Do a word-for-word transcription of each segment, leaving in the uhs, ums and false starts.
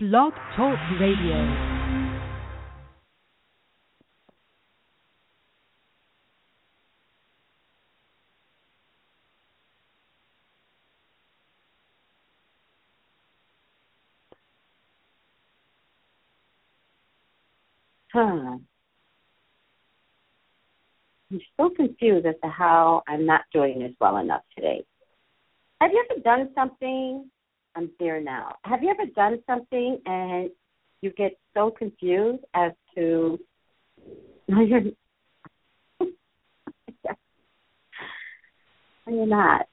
Blog Talk Radio. Huh. I'm so confused as to how I'm not doing this well enough today. Have you ever done something? I'm there now. Have you ever done something and you get so confused as to no, you're no, you're not.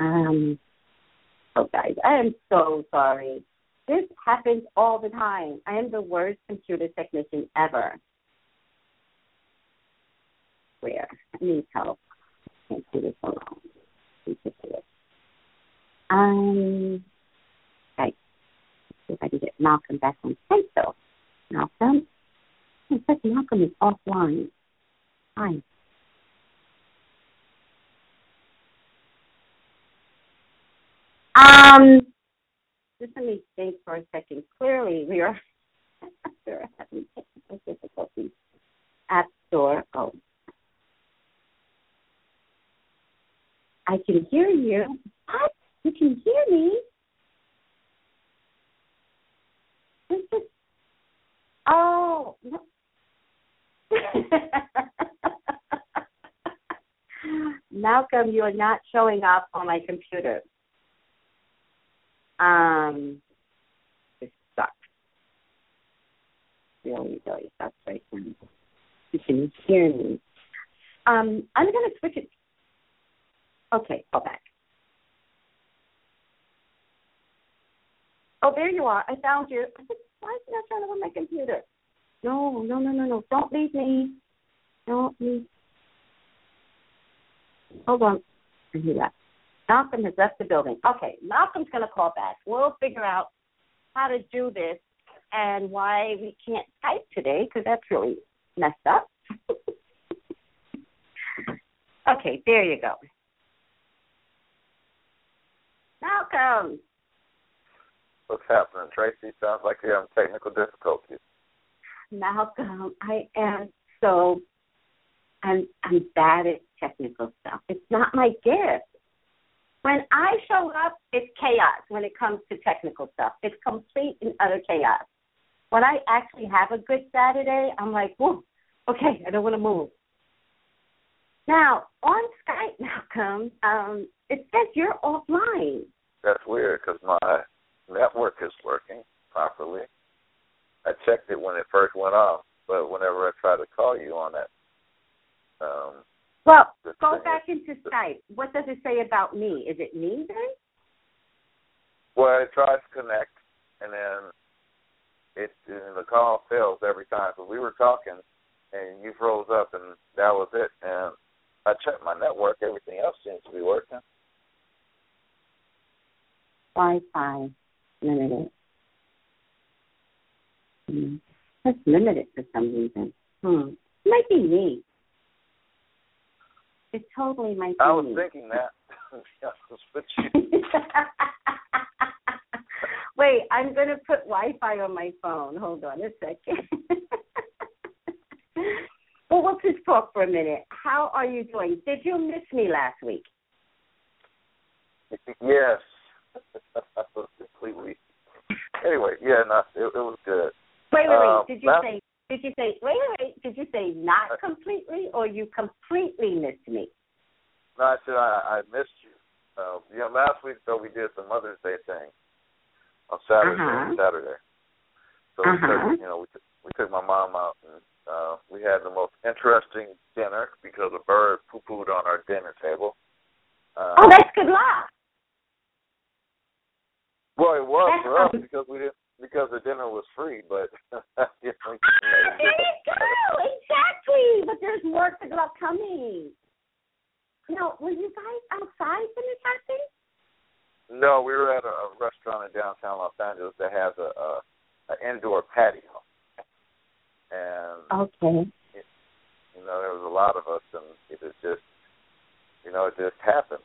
Um. Oh, guys, I am so sorry. This happens all the time. I am the worst computer technician ever. Where? I need help. I can't do this alone. It's ridiculous. Um, right. Let's see if I can get Malcolm back on tape, though. Malcolm? In fact, Malcolm is offline. Fine. Um... Just let me think for a second. Clearly, we are, we are having technical difficulties. App Store. Oh. I can hear you. What? You can hear me? This is. Oh. No. Malcolm, you are not showing up on my computer. Um, this sucks. Really, really sucks right now. You can hear me. Um, I'm going to switch it. Okay, go back. Oh, there you are. I found you. I said, why is it not trying to run my computer? No, no, no, no, no. Don't leave me. Don't leave. Hold on. I hear that. Malcolm has left the building. Okay, Malcolm's going to call back. We'll figure out how to do this and why we can't Skype today because that's really messed up. Okay, there you go. Malcolm. What's happening? Tracy, sounds like you're having technical difficulties. Malcolm, I am so, I'm, I'm bad at technical stuff. It's not my gift. When I show up, it's chaos when it comes to technical stuff. It's complete and utter chaos. When I actually have a good Saturday, I'm like, whoa, okay, I don't want to move. Now, on Skype, Malcolm, um, it says you're offline. That's weird because my network is working properly. I checked it when it first went off, but whenever I try to call you on it, um Well, go back into Skype. What does it say about me? Is it me then? Well, it tries to connect, and then it and the call fails every time. So we were talking, and you froze up, and that was it. And I checked my network. Everything else seems to be working. Wi-Fi limited. Hmm. That's limited for some reason. Hmm. It might be me. It totally might be. I was thinking that. Wait, I'm going to put Wi-Fi on my phone. Hold on a second. Well, we'll just talk for a minute. How are you doing? Did you miss me last week? Yes. I was completely. Anyway, yeah, no, it, it was good. Wait, wait, um, wait. Did you say? Did you say, wait, wait, did you say not completely or you completely missed me? No, I said I, I missed you. Uh, you know, last week, though, we did the Mother's Day thing on Saturday. Uh-huh. Saturday. So, uh-huh. we took, you know, we took, we took my mom out, and uh, we had the most interesting dinner because a bird poo-pooed on our dinner table. Uh, oh, that's good luck. Well, it was for us because we didn't. Because the dinner was free, but... you know, there you go! Exactly! But there's more to go coming. Now, were you guys outside when this happened? No, we were at a, a restaurant in downtown Los Angeles that has a, a an indoor patio. And, okay. It, you know, there was a lot of us, and it was just, you know, it just happened.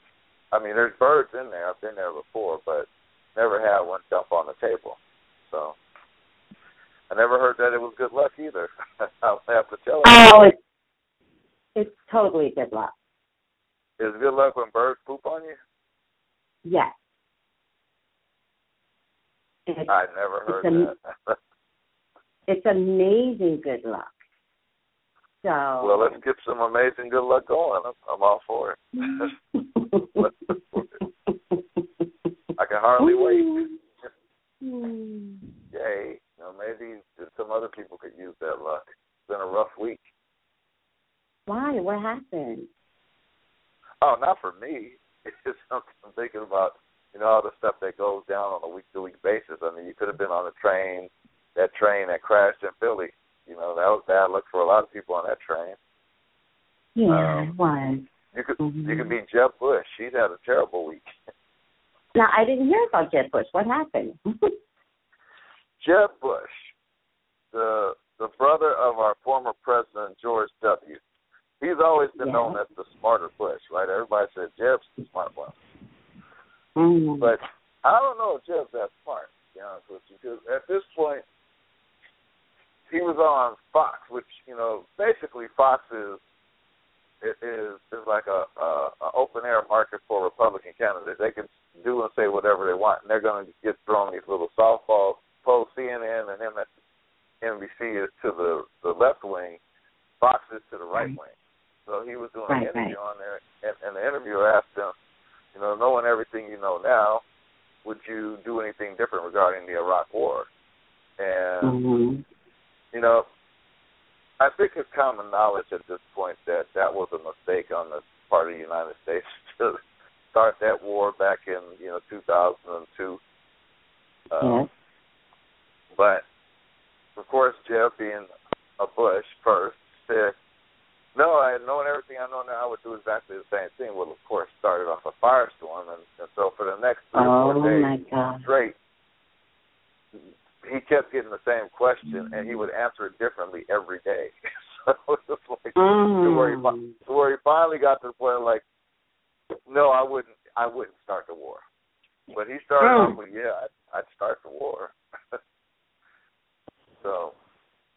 I mean, there's birds in there. I've been there before, but never had one dump on the table. So I never heard that it was good luck either. I'll have to tell you. Oh, it's, it's totally good luck. Is good luck when birds poop on you? Yes. It's, I never heard it's that. Am- it's amazing good luck. So well, let's get some amazing good luck going. I'm, I'm all for it. Let's look for it. I can hardly wait. Yay. Now maybe some other people could use that luck. It's been a rough week. Why? What happened? Oh, not for me. It's just something I'm thinking about. You know, all the stuff that goes down on a week-to-week basis. I mean, you could have been on a train, that train that crashed in Philly. You know, that was bad luck for a lot of people on that train. Yeah, um, it was. You could, mm-hmm. you could be Jeb Bush. She's had a terrible week. Now, I didn't hear about Jeb Bush. What happened? Jeb Bush, the the brother of our former president, George W. He's always been yeah. known as the smarter Bush, right? Everybody says Jeb's the smart one. Mm-hmm. But I don't know if Jeb's that smart, to be honest with you, because at this point, he was on Fox, which, you know, basically Fox is is, is like a, a, a open-air market for Republican candidates. They can do and say whatever they want, and they're going to get thrown these little softball polls. C N N and M S N B C is to the, the left wing, Fox is to the right wing. So he was doing right, an interview right. on there, and, and the interviewer asked him, you know, knowing everything you know now, would you do anything different regarding the Iraq war? And, mm-hmm. you know, I think it's common knowledge at this point that that was a mistake on the part of the United States to start that war back in, you know, two thousand two. Uh, yeah. But, of course, Jeb, being a Bush first, said, no, I knowing everything I know now, I would do exactly the same thing. Well, of course, started off a firestorm, and, and so for the next three or four days straight, he kept getting the same question, mm-hmm. and he would answer it differently every day. So it was like mm. to where, he, to where he finally got to the point of like, no, I wouldn't, I wouldn't start the war. But he started mm. off with, yeah, I'd, I'd start the war. so,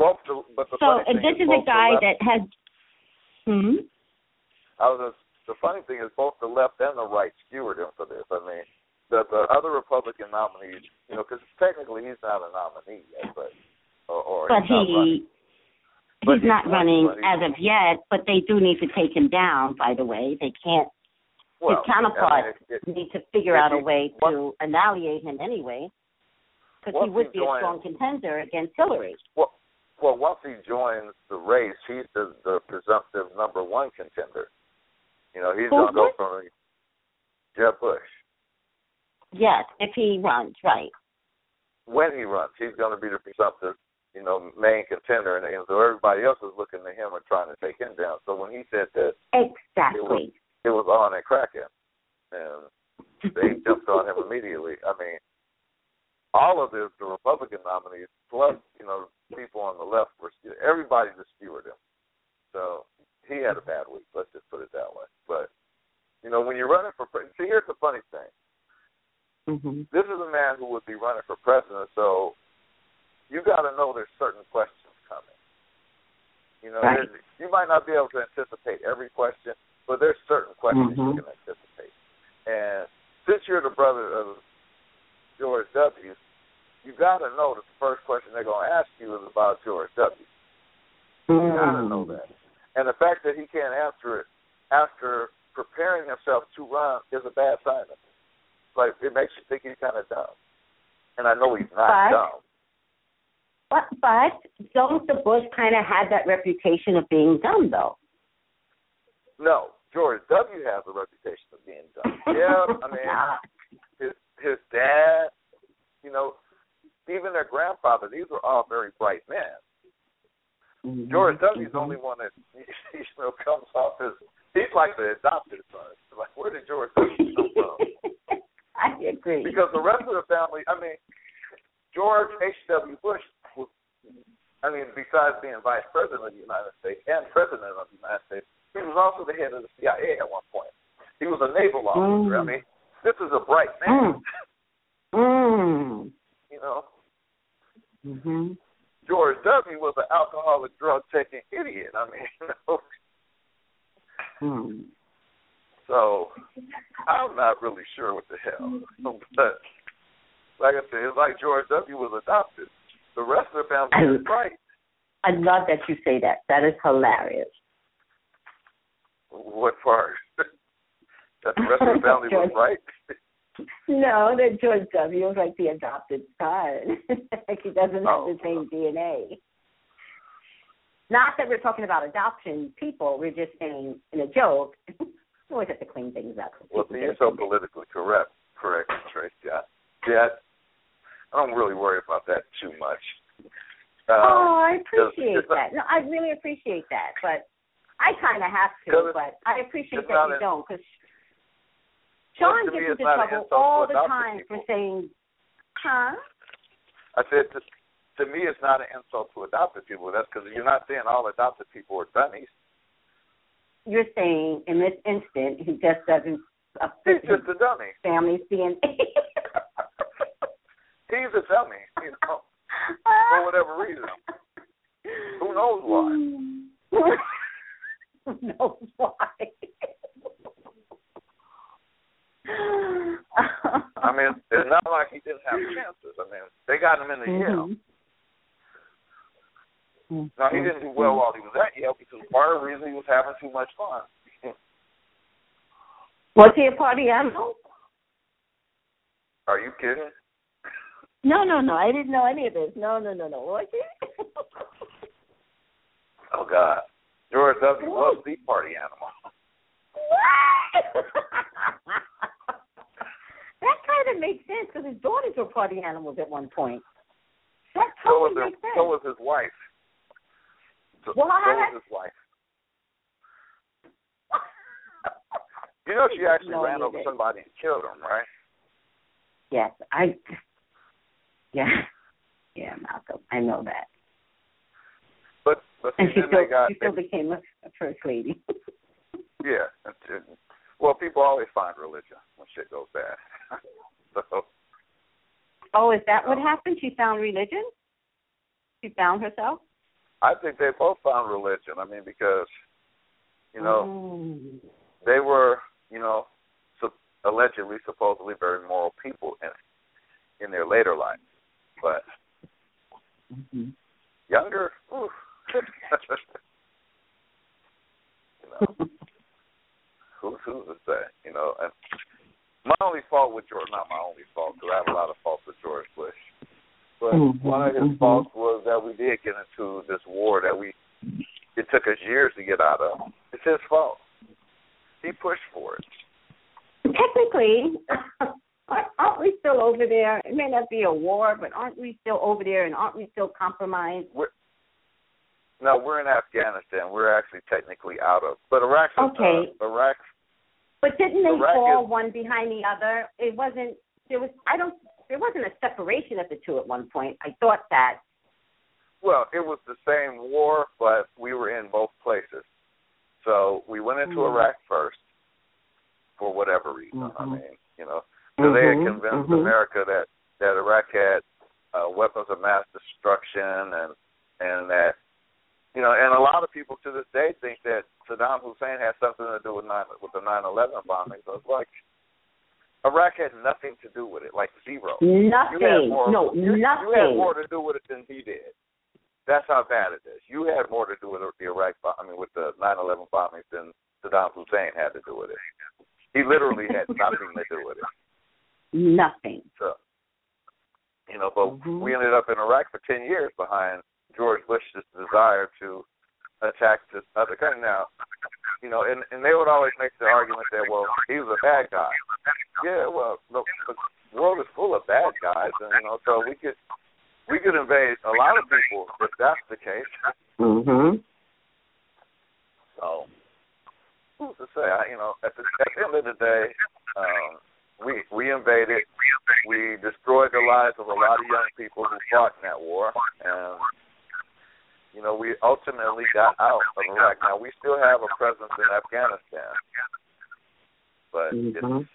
both the, but the so if this is, is a guy that has. Mm-hmm. I was just, the funny thing is both the left and the right skewered him for this. I mean, the, the other Republican nominees, you know, because technically he's not a nominee yet, but or, or but he's he, not running. But he's, he's not running, running as of yet. But they do need to take him down. By the way, they can't. Well, his counterparts I mean, it, it, need to figure out he, a way once, to annihilate him anyway, because he would he be joined, a strong contender against Hillary. Well, Well, once he joins the race, he's the, the presumptive number one contender. You know, he's going to go from Jeb Bush. Yes, if he runs, right. When he runs, he's going to be the presumptive, you know, main contender, and, and so everybody else is looking to him and trying to take him down. So when he said that, exactly, it was, it was on and cracking, and they jumped on him immediately. I mean. All of the, the Republican nominees, plus, you know, people on the left, were everybody just skewered him. So he had a bad week, let's just put it that way. But, you know, when you're running for president, see, here's the funny thing. Mm-hmm. This is a man who would be running for president, so you got to know there's certain questions coming. You know, right. you might not be able to anticipate every question, but there's certain questions mm-hmm. you can anticipate. And since you're the brother of George W., you got to know that the first question they're going to ask you is about George W. You mm. got to know that. And the fact that he can't answer it after preparing himself to run is a bad sign. Like, it makes you think he's kind of dumb. And I know he's not but, dumb. But, but don't the Bush kind of have that reputation of being dumb, though? No. George W. has a reputation of being dumb. Yeah, I mean... nah. his, his dad, you know, even their grandfather, these were all very bright men. Mm-hmm. George W.'s the only one that, you know, comes off as, he's like the adopted son. Like, where did George W. come from? I agree. Because the rest of the family, I mean, George H W. Bush was, I mean, besides being vice president of the United States and president of the United States, he was also the head of the C I A at one point. He was a naval officer. Mm. I mean, this is a bright man. Mm. Mm. You know? Mm-hmm. George W. was an alcoholic, drug-taking idiot. I mean, you know? Mm. So I'm not really sure what the hell. But like I said, it's like George W. was adopted. The rest of the family is right. I love that you say that. That is hilarious. What part? That the rest of the family was right? No, that George W. was like the adopted son. Like he doesn't oh. have the same D N A. Not that we're talking about adoption people. We're just saying, in a joke, we always have to clean things up. Well, being so politically correct, correct, Trace, yeah. Yeah, I don't really worry about that too much. Um, oh, I appreciate it's, it's that. Not, no, I really appreciate that, but I kind of have to, but I appreciate that you an, don't, because Sean gets into trouble all the time people. for saying, huh? I said, to, to me, it's not an insult to adopted people. That's because you're not saying all adopted people are dummies. You're saying, in this instant, he just doesn't fit his just a dummy. Family's D N A. He's a dummy, you know, for whatever reason. Who knows why? Who knows why? I mean, it's not like he didn't have chances. I mean, they got him in the Yale. Mm-hmm. Now, he didn't do well while he was at Yale because part of the reason he was having too much fun. Was he a party animal? Are you kidding? No, no, no. I didn't know any of this. No, no, no, no. Was he? Oh, God. George W. was the party animal. What? That kind of makes sense because his daughters were party animals at one point. That totally so was makes their, sense. So was his wife. So, what? So was his wife. You know she actually ran over it. somebody and killed him, right? Yes, I... Yeah, yeah, Malcolm, I know that. But, but and she still, they got, she still they, became a, a first lady. Yeah, and, well, people always find religion when shit goes bad. So, oh, is that you know. what happened? She found religion? She found herself? I think they both found religion. I mean, because you know oh. they were, you know, so allegedly, supposedly very moral people in in their later life. But mm-hmm. younger, ooh. You know, who's who's to say? You know, and my only fault with George, not my only fault, because I have a lot of faults with George Bush. But mm-hmm. one of his mm-hmm. faults was that we did get into this war that we it took us years to get out of. It's his fault. He pushed for it. Technically. Aren't we still over there? It may not be a war, but aren't we still over there, and aren't we still compromised? We're, no, we're in Afghanistan. We're actually technically out of, but Iraq. Okay. Uh, Iraq. But didn't they Iraq fall is, one behind the other? It wasn't. There was. I don't. There wasn't a separation of the two at one point. I thought that. Well, it was the same war, but we were in both places. So we went into mm-hmm. Iraq first, for whatever reason. Mm-hmm. I mean, you know. So they had convinced mm-hmm. America that, that Iraq had uh, weapons of mass destruction and and that, you know, and a lot of people to this day think that Saddam Hussein had something to do with, nine, with the nine eleven bombing. So it's like Iraq had nothing to do with it, like zero. Nothing. You had more, no, you, nothing. You had more to do with it than he did. That's how bad it is. You had more to do with the Iraq bombing, I mean, with the nine eleven bombings than Saddam Hussein had to do with it. He literally had nothing to do with it. Nothing. So, you know, but mm-hmm. we ended up in Iraq for ten years behind George Bush's desire to attack this other country. Now, you know, and, and they would always make the argument that, well, he was a bad guy. Yeah, well, look, the world is full of bad guys, and you know, so we could we could invade a lot of people if that's the case. Mm-hmm. So, who's to say? I, you know, at the, at the end of the day. Um, We we invaded, we destroyed the lives of a lot of young people who fought in that war, and, you know, we ultimately got out of Iraq. Now, we still have a presence in Afghanistan, but mm-hmm. it's,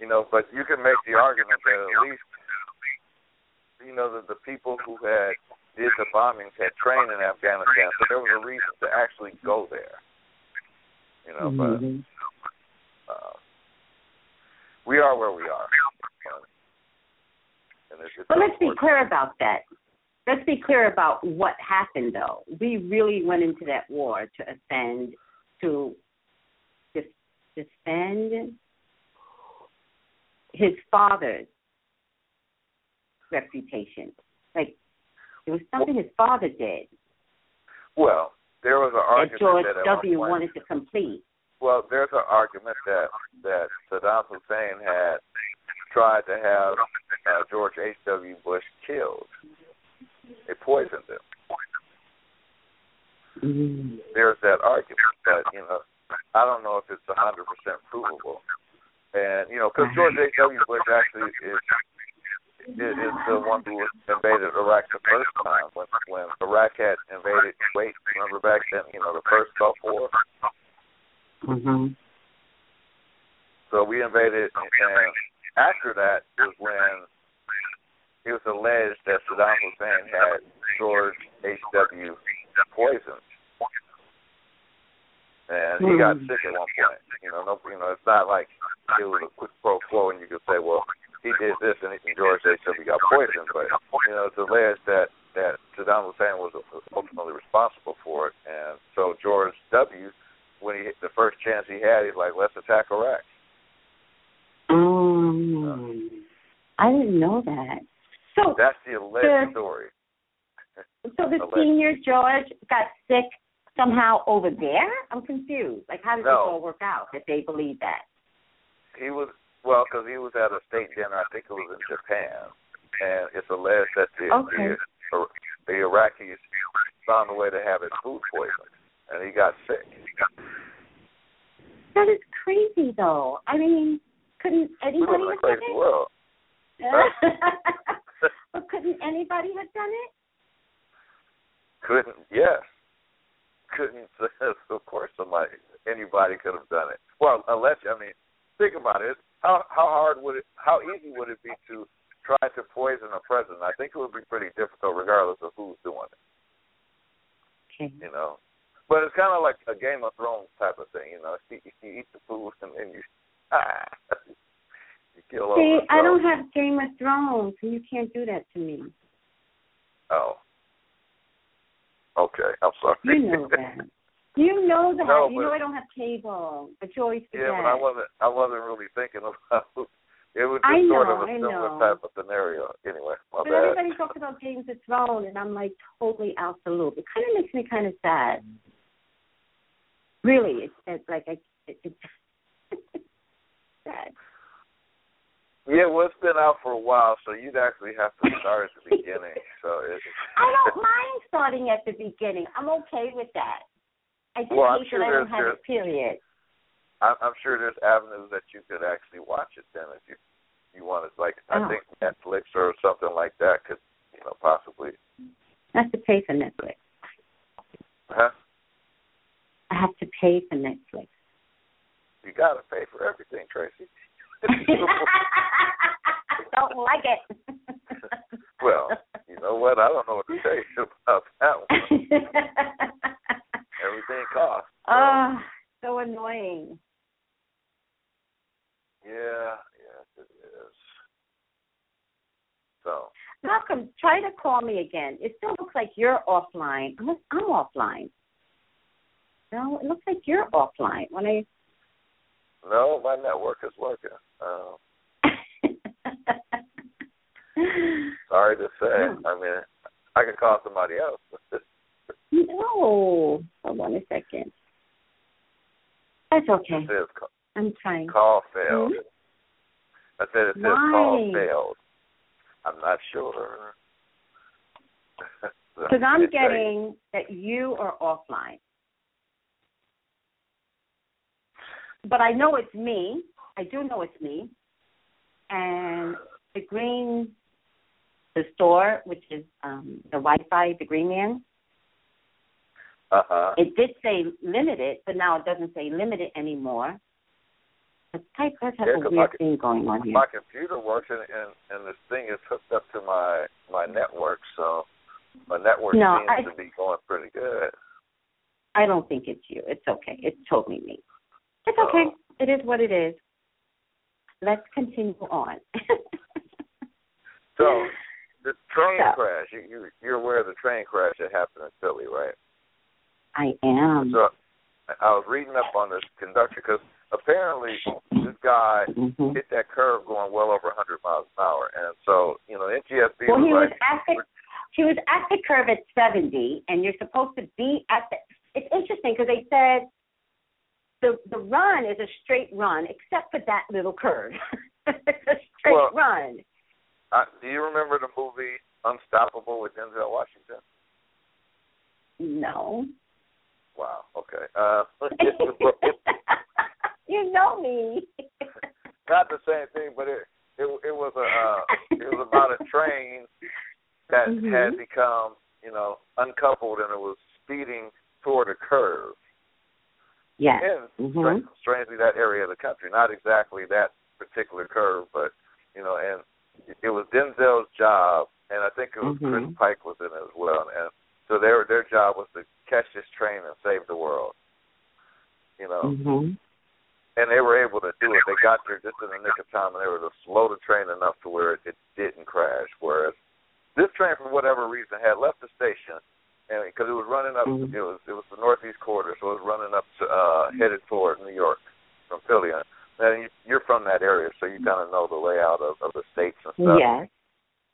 You know, but you can make the argument that at least, you know, that the people who had did the bombings had trained in Afghanistan, so there was a reason to actually go there. You know, mm-hmm. but uh, we are where we are. And it's, it's but let's be clear about that. Let's be clear about what happened, though. We really went into that war to ascend, to defend his father's reputation. Like, it was something well, his father did. Well, there was an argument that George that W. Point, wanted to complete. Well, there's an argument that, that Saddam Hussein had tried to have uh, George H W. Bush killed. They poisoned him. Mm. There's that argument, but, you know, I don't know if it's one hundred percent provable. And, you know, because George H W. Bush actually is, is, is the one who invaded Iraq the first time. When, when Iraq had invaded Kuwait, remember back then, you know, the first Gulf War? Mm-hmm. So we invaded, and after that is when it was alleged that Saddam Hussein had George H W poisoned. And he got sick at one point. You know, no, you know, it's not like it was a quick pro quo and you could say, well, he did this and George H W got poisoned. But, you know, it's alleged that, that Saddam Hussein was ultimately responsible for it. And so George W., when he hit the first chance he had, he's like, let's attack Iraq. Um, um, I didn't know that. So that's the alleged the, story. So the alleged. Senior George got sick somehow over there? I'm confused. Like, how did no. this all work out, that they believe that? He was, well, because he was at a state dinner, I think it was in Japan, and it's alleged that the, okay. the, the Iraqis found a way to have his food poisoned, and he got sick. That is crazy, though. I mean, couldn't anybody have done it? World. But couldn't anybody have done it? Couldn't, yes. Couldn't, of course, somebody, anybody could have done it. Well, unless, I mean, think about it. How, how hard would it, how easy would it be to try to poison a president? I think it would be pretty difficult regardless of who's doing it. Okay. You know? But it's kind of like a Game of Thrones type of thing, you know? You, you eat the food and then you, ah, you kill all the See, I don't have Game of Thrones, and you can't do that to me. Oh. Okay, I'm sorry. You know that. You know that. No, but, you know I don't have cable, but you always forget. Yeah, but I wasn't. I wasn't really thinking about it. It was just I sort know, of a I similar know. type of scenario. Anyway, my but bad. Everybody talks about Games of Thrones, and I'm like totally out the loop. It kind of makes me kind of sad. Really, it's, it's like I. It, it's sad. Yeah, well, it's been out for a while, so you'd actually have to start at the beginning. So it's, I don't mind starting at the beginning. I'm okay with that. I just well, hate sure that I don't have a period. I'm, I'm sure there's avenues that you could actually watch it then if you you wanted. Like oh. I think Netflix or something like that could, you know, possibly. I have to pay for Netflix. Huh? I have to pay for Netflix. You got to pay for everything, Tracy. Don't like it. Well, you know what? I don't know what to tell you about that one. Everything costs. Ah, uh, so annoying. Yeah, yes, it is. So. Malcolm, try to call me again. It still looks like you're offline. Unless I'm offline. No, it looks like you're offline. When I. No, my network is working. Um, sorry to say. No. I mean, I could call somebody else. No. Hold on a second. That's okay. Says, I'm trying. Call failed. Mm-hmm. I said it says Why? Call failed. I'm not sure. Because I'm getting that you are offline. But I know it's me. I do know it's me. And the green, the store, which is um, the Wi-Fi, the green man, uh-huh. It did say limited, but now it doesn't say limited anymore. Ty Press has yeah, a weird thing going on here. My computer works, and, and, and this thing is hooked up to my, my network, so my network no, seems I, to be going pretty good. I don't think it's you. It's okay. It's totally me. It's so, okay. It is what it is. Let's continue on. So, the train so, crash, you, you, you're aware of the train crash that happened in Philly, right? I am. So, I was reading up on this conductor because apparently this guy mm-hmm. hit that curve going well over one hundred miles an hour. And so, you know, N T S B well, was he like... Was at the, he was at the curve at seventy, and you're supposed to be at the... It's interesting because they said the the run is a straight run except for that little curve. It's a straight well, run. I, do you remember the movie Unstoppable with Denzel Washington? No. Wow, okay. Uh, you know me. Not the same thing, but it it, it was a uh, it was about a train that mm-hmm. had become, you know, uncoupled, and it was speeding toward a curve. Yeah. And mm-hmm. strangely, that area of the country, not exactly that particular curve, but you know, and it was Denzel's job, and I think it was mm-hmm. Chris Pike was in it as well, and so their their job was to catch this train and save the world, you know. Mm-hmm. And they were able to do it. They got there just in the nick of time, and they were to slow the train enough to where it, it didn't crash. Whereas this train, for whatever reason, had left the station, and because it was running up, mm-hmm. it was it was the northeast corridor, so it was running up to uh, headed toward New York from Philly. And you're from that area, so you kind of know the layout of, of the states and stuff. Yes,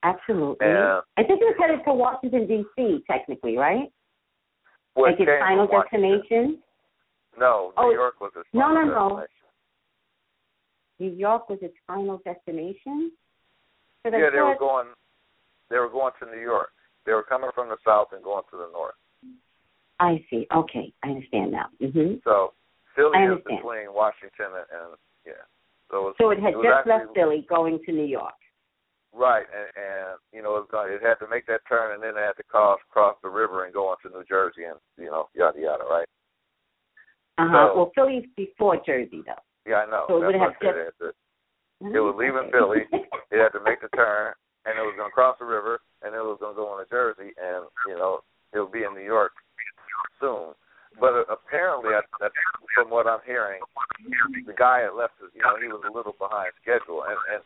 absolutely. And I think it was headed for Washington D C technically, right? Well, like its final destination? No, New oh, York was its final no, no, destination. No. New York was its final destination? So yeah, they were going They were going to New York. They were coming from the south and going to the north. I see. Okay, I understand now. Mm-hmm. So Philly is between Washington and, and yeah. So it, was, so it had it just left Philly going to New York. Right, and, and you know, it, was, it had to make that turn, and then it had to cross, cross the river and go on to New Jersey and, you know, yada, yada, right? Uh-huh. So, well, Philly's before Jersey, though. Yeah, I know. So it would have just... It, it was leaving Philly, it had to make the turn, and it was going to cross the river, and it was going to go on to Jersey, and, you know, it will be in New York soon. But apparently, I, I, from what I'm hearing, the guy had left, you know, he was a little behind schedule, and... and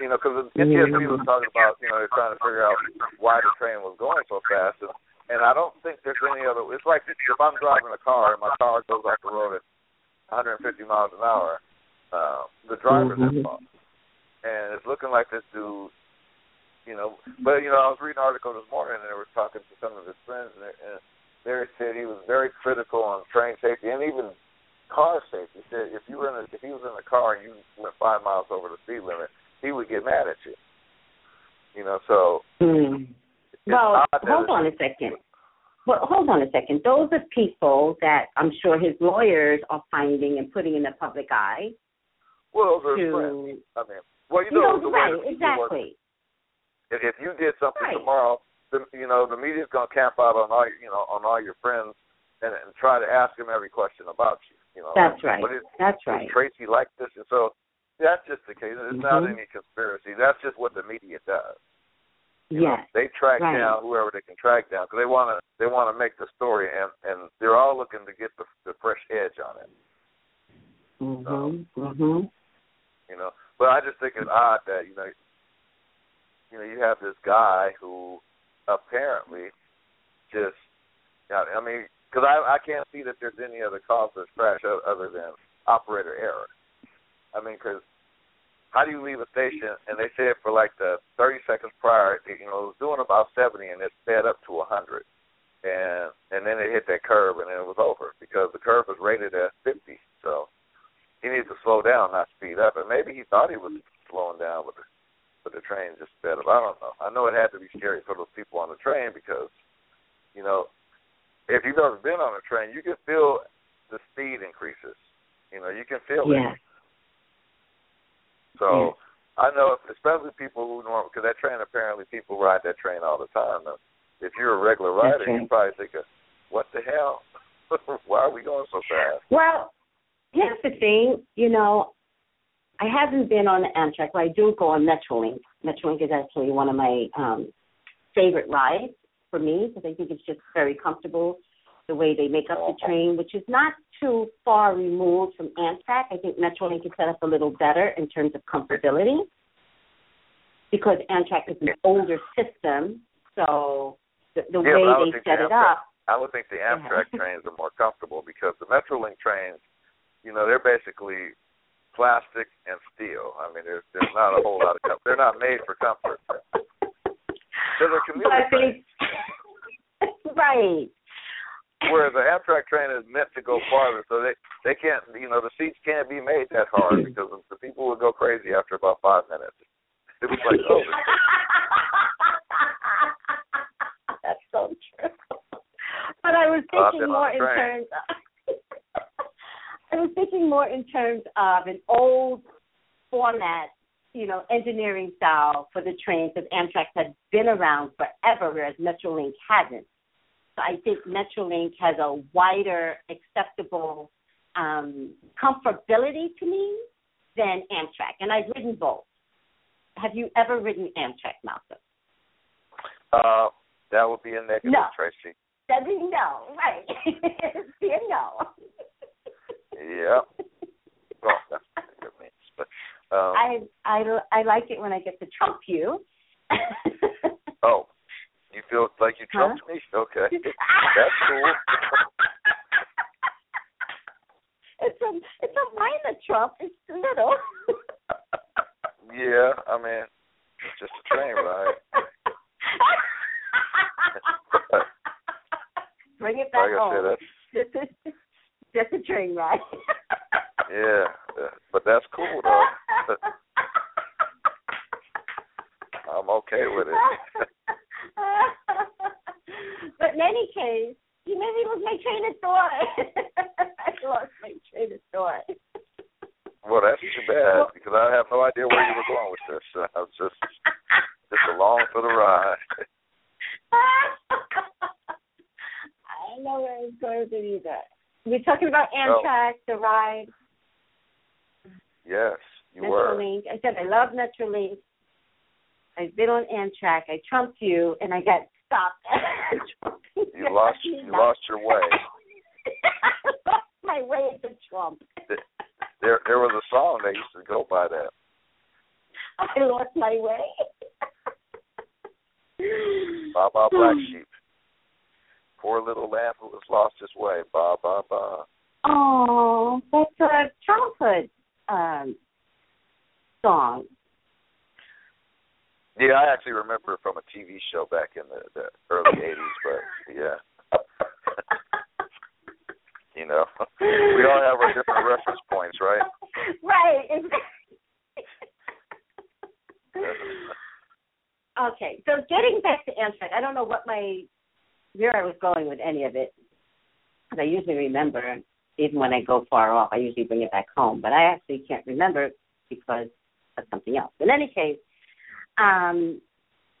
you know, because N T S B was talking about, you know, they're trying to figure out why the train was going so fast. And, and I don't think there's any other – it's like if I'm driving a car and my car goes off the road at one hundred fifty miles an hour, uh, the driver's at fault. And it's looking like this dude, you know – but, you know, I was reading an article this morning, and they were talking to some of his friends, and they, and they said he was very critical on train safety and even car safety. He said if, you were in a, if he was in a car and you went five miles over the speed limit, he would get mad at you, you know, so. Mm. Well, hold on a second. Well, hold on a second. Those are people that I'm sure his lawyers are finding and putting in the public eye. Well, those are his friends. I mean, well, you, you know, know the right, way exactly. If, if you did something right. tomorrow, then, you know, the media's going to camp out on all, you know, on all your friends and, and try to ask them every question about you, you know. That's right. But it, That's right. Tracy like this, and so. That's just the case. It's mm-hmm. not any conspiracy. That's just what the media does. You yes. know, they track right. down whoever they can track down because they want to. They want to make the story, and, and they're all looking to get the, the fresh edge on it. Mhm. So, mhm. You know, but I just think it's odd that you know, you know, you have this guy who apparently just. I mean, because I I can't see that there's any other cause of this crash other than operator error. I mean, because how do you leave a station, and they said for like the thirty seconds prior, you know, it was doing about seventy, and it sped up to one hundred. And and then it hit that curve, and then it was over because the curve was rated at fifty. So he needed to slow down, not speed up. And maybe he thought he was slowing down, but the, but the train just sped up. I don't know. I know it had to be scary for those people on the train because, you know, if you've ever been on a train, you can feel the speed increases. You know, you can feel yeah. it. So I know, especially people who normally, because that train, apparently people ride that train all the time. Now, if you're a regular rider, right. you probably think, what the hell? Why are we going so fast? Well, here's the thing. You know, I haven't been on Amtrak, but I do go on Metrolink. Metrolink is actually one of my um, favorite rides for me because I think it's just very comfortable, the way they make up the train, which is not too far removed from Amtrak. I think Metrolink is set up a little better in terms of comfortability because Amtrak is an older system, so the, the yeah, way they set the Amtrak, it up. I would think the Amtrak yeah. trains are more comfortable because the Metrolink trains, you know, they're basically plastic and steel. I mean, there's, there's not a whole lot of comfort. They're not made for comfort. They're a commuter train. Right. Whereas the Amtrak train is meant to go farther, so they, they can't, you know, the seats can't be made that hard because the people would go crazy after about five minutes. It was like, oh. That's so true. But I was thinking well, more in terms of, I was thinking more in terms of an old format, you know, engineering style for the trains because Amtrak had been around forever, whereas Metrolink hasn't. I think Metrolink has a wider, acceptable um, comfortability to me than Amtrak, and I've ridden both. Have you ever ridden Amtrak, Malcolm? Uh, that would be a negative, no. Tracy. That would be no, right. Be a no. Yeah. Well, that's what it means. But, um, I, I, I like it when I get to trump you. Oh. You feel like you trumped huh? me? Okay. That's cool. It's a, it's a minor trump. It's little. Yeah, I mean, it's just a train ride. Bring it back like home. Just a, just a train ride. Yeah, but that's cool, though. I'm okay with it. But in any case, you maybe lost my train of thought. I lost my train of thought. Well, that's too bad well, because I have no idea where you were going with this. So I was just just along for the ride. I don't know where I was going with it either. We're talking about Amtrak, oh. the ride. Yes, you Metrolink. were. Metrolink. I said I love Metrolink. I've been on Amtrak. I trumped you, and I got stopped. You lost. You lost your way. I lost my way at the Trump. There, there was a song that used to go by that. I lost my way. Ba ba black sheep, poor little lamb who has lost his way. Ba ba ba. Oh, that's a childhood um, song. Yeah, I actually remember it from a T V show back in the, the early eighties, but, yeah. You know, we all have our different reference points, right? Right. Okay, so getting back to Amtrak, I don't know what my, where I was going with any of it, because I usually remember, even when I go far off, I usually bring it back home, but I actually can't remember because of something else. In any case, Um,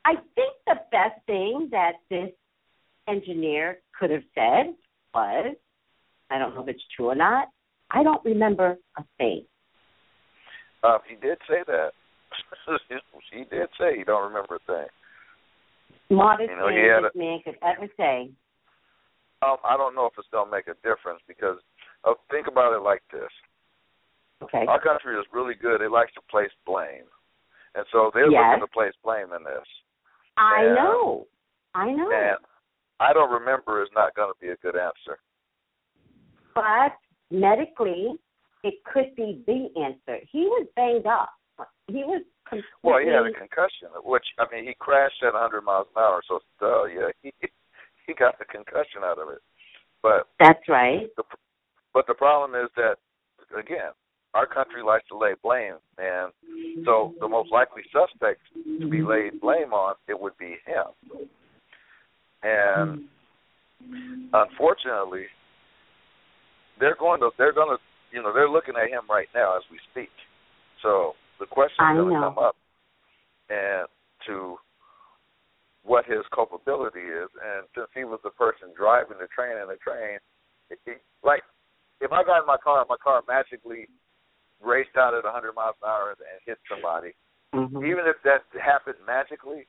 I think the best thing that this engineer could have said was, I don't know if it's true or not, I don't remember a thing. Uh, he did say that. He did say he don't remember a thing. Smartest you know, thing this a, man could ever say. Um, I don't know if it's going to make a difference because uh, think about it like this. Okay. Our country is really good. It likes to place blame. And so they're yes. looking to place blame in this. I and, know. I know. And I don't remember is not going to be a good answer. But medically, it could be the answer. He was banged up. He was completely... Well, he had a concussion, which, I mean, he crashed at one hundred miles an hour, so uh, yeah, he, he got the concussion out of it. But that's right. The, but the problem is that, again, our country likes to lay blame, and so the most likely suspect to be laid blame on, it would be him. And unfortunately, they're going to, they're going to, you know, they're looking at him right now as we speak. So the question is going to come up and to what his culpability is. And since he was the person driving the train and the train, it, it, like if I got in my car, my car magically raced out at one hundred miles an hour and, and hit somebody. Mm-hmm. Even if that happened magically,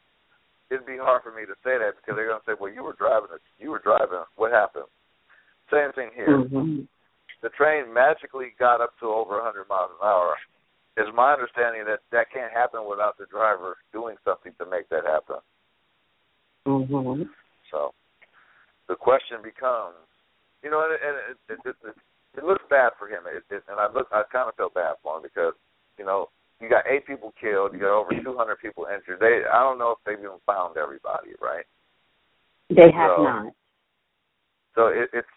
it'd be hard for me to say that because they're going to say, well, you were driving. You were driving. What happened? Same thing here. Mm-hmm. The train magically got up to over one hundred miles an hour. It's my understanding that that can't happen without the driver doing something to make that happen. Mm-hmm. So the question becomes, you know, and, and it, it, it, it looks bad for him. It, it, and I look, I kind of felt bad for him because, you know, you got eight people killed. You got over two hundred people injured. They, I don't know if they've even found everybody, right? They have so, not. So it, it's,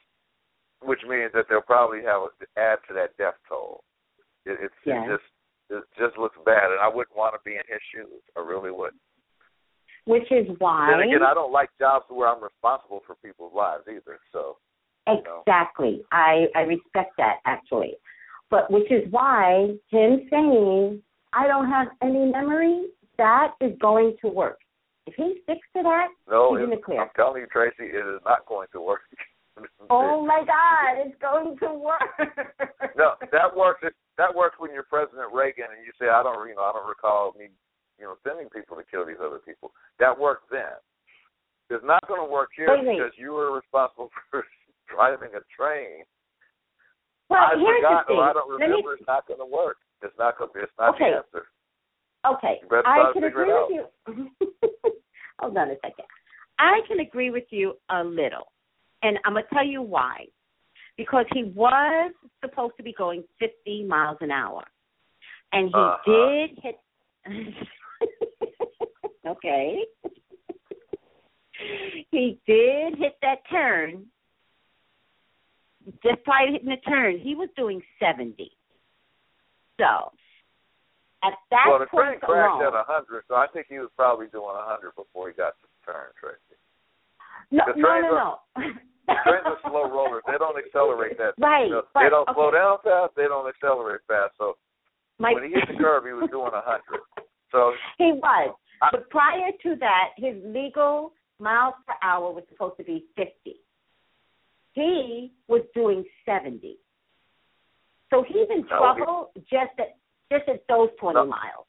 which means that they'll probably have a, add to that death toll. It, it's yes. it just, it just looks bad, and I wouldn't want to be in his shoes. I really wouldn't. Which is why. And again, I don't like jobs where I'm responsible for people's lives either. So. Exactly. You know. I I respect that actually, but which is why him saying I don't have any memory, that is going to work. If he sticks to that, no, he's in the clear. I'm telling you, Tracy, it is not going to work. Oh my God, it's going to work. No, that works. That works when you're President Reagan and you say, I don't, you know, I don't recall me, you know, sending people to kill these other people. That worked then. It's not going to work here wait, because wait. you were responsible for driving a train. Well, I here's forgot, the thing. Or I don't remember. Me... It's not going to work. It's not going. It's not okay. the answer. Okay, I can agree with you. Hold on a second. I can agree with you a little. And I'm going to tell you why. Because he was supposed to be going fifty miles an hour. And he uh-huh. did hit... okay. He did hit that turn. Just prior to hitting the turn, he was doing seventy. So, at that well, the point crashed alone... at one hundred, so I think he was probably doing one hundred before he got to the turn, Tracy. No, the no, no, no. Are, trains are slow rollers. They don't accelerate that fast. Right. You know, but, they don't okay. slow down fast. They don't accelerate fast. So My, when he hit the curb, he was doing one hundred. So He was. I, but prior to that, his legal miles per hour was supposed to be fifty. He was doing seventy. So he's in trouble no, he, just, at, just at those twenty no, miles.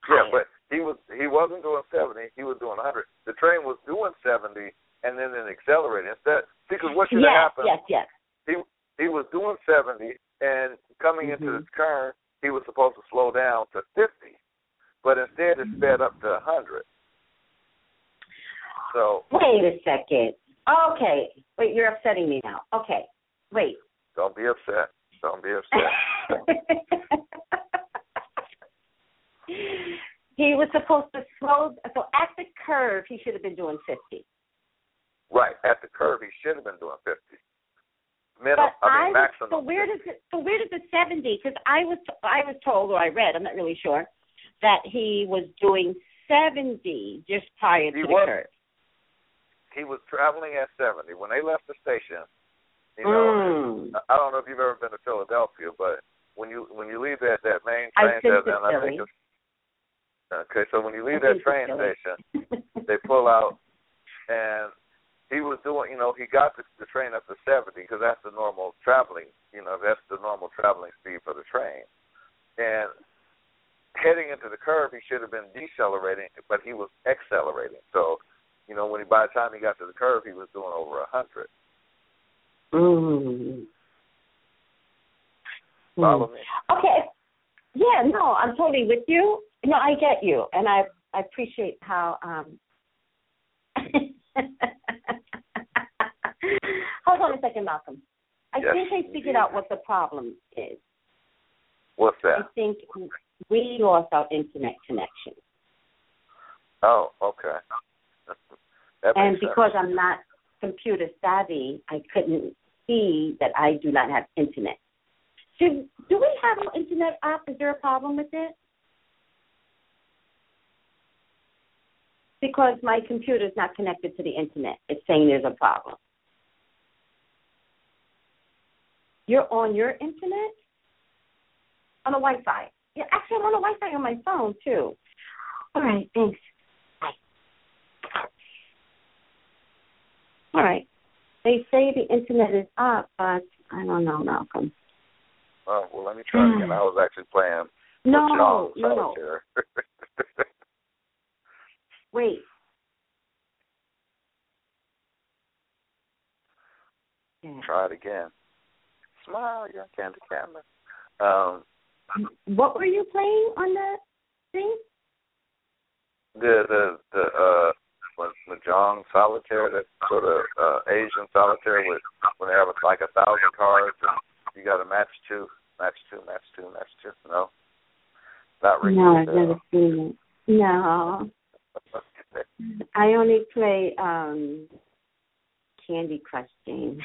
Higher. Yeah, but he, was, he wasn't doing seventy. He was doing one hundred. The train was doing seventy. And then it accelerated instead. Because what should yes, have happened? Yes, yes, yes. He he was doing seventy, and coming mm-hmm. into the turn, he was supposed to slow down to fifty, but instead it sped up to one hundred. So wait a second. Okay, wait, you're upsetting me now. Okay, wait. Don't be upset. Don't be upset. He was supposed to slow. So at the curve, he should have been doing fifty. Right, at the curve, he should have been doing fifty. Minimum, I mean, I, maximum. So where, does it, so where does the seventy, because I was, I was told, or I read, I'm not really sure, that he was doing seventy just prior he to the was, curve. He was traveling at seventy. When they left the station, you know, mm. I don't know if you've ever been to Philadelphia, but when you when you leave that, that main train station, I think it's, okay, so when you leave I that train station, they pull out and he was doing, you know, he got the, the train up to seventy because that's the normal traveling, you know, that's the normal traveling speed for the train. And heading into the curve, he should have been decelerating, but he was accelerating. So, you know, when he, by the time he got to the curve, he was doing over one hundred. Mm. Follow me? Okay. Yeah, no, I'm totally with you. No, I get you, and I, I appreciate how... Um... Hold on a second, Malcolm. I yes, think they figured indeed. out what the problem is. What's that? I think we lost our internet connection. Oh, okay. That and because sense. I'm not computer savvy, I couldn't see that I do not have internet. Do, do we have an internet app? Is there a problem with it? Because my computer is not connected to the internet. It's saying there's a problem. You're on your internet? On a Wi-Fi. Yeah, actually, I'm on a Wi-Fi on my phone, too. All right, thanks. Bye. All right. They say the internet is up, but I don't know, Malcolm. Oh, well, let me try mm. again. I was actually playing. No, no. Wait. Yeah. Try it again. Smile, you candy camera. Um, what were you playing on the thing? The the the uh, was mahjong solitaire, that sort of uh, Asian solitaire with when they have like a thousand cards. And you got to match two, match two, match two, match two. No, not really. No, I've never seen it. No, I only play um, Candy Crush games.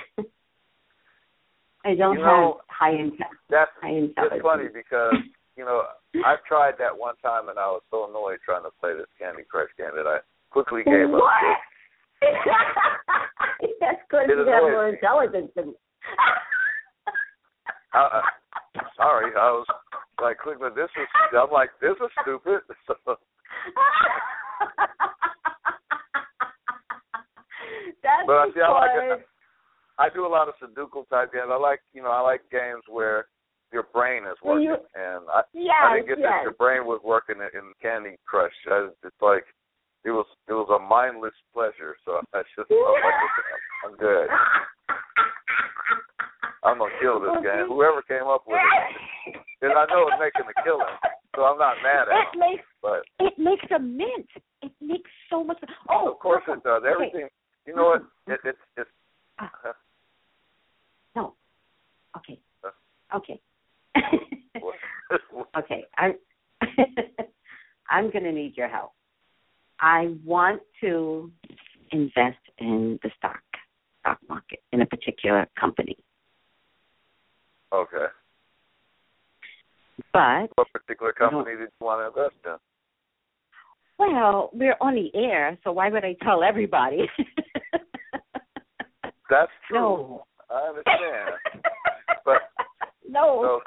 I don't you know, have high intelligence. That's high intelligence. It's funny because, you know, I tried that one time and I was so annoyed trying to play this Candy Crush game that I quickly gave what? up. That's because you have more intelligence than me. uh, uh, sorry, I was like, quickly, this is, I'm like, this is stupid. So. That's but see, I like it. I do a lot of Sudoku type games. I like, you know, I like games where your brain is working, you, and I, yes, I didn't get yes. that your brain was working in, in Candy Crush. I, it's like it was it was a mindless pleasure. So I just I'm, like, I'm good. I'm gonna kill this game. Whoever came up with it, and I know it's making the killing, so I'm not mad at it. It makes but, it makes a mint. It makes so much. Oh, of course it does. Everything. Okay. You know what? It, it, it's it's. No. Okay. Okay. okay. I'm I'm gonna need your help. I want to invest in the stock stock market in a particular company. Okay. But what particular company did you want to invest in? Well, we're on the air, so why would I tell everybody? That's true. No. I understand. But no. So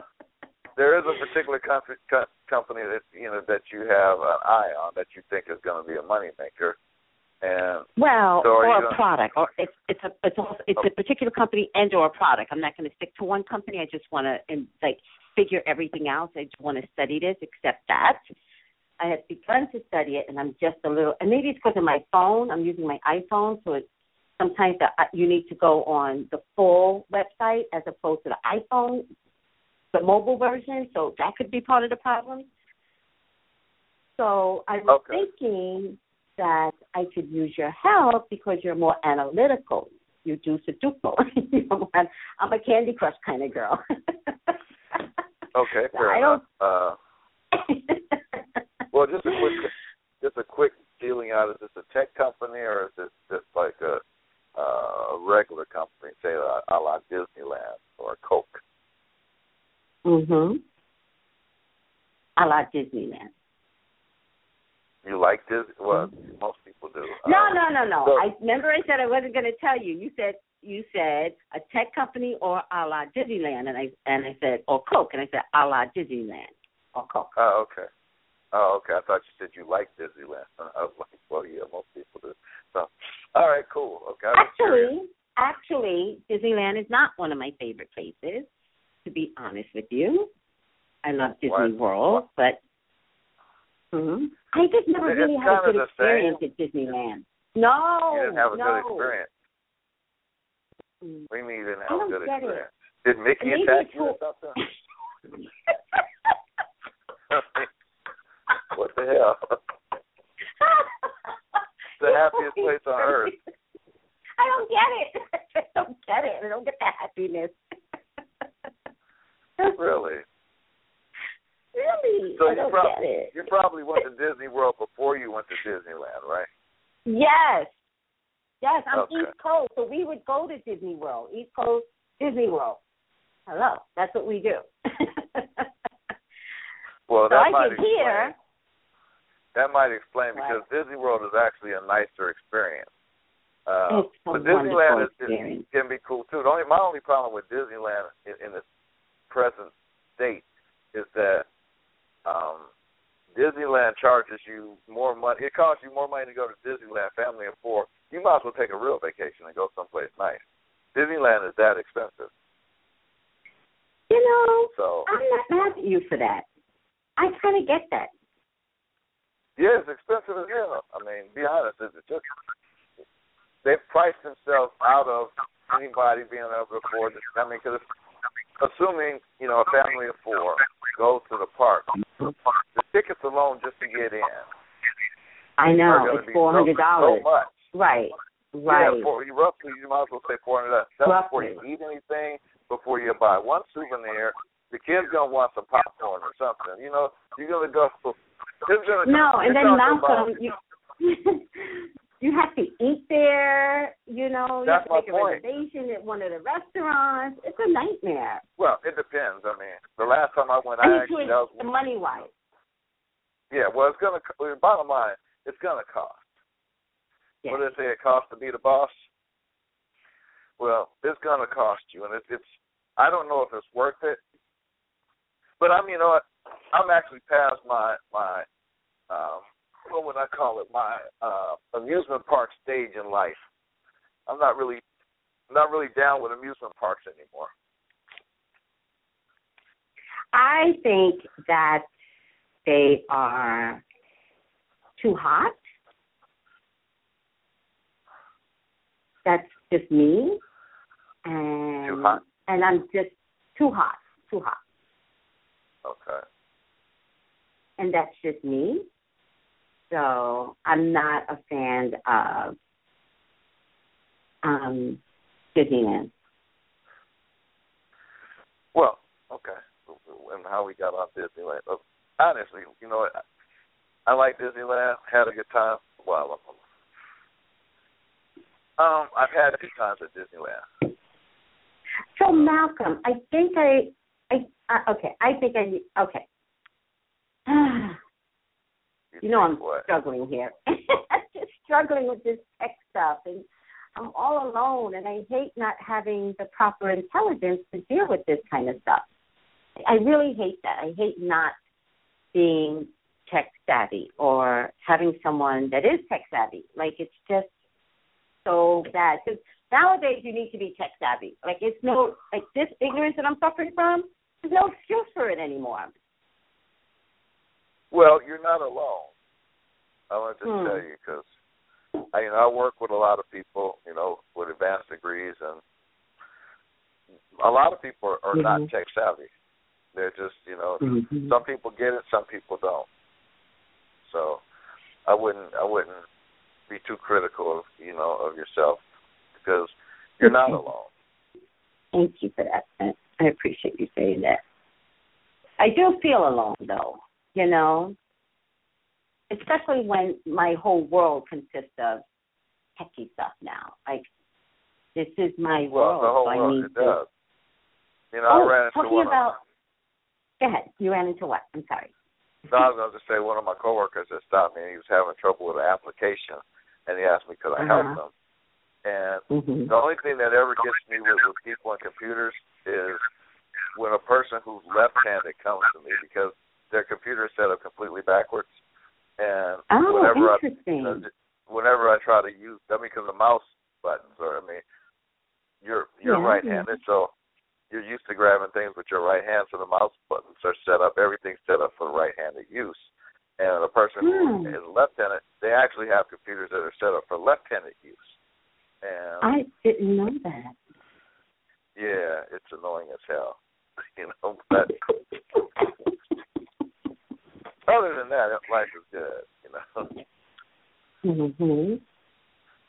there is a particular com- com- company that you know that you have an eye on that you think is going to be a moneymaker, and well, so or a product. Or it's it's a it's also, it's a particular company and or a product. I'm not going to stick to one company. I just want to like figure everything out. I just want to study this, except that. I had begun to study it, and I'm just a little, and maybe it's because of my phone. I'm using my iPhone, so it, sometimes the, you need to go on the full website as opposed to the iPhone, the mobile version, so that could be part of the problem. So I was okay. thinking that I could use your help because you're more analytical. You do Sudoku. I'm a Candy Crush kind of girl. Okay, fair I enough. Uh... Well, just a quick, just a quick feeling out. Is this a tech company or is this just like a, a regular company, say a, a la Disneyland or Coke? Mm-hmm. A la Disneyland. You like Disney? Well, mm-hmm. most people do. No, um, no, no, no. So, I remember I said I wasn't going to tell you. You said you said a tech company or a la Disneyland, and I and I said or Coke, and I said a la Disneyland or Coke. Oh, uh, okay. Oh, okay. I thought you said you liked Disneyland. I was like, well, yeah, most people do. So, all right, cool. Okay. Actually, actually, Disneyland is not one of my favorite places, to be honest with you. I love Disney what? World, but mm-hmm. I just never it's really had a good experience same. At Disneyland. No, you didn't have a no. good experience. What do you mean you didn't have a good experience? It. Did Mickey Maybe attack you or something? What the hell? It's the happiest place on earth. I don't get it. I don't get it. I don't get that happiness. Really? Really? So I you don't prob- get it. You probably went to Disney World before you went to Disneyland, right? Yes. Yes, I'm okay. East Coast, so we would go to Disney World. East Coast, Disney World. Hello. That's what we do. Well, so that I might explain. Hear. That might explain because wow. Disney World is actually a nicer experience. Uh, it's a but Disneyland is, is, can be cool too. The only, my only problem with Disneyland in, in its present state is that um, Disneyland charges you more money. It costs you more money to go to Disneyland, family of four. You might as well take a real vacation and go someplace nice. Disneyland is that expensive. You know, so, I'm not mad at you for that. I kind of get that. Yeah, it's expensive as hell. I mean, be honest, it's just they've priced themselves out of anybody being able to afford it. I mean, because assuming, you know, a family of four goes to the park, the tickets alone just to get in. I know, it's four hundred dollars. So much. Right, right. Yeah, for, roughly, you might as well say four hundred dollars. That's roughly. Before you eat anything, before you buy one souvenir. The kid's going to want some popcorn or something. You know, you're going to go. Gonna no, go, and then Malcolm, you, you have to eat there. You know, that's you have to make a point. Reservation at one of the restaurants. It's a nightmare. Well, it depends. I mean, the last time I went, I, I actually. That was money-wise. Yeah, well, it's going to, bottom line, it's going to cost. Yes. What do they say it costs to be the boss? Well, it's going to cost you, and it, it's, I don't know if it's worth it. But I'm, you know what, I'm actually past my, my um, what would I call it, my uh, amusement park stage in life. I'm not really not really down with amusement parks anymore. I think that they are too hot. That's just me. And, too hot? And I'm just too hot, too hot. Okay. And that's just me. So I'm not a fan of um, Disneyland. Well, okay. And how we got off Disneyland. Honestly, you know what? I like Disneyland. Had a good time. Wow. Um, I've had a few times at Disneyland. So, Malcolm, I think I... I, uh, okay, I think I, okay. you, you know I'm what? struggling here. I'm just struggling with this tech stuff, and I'm all alone, and I hate not having the proper intelligence to deal with this kind of stuff. I really hate that. I hate not being tech savvy or having someone that is tech savvy. Like, it's just so bad. Because nowadays, you need to be tech savvy. Like, it's no, like, this ignorance that I'm suffering from, there's no excuse for it anymore. Well, you're not alone. I want to just hmm. tell you because I, you know, I work with a lot of people, you know, with advanced degrees, and a lot of people are, are mm-hmm. not tech savvy. They're just, you know, mm-hmm. some people get it, some people don't. So, I wouldn't, I wouldn't be too critical, of, you know, of yourself. Because you're not alone. Thank you for that. I appreciate you saying that. I do feel alone, though, you know, especially when my whole world consists of techie stuff now. Like, this is my well, world. The whole so I world, need it to... does. You know, oh, I ran into talking one about... Of... Go ahead. You ran into what? I'm sorry. No, I was going to just say one of my coworkers that stopped me, and he was having trouble with an application, and he asked me could I uh-huh. help him. And mm-hmm. the only thing that ever gets me with, with people and computers is when a person who's left-handed comes to me because their computer is set up completely backwards. And oh, whenever interesting. I, you know, whenever I try to use, I mean, because the mouse buttons are, I mean, you're you're yeah, right-handed, yeah. so you're used to grabbing things with your right hand, so the mouse buttons are set up. Everything's set up for right-handed use. And a person hmm. who is left-handed, they actually have computers that are set up for left-handed use. And I didn't know that. Yeah, it's annoying as hell, you know. But other than that, life is good, you know. Mhm.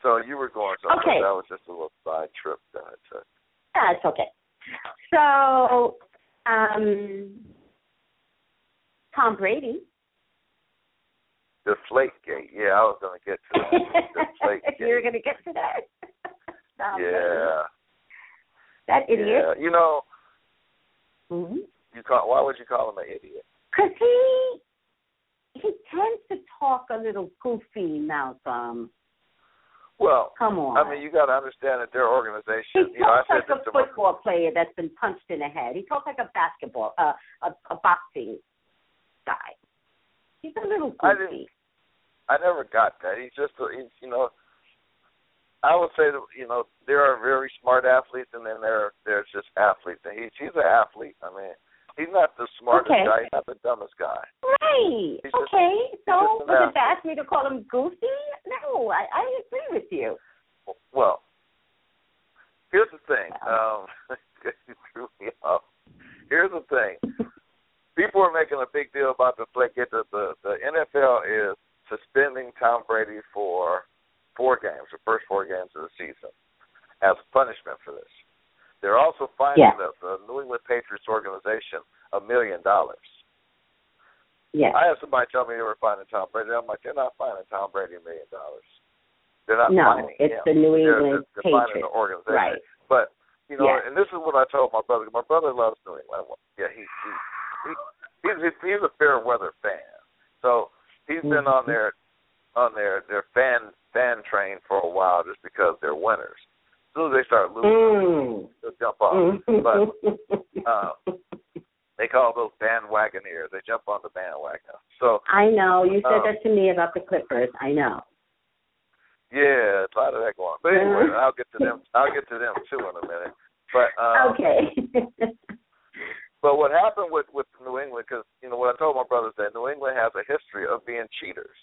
So you were going somewhere. Okay. That was just a little side trip that I took. That's okay. So, um, Tom Brady. The Deflategate. Yeah, I was going to get to that. Deflategate. You were going to get to that. Tom yeah. Brady. That idiot. Yeah. You know, mm-hmm. you call, why would you call him an idiot? Because he, he tends to talk a little goofy, Malcolm. Well, come on. I mean, you got to understand that their organization. He talks you know, I said like a football my... player that's been punched in the head. He talks like a basketball, uh, a, a boxing guy. He's a little goofy. I, didn't, I never got that. He's just, a, he's, you know, I would say that, you know, there are very smart athletes, and then there there's just athletes. And he, he's an athlete. I mean, he's not the smartest okay. guy. He's not the dumbest guy. Right. He's okay. Just, so was athlete. It bad for me to call him goofy? No, I, I agree with you. Well, here's the thing. Wow. Um, you threw me off. Here's the thing. People are making a big deal about the flick. The, the, the N F L is suspending Tom Brady for four games, the first four games of the season, as punishment for this. They're also fining yeah. the, the New England Patriots organization a million dollars. Yeah, I have somebody tell me they were fining Tom Brady. I'm like, they're not fining Tom Brady a million dollars. They're not no, fining him. No, it's the New England they're, they're Patriots. The organization. Right. But, you know, yeah. and this is what I told my brother. My brother loves New England. Yeah, he, he, he he's, he's a fair weather fan. So he's mm-hmm. been on their on their, their fan fan train for a while just because they're winners. As soon as they start losing, mm. they'll jump off. But um, they call those bandwagoners. They jump on the bandwagon. So I know. You said um, that to me about the Clippers. I know. Yeah, a lot of that going on. But anyway, I'll get to them. I'll get to them too in a minute. But um, okay. But what happened with, with New England, because, you know, what I told my brother is that New England has a history of being cheaters.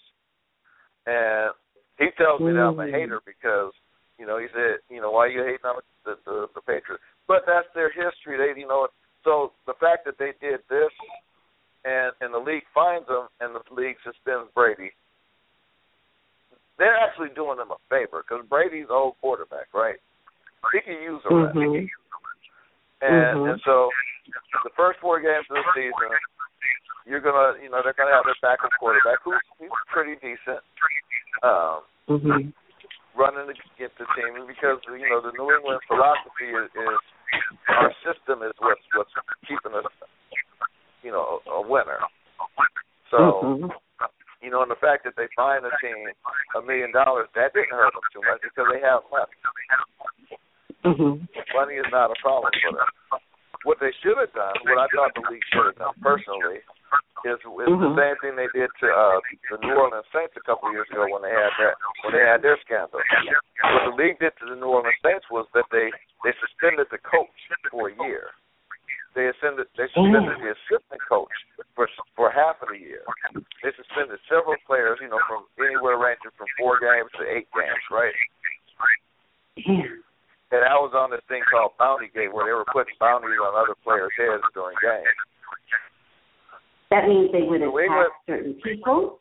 And he tells me that I'm a hater because, you know, he said, you know, why are you hating on the, the, the Patriots? But that's their history. They, you know, so the fact that they did this and, and the league finds them and the league suspends Brady, they're actually doing them a favor because Brady's an old quarterback, right? He can use a run. Mm-hmm. He can use a run. And, mm-hmm. and so the first four games of the season, you're gonna, you know, they're gonna have their backup quarterback, who's he's pretty decent, um, mm-hmm. running to get the team because, you know, the New England philosophy is, is our system is what's what's keeping us, you know, a winner. So, mm-hmm. you know, and the fact that they find a team a million dollars, that didn't hurt them too much because they have money. Mm-hmm. Money is not a problem for them. What they should have done, what I thought the league should have done personally, is, is mm-hmm. the same thing they did to uh, the New Orleans Saints a couple of years ago when they had that when they had their scandal. What the league did to the New Orleans Saints was that they, they suspended the coach for a year. They suspended they suspended the assistant coach for for half of the year. They suspended several players, you know, from anywhere ranging from four games to eight games, right? Yeah. And I was on this thing called Bounty Gate where they were putting bounties on other players' heads during games. That means they would attack certain people?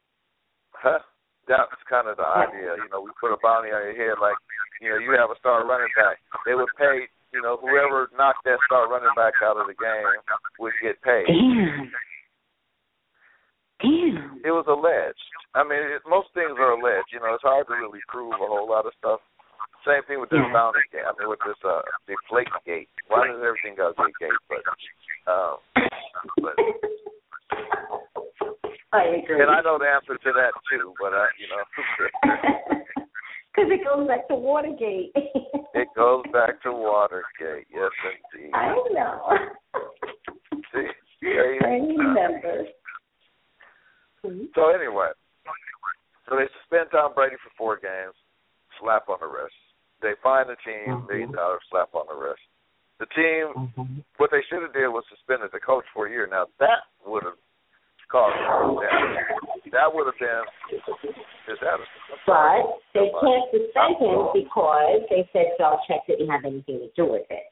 Huh? That was kind of the yeah. idea. You know, we put a bounty on your head like, you know, you have a star running back. They would pay, you know, whoever knocked that star running back out of the game would get paid. Damn. Damn. It was alleged. I mean, it, most things are alleged. You know, it's hard to really prove a whole lot of stuff. Same thing with this yeah. bounty gate. I mean, with this uh, the flake gate. Why does everything go to gate? But, um, but I agree. And I know the answer to that too. But I, you know, because it goes back to Watergate. It goes back to Watergate. Yes, indeed. I know. See, I remember. So anyway, so they suspend Tom Brady for four games. Slap on the wrist. They find the team, mm-hmm. million dollar slap on the wrist. The team, mm-hmm. what they should have did was suspended the coach for a year. Now, that would have caused damage. That would have been disastrous. But they so can't suspend him because they said Belichick didn't have anything to do with it.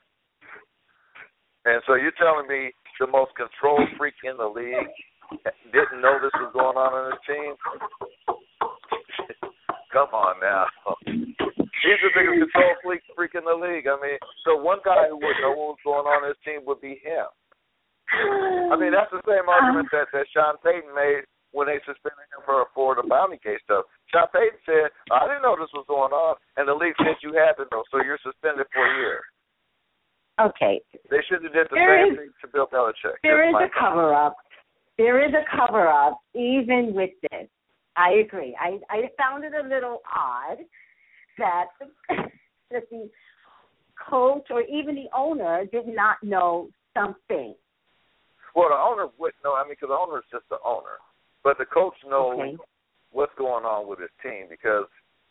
And so you're telling me the most control freak in the league didn't know this was going on in the team? Come on now. He's the biggest control freak, freak in the league. I mean, so one guy who would know what was going on in his team would be him. I mean, that's the same argument that, that Sean Payton made when they suspended him for, for the bounty case stuff. Sean Payton said, I didn't know this was going on, and the league said you had to know, so you're suspended for a year. Okay. They should have did the there same is, thing to Bill Belichick. There is a cover-up. There is a cover-up, even with this. I agree. I, I found it a little odd that the, that the coach or even the owner did not know something. Well, the owner wouldn't know. I mean, because the owner is just the owner. But the coach knows okay. what's going on with his team because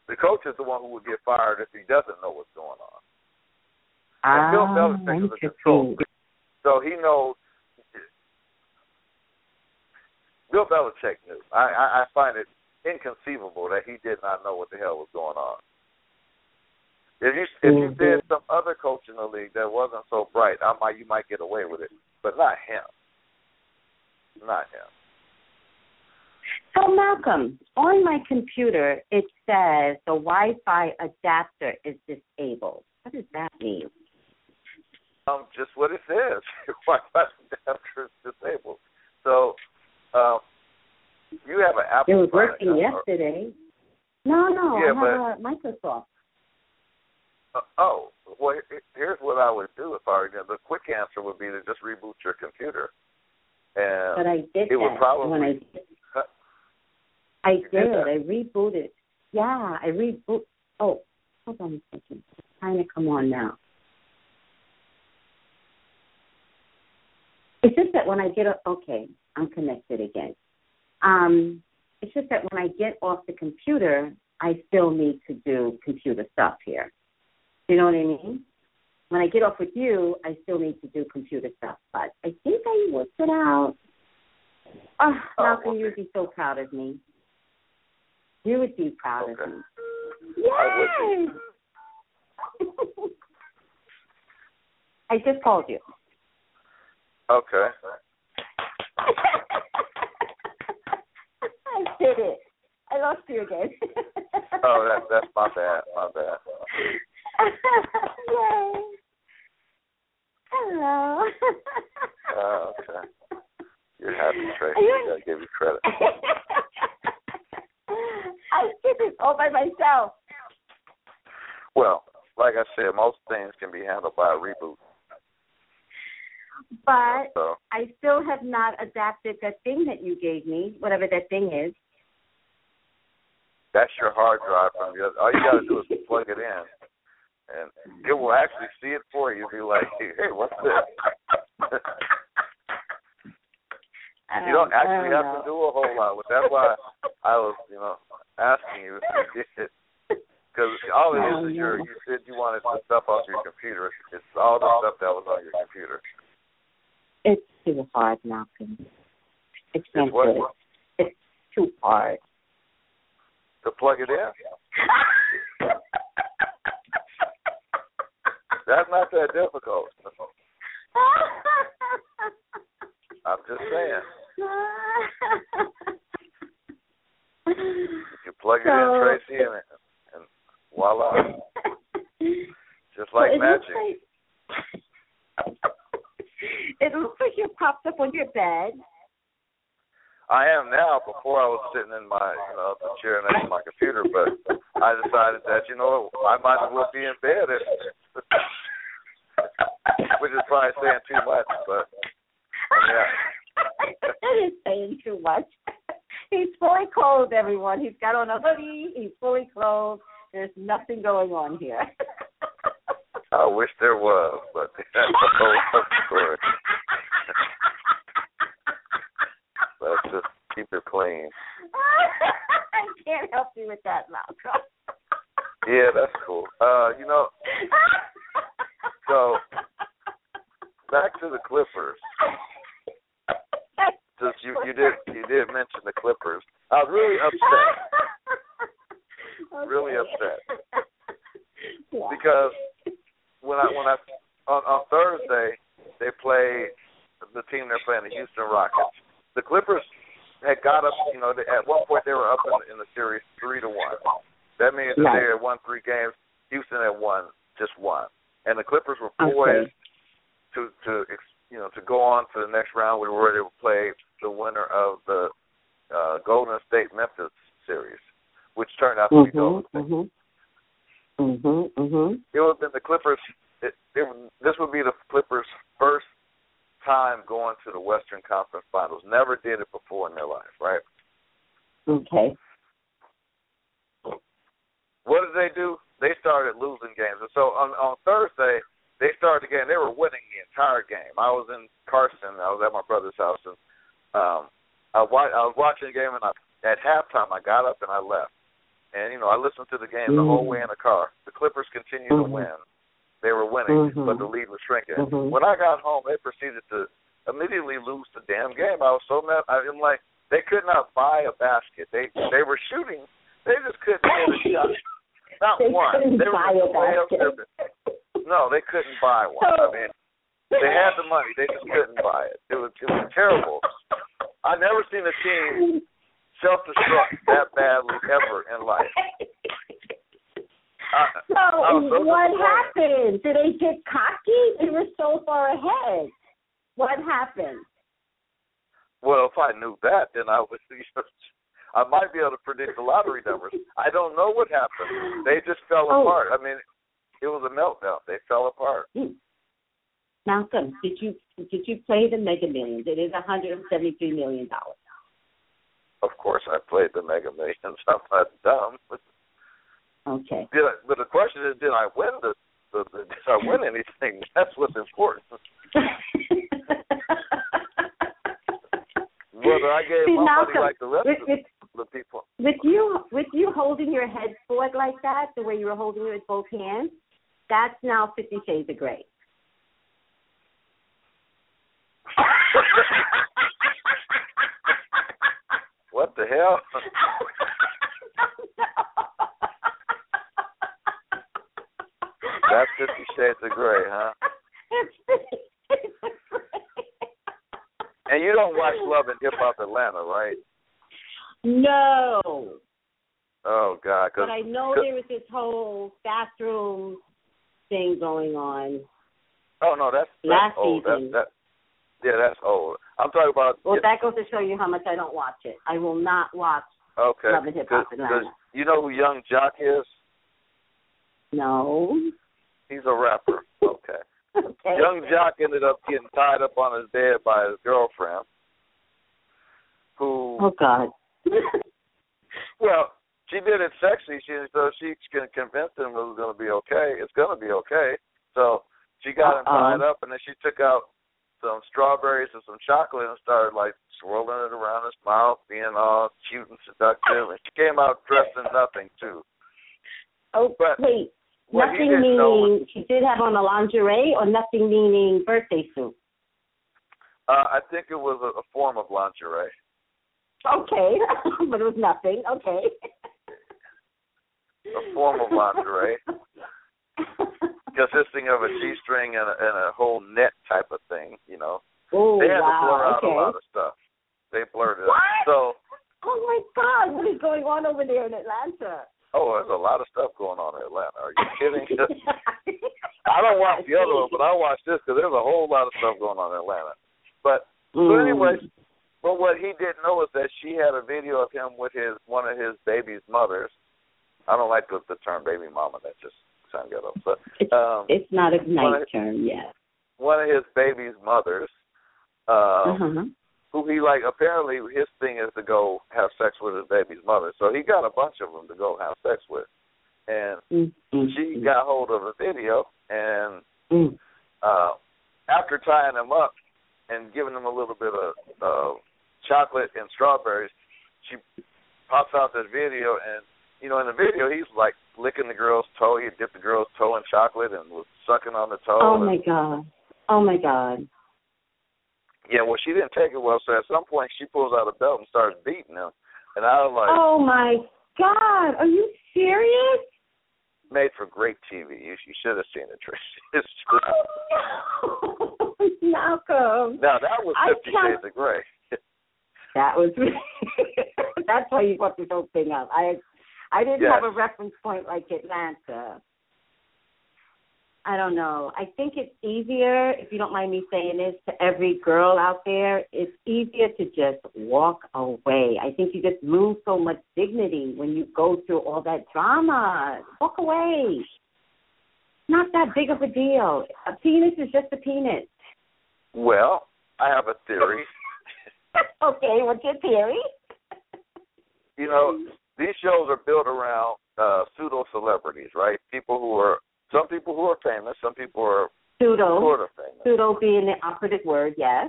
The coach is the one who would get fired if he doesn't know what's going on. And Bill Belichick is a control freak. So he knows. Bill Belichick knew. I, I, I find it inconceivable that he did not know what the hell was going on. If you if you did some other coach in the league that wasn't so bright, I might you might get away with it, but not him. Not him. So, Malcolm, on my computer, it says the Wi-Fi adapter is disabled. What does that mean? Um, just what it says. Your Wi-Fi adapter is disabled. So, um, you have an Apple. It was working phone, yesterday. Or, no, no, yeah, I have but, a Microsoft. Uh, oh, well, here's what I would do if I were going to. The quick answer would be to just reboot your computer. And but I did it that would probably, when I did. I did. did I rebooted. Yeah, I rebooted. Oh, hold on a second. It's trying to come on now. It's just that when I get up, okay, I'm connected again. Um, it's just that when I get off the computer, I still need to do computer stuff here. You know what I mean? When I get off with you, I still need to do computer stuff, but I think I worked it out. Oh, Malcolm, oh, okay. You'd be so proud of me. You would be proud okay. of me. Yes! I, I just called you. Okay. I did it. I lost you again. Oh, that, that's my bad. My bad. Yay. Hello. Oh, okay. You're happy, Tracy. I give you credit. I did it all by myself. Well, like I said, most things can be handled by a reboot. But so. I still have not adapted that thing that you gave me, whatever that thing is. That's your hard drive. From the other. All you got to do is plug it in. And it will actually see it for you. Be like, hey, what's this? You don't actually don't have to do a whole lot. That's why I was, you know, asking you if you did it. Because all it is is your, you said you wanted the stuff off your computer. It's all the stuff that was on your computer. It's too hard, Malcolm. It's, it's, what? It's too hard. To plug it in? That's not that difficult. I'm just saying. You plug it so, in, Tracy, and, and voila. Just like so magic. Looks like, it looks like you popped up on your bed. I am now. Before I was sitting in my, you know, the chair next to my computer, but I decided that, you know, I might as well be in bed. Which is probably saying too much, but yeah. It is saying too much. He's fully clothed, everyone. He's got on a hoodie. He's fully clothed. There's nothing going on here. I wish there was, but that's the whole other story. Let's just keep it clean. I can't help you with that, Malcolm. Yeah, that's cool. Uh, you know, so back to the Clippers. Since you, you did you did mention the Clippers, I was really upset. Okay. Really upset yeah. Because when I when I on, on Thursday they played the team they're playing, the Houston Rockets. The Clippers had got up. You know, they, at one point they were up in, in the series three to one. That means that they had won three games. Houston had won just one, and the Clippers were poised okay. to to you know to go on to the next round, where they would play the winner of the uh, Golden State Memphis series, which turned out to mm-hmm, be Golden State. Mm-hmm, mm-hmm, mm-hmm. It would have been the Clippers. It, it, this would be the Clippers' first time going to the Western Conference Finals. Never did it before in their life, right? Okay. What did they do? They started losing games. And so on, on Thursday, they started the game. They were winning the entire game. I was in Carson. I was at my brother's house. And um, I, wa- I was watching the game, and I, at halftime I got up and I left. And, you know, I listened to the game the whole way in the car. The Clippers continued mm-hmm. to win. They were winning, mm-hmm. but the lead was shrinking. Mm-hmm. When I got home, they proceeded to immediately lose the damn game. I was so mad. I'm like, they could not buy a basket. They they were shooting. They just couldn't get a shot. Not they one. They buy were way up there. No, they couldn't buy one. I mean, they had the money. They just couldn't buy it. It was it was terrible. I never seen a team self-destruct that badly ever in life. I, so, I so what happened? Did they get cocky? They were so far ahead. What happened? Well, if I knew that, then I would. You know, I might be able to predict the lottery numbers. I don't know what happened. They just fell oh. apart. I mean, it was a meltdown. They fell apart. Malcolm, did you did you play the Mega Millions? It is one hundred seventy-three million dollars. Of course, I played the Mega Millions. I'm not dumb. Okay. Did I, but the question is, did I win the, the, the did I win anything? That's what's important. Whether I gave See, my Malcolm, money like the rest with, of with, the people. With you, with you holding your head forward like that, the way you were holding it with both hands, that's now Fifty Shades of Grey. What the hell? That's Fifty Shades of Grey, huh? It's Fifty Shades of Grey. And you don't watch Love and Hip Hop Atlanta, right? No. Oh, God. But I know there was this whole bathroom thing going on. Oh, no, that's, that's last old. Season. That, that, yeah, that's old. I'm talking about... Well, yeah. That goes to show you how much I don't watch it. I will not watch okay. Love and Hip Hop Atlanta. You know who Young Jock is? No. He's a rapper. Okay. Okay. Young Jock ended up getting tied up on his bed by his girlfriend, who... Oh, God. Well, she did it sexy, she, so she convinced him it was going to be okay. It's going to be okay. So she got him tied up, and then she took out some strawberries and some chocolate and started, like, swirling it around his mouth, being all cute and seductive. And she came out dressed in nothing, too. Oh, but... Wait. Well, nothing meaning know. She did have on a lingerie, or nothing meaning birthday suit? Uh, I think it was a, a form of lingerie. Okay, but it was nothing. Okay. A form of lingerie. Consisting of a G-string and a, and a whole net type of thing, you know. Ooh, they had wow. to blur out okay. a lot of stuff. They blurred it what? out. So, oh, my God, what is going on over there in Atlanta? Oh, there's a lot of stuff going on in Atlanta. Are you kidding? I don't watch the other one, but I watch this because there's a whole lot of stuff going on in Atlanta. But mm. so anyway, but what he didn't know is that she had a video of him with his one of his baby's mothers. I don't like the, the term baby mama. That just sounds ghetto. But um, it's, it's not a nice his, term, yeah. One of his baby's mothers, um, uh-huh. who he, like, apparently his thing is to go have sex with his baby's mother. So he got a bunch of them to go have sex with. And mm-hmm. she got hold of a video, and mm. uh, after tying him up and giving him a little bit of uh, chocolate and strawberries, she pops out this video, and, you know, in the video he's, like, licking the girl's toe. He dipped the girl's toe in chocolate and was sucking on the toe. Oh, and, my God. Oh, my God. Yeah, well, she didn't take it well, so at some point she pulls out a belt and starts beating him. And I was like... Oh, my God. Are you serious? Made for great T V. You, you should have seen it, Trish. It's oh, no. Malcolm. Now, that was Fifty Shades of Grey. That was... That's why you brought this whole thing up. I I didn't yes. have a reference point like Atlanta. I don't know. I think it's easier, if you don't mind me saying this to every girl out there, it's easier to just walk away. I think you just lose so much dignity when you go through all that drama. Walk away. Not that big of a deal. A penis is just a penis. Well, I have a theory. Okay, what's your theory? You know, these shows are built around uh, pseudo-celebrities, right? People who are Some people who are famous, some people are pseudo, sort of famous. Pseudo being the operative word, yes.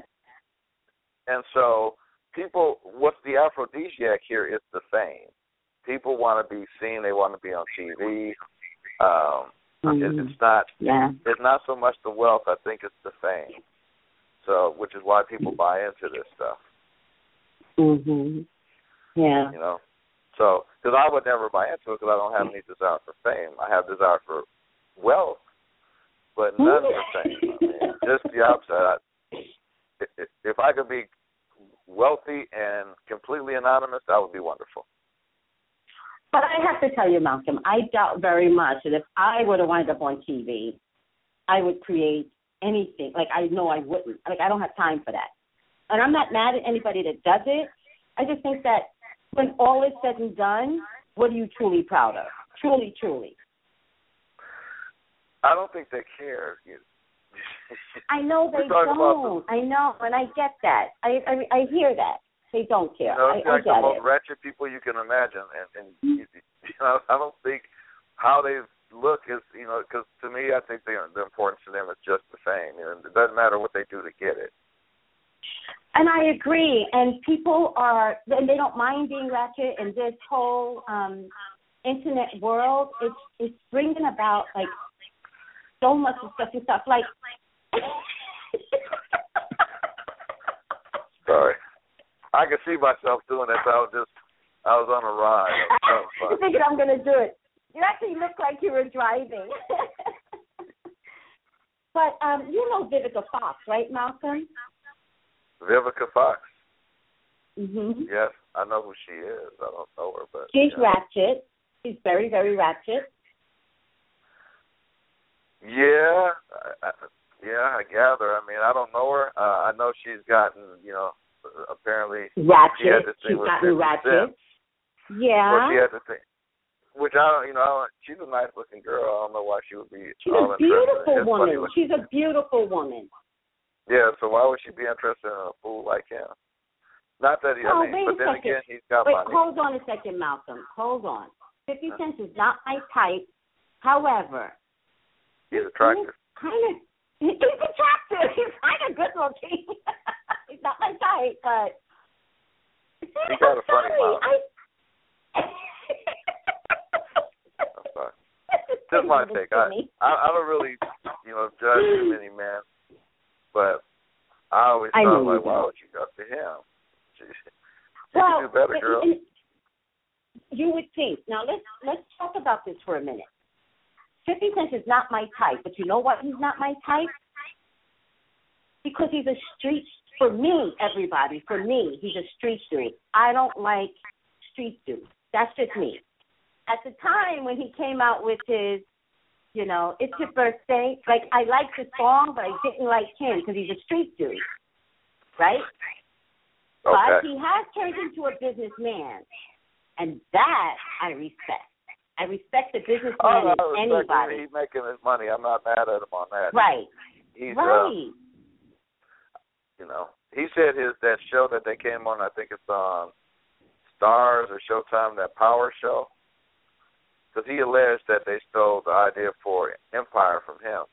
And so people, what's the aphrodisiac here is the fame. people want to be seen. They want to be on T V. Um, mm-hmm. it, it's not. Yeah. It's not so much the wealth. I think it's the fame. So, which is why people buy into this stuff. Mhm. Yeah. You know. So, because I would never buy into it because I don't have any desire for fame. I have desire for wealth, but none for fame. I mean, just the opposite. I, if I could be wealthy and completely anonymous, that would be wonderful. But I have to tell you, Malcolm, I doubt very much that if I would have wound up on T V, I would create anything. Like, I know I wouldn't. Like, I don't have time for that. And I'm not mad at anybody that does it. I just think that when all is said and done, what are you truly proud of? Truly, truly. I don't think they care. I know they don't. The, I know, and I get that. I I, I hear that. They don't care. You know, it's I, like I get the most it. Wretched people you can imagine. And, and you know, I don't think how they look is, you know, because to me, I think they, the importance to them is just the fame. You know, it doesn't matter what they do to get it. And I agree. And people are, and they don't mind being ratchet. And this whole um, internet world, it's it's bringing about like so much disgusting stuff. Like, sorry, I could see myself doing this. I was just, I was on a ride. You thinking I'm gonna do it? You actually look like you were driving. But um, you know Vivica Fox, right, Malcolm? Vivica Fox. Mm-hmm. Yes, I know who she is. I don't know her, but she's yeah. ratchet. She's very, very ratchet. Yeah, I, I, yeah, I gather. I mean, I don't know her. Uh, I know she's gotten, you know, apparently ratchet. She had this thing she's with gotten ratchet. Cents, yeah. Well, she had this thing, which I don't, you know, I don't, she's a nice looking girl. I don't know why she would be. She's all a beautiful woman. She's a beautiful woman. Yeah, so why would she be interested in a fool like him? Not that he, oh, I mean, but then again, he's got wait, money. Wait, hold on a second, Malcolm. Hold on. fifty huh? Cent is not my type. However, he's attractive. He's kind of, he's attractive. He's kind of good looking. He's not my type, but. He's got I'm a funny mouth. I... I'm sorry. Just my take. I, I, I don't really, you know, judge too many men. But I always I thought, like, why would you go to him? You well, can do better, girl. You would think. Now, let's let's talk about this for a minute. fifty Cent is not my type, but you know what? He's not my type? Because he's a street, for me, everybody, for me, he's a street dude. I don't like street dudes. That's just me. At the time when he came out with his, you know, it's your birthday. Like, I liked the song, but I didn't like him because he's a street dude, right? Okay. But he has turned into a businessman, and that I respect. I respect the businessman oh, no, in anybody. He's making his money. I'm not mad at him on that. Right. He's, right. Uh, you know, he said his that show that they came on, I think it's on Stars or Showtime, that Power Show. Because he alleged that they stole the idea for Empire from him,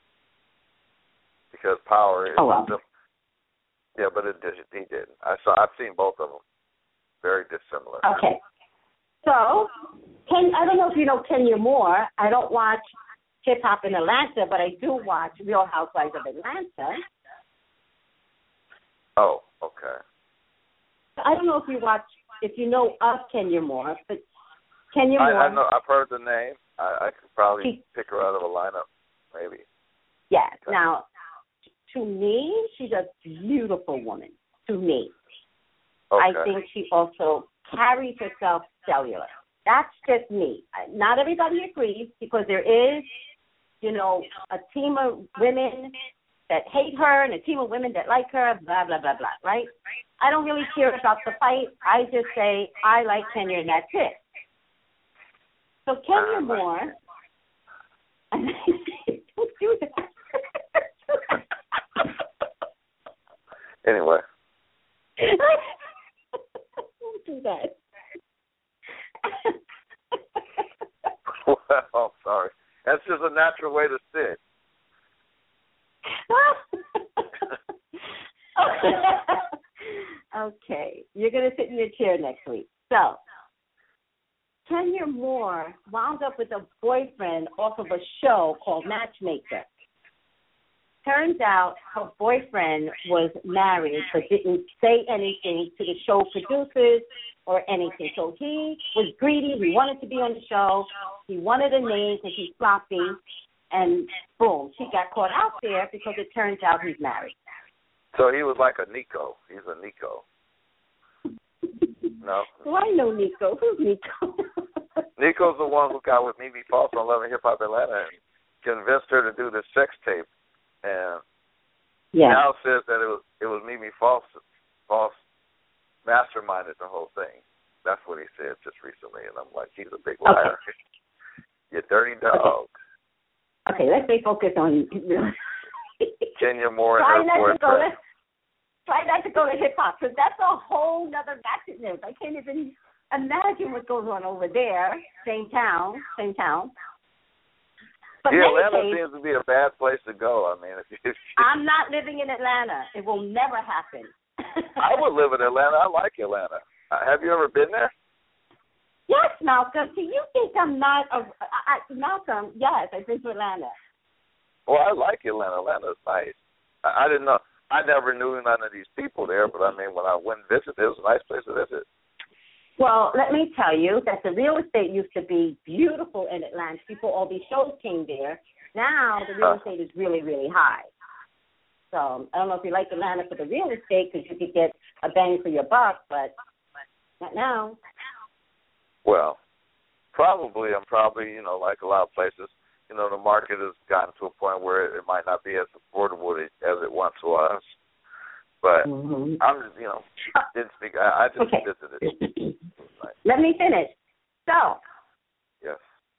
because Power is. Oh wow. Yeah, but it did, he didn't. I saw. I've seen both of them. Very dissimilar. Okay. So, Ken, I don't know if you know Kenya Moore. I don't watch hip hop in Atlanta, but I do watch Real Housewives of Atlanta. Oh, okay. So I don't know if you watch, if you know of Kenya Moore, but. Kenya Moore. I, I know, I've heard the name. I, I could probably she, pick her out of a lineup, maybe. Yeah. Okay. Now, to me, she's a beautiful woman. To me. Okay. I think she also carries herself cellular. That's just me. Not everybody agrees because there is, you know, a team of women that hate her and a team of women that like her, blah, blah, blah, blah, right? I don't really care about the fight. I just say I like Kenya and that's it. So Kenya Moore, don't do that. Anyway. Don't do that. Well, sorry. That's just a natural way to sit. Okay. You're going to sit in your chair next week. So. Kenya Moore wound up with a boyfriend off of a show called Matchmaker. Turns out her boyfriend was married but didn't say anything to the show producers or anything. So he was greedy. He wanted to be on the show. He wanted a name because he's sloppy. And boom, she got caught out there because it turns out he's married. So he was like a Nico. He's a Nico. No. Well, I know Nico. Who's Nico? Nico's the one who got with Mimi Fox on Love and Hip Hop Atlanta and convinced her to do this sex tape. And yeah. Now says that it was it was Mimi Fox Fox masterminded the whole thing. That's what he said just recently, and I'm like, he's a big liar. Okay. You dirty dog. Okay, okay, let's stay focused on Kenya Moore and her boyfriend. Try not to go to hip-hop, because that's a whole nother ratchetness. I can't even imagine what goes on over there. Same town, same town. But yeah, Atlanta case, seems to be a bad place to go. I mean, if you, I'm not living in Atlanta. It will never happen. I would live in Atlanta. I like Atlanta. Uh, have you ever been there? Yes, Malcolm. Do you think I'm not a I, I, Malcolm, yes, I've been to Atlanta. Well, I like Atlanta. Atlanta's nice. I, I didn't know. I never knew none of these people there, but, I mean, when I went and visited, it was a nice place to visit. Well, let me tell you that the real estate used to be beautiful in Atlanta. People, all these shows came there. Now the real estate is really, really high. So I don't know if you like Atlanta for the real estate because you could get a bang for your buck, but not now. Well, probably. I'm probably, you know, like a lot of places, you know, the market has gotten to a point where it might not be as affordable as it once was. But mm-hmm. I'm just, you know, didn't speak. I, I just okay. visited. Right. Let me finish. So, yes,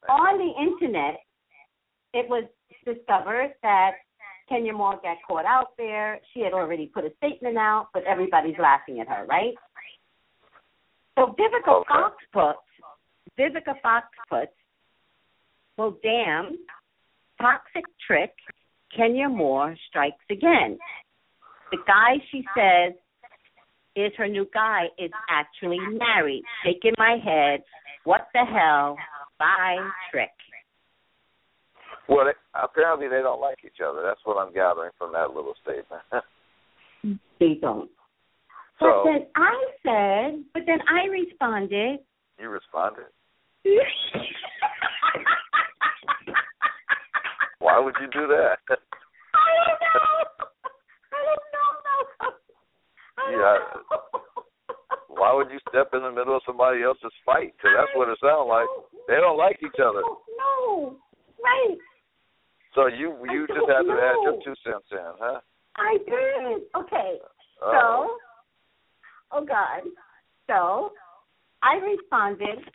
on the internet, it was discovered that Kenya Moore got caught out there. She had already put a statement out, but everybody's laughing at her, right? So Vivica okay. Fox puts, Vivica Fox puts, well, damn, toxic trick, Kenya Moore strikes again. The guy she says is her new guy is actually married. Shaking my head, what the hell, bye, trick. Well, apparently they don't like each other. That's what I'm gathering from that little statement. They don't. So, but then I said, but then I responded. You responded. Why would you do that? I don't know. I don't know. No. I don't yeah. know. Why would you step in the middle of somebody else's fight? Because that's what it sounds like. They don't like each other. No. Right. So you you just had to add your two cents in, huh? I did. Okay. Uh-oh. So, oh, God. So I responded,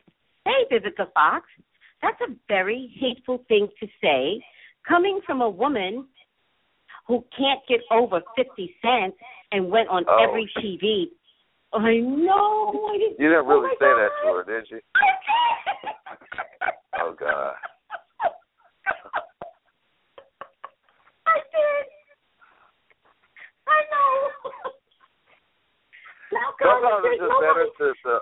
hey, Vivica Fox, that's a very hateful thing to say, coming from a woman who can't get over fifty cent and went on oh, every T V. I know. I didn't, you didn't really oh say God. that to her, did you? I did. Oh, God. I did. I know. Now, Sometimes it's just better to... to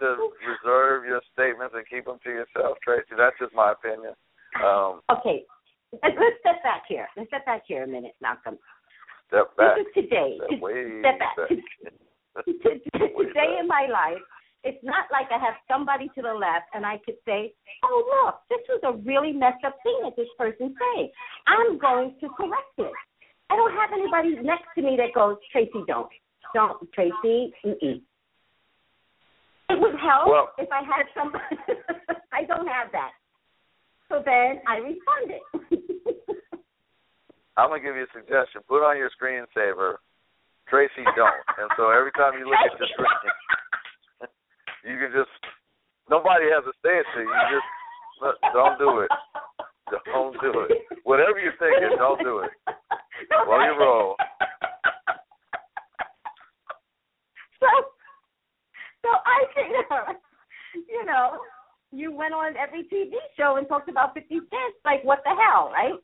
to reserve your statements and keep them to yourself, Tracy. That's just my opinion. Um, okay. Let's, let's step back here. Let's step back here a minute, Malcolm. Step back. This is today. Step, step back. back. Today in my life, it's not like I have somebody to the left and I could say, oh, look, this was a really messed up thing that this person said. I'm going to correct it. I don't have anybody next to me that goes, Tracy, don't. Don't, Tracy. Mm-mm. It would help well, if I had somebody. I don't have that. So then I responded. I'm going to give you a suggestion. Put on your screensaver, Tracy, don't. And so every time you look at the screen, you can just, nobody has to say it to you. You just, look, don't do it. Don't do it. Whatever you're thinking, don't do it. While you roll. So. So I think, you know, you went on every T V show and talked about fifty cent, like what the hell, right?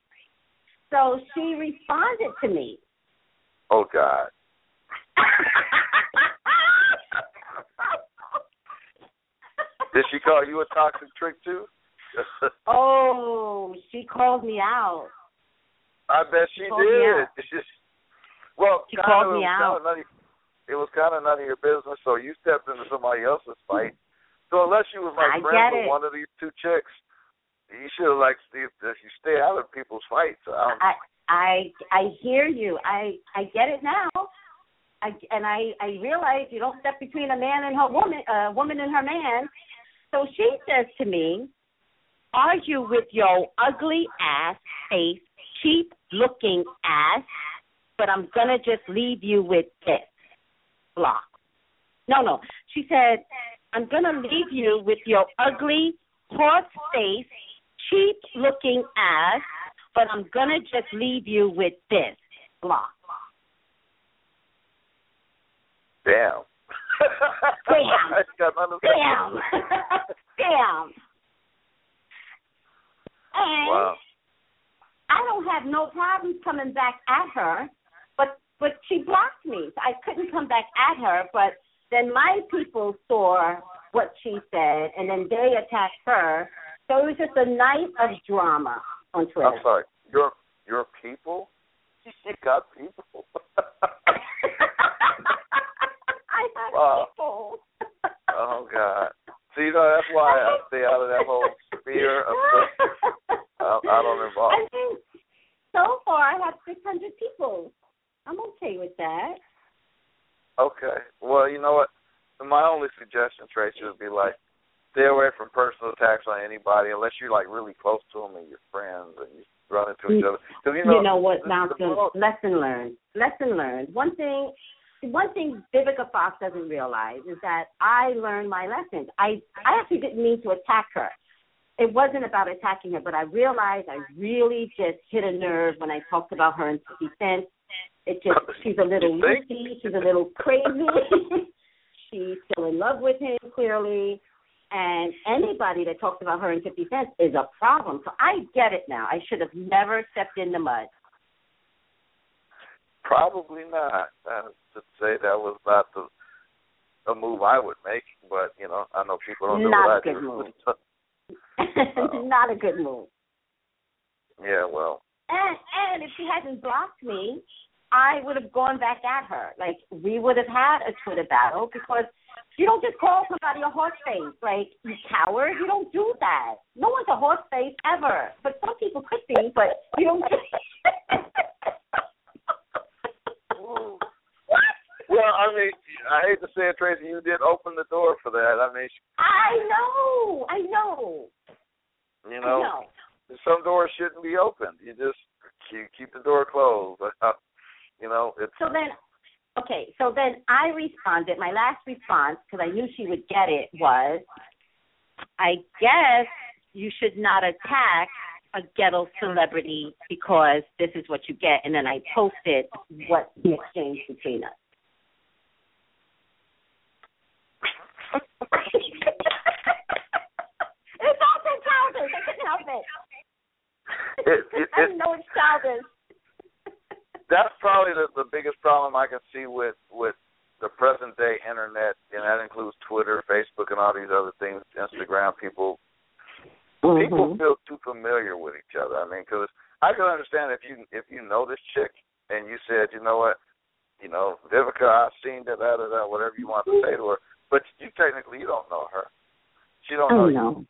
So she responded to me. Oh, God. Did she call you a toxic trick too? Oh, she called me out. I bet she, she did. It's just, well, she kinda, called me it out. Of, it was kind of none of your business, so you stepped into somebody else's fight. So unless you was like friends with one of these two chicks, you should have like if you stay out of people's fights. I I, I I hear you. I I get it now. I, and I, I realize you don't step between a man and her woman, a uh, woman and her man. So she says to me, argue with your ugly ass face, cheap looking ass, but I'm going to just leave you with this block. No, no. She said, I'm going to leave you with your ugly horse face, cheap looking ass, but I'm going to just leave you with this block. Damn. Damn. Damn. Damn. And wow. I don't have no problems coming back at her, but, but she blocked me. I couldn't come back at her, but then my people saw what she said, and then they attacked her. So it was just a night of drama on Twitter. I'm sorry. Your, your people? She got people. I have wow. people. Oh, God. See, you know, that's why I stay out of that whole sphere of stuff. I, I don't involve. I think so far I have six hundred people. I'm okay with that. Okay. Well, you know what? My only suggestion, Tracy, would be, like, stay away from personal attacks on anybody unless you're, like, really close to them and you're friends and you run into each other. You know, you know what, Malcolm? Lesson learned. Lesson learned. One thing... One thing Vivica Fox doesn't realize is that I learned my lessons. I, I actually didn't mean to attack her. It wasn't about attacking her, but I realized I really just hit a nerve when I talked about her in fifty cent. It just, she's a little loopy. She's a little crazy. She's still in love with him, clearly. And anybody that talks about her in fifty cent is a problem. So I get it now. I should have never stepped in the mud. Probably not. I should say that was not the a move I would make, but, you know, I know people don't do what I do. um, Not a good move. Yeah, well. And, and if she hadn't blocked me, I would have gone back at her. Like, we would have had a Twitter battle because you don't just call somebody a horse face. Like, you coward, you don't do that. No one's a horse face ever. But some people could be, but you don't do Well, I mean, I hate to say it, Tracy, you did open the door for that. I mean, she, I know, I know. You know, I know, some doors shouldn't be opened. You just you keep the door closed. You know, it's so then. Okay, so then I responded. My last response, because I knew she would get it, was, I guess you should not attack a ghetto celebrity because this is what you get. And then I posted what the exchange between us. It's all been childish. I couldn't help it. it, it I know it's childish. That's probably the, the biggest problem I can see with, with the present day internet, and that includes Twitter, Facebook, and all these other things. Instagram people, mm-hmm. people feel too familiar with each other. I mean, because I can understand if you if you know this chick and you said, you know what, you know, Vivica, I've seen that, that, that, whatever you want to say to her. But you technically you don't know her. She don't know, I know. you.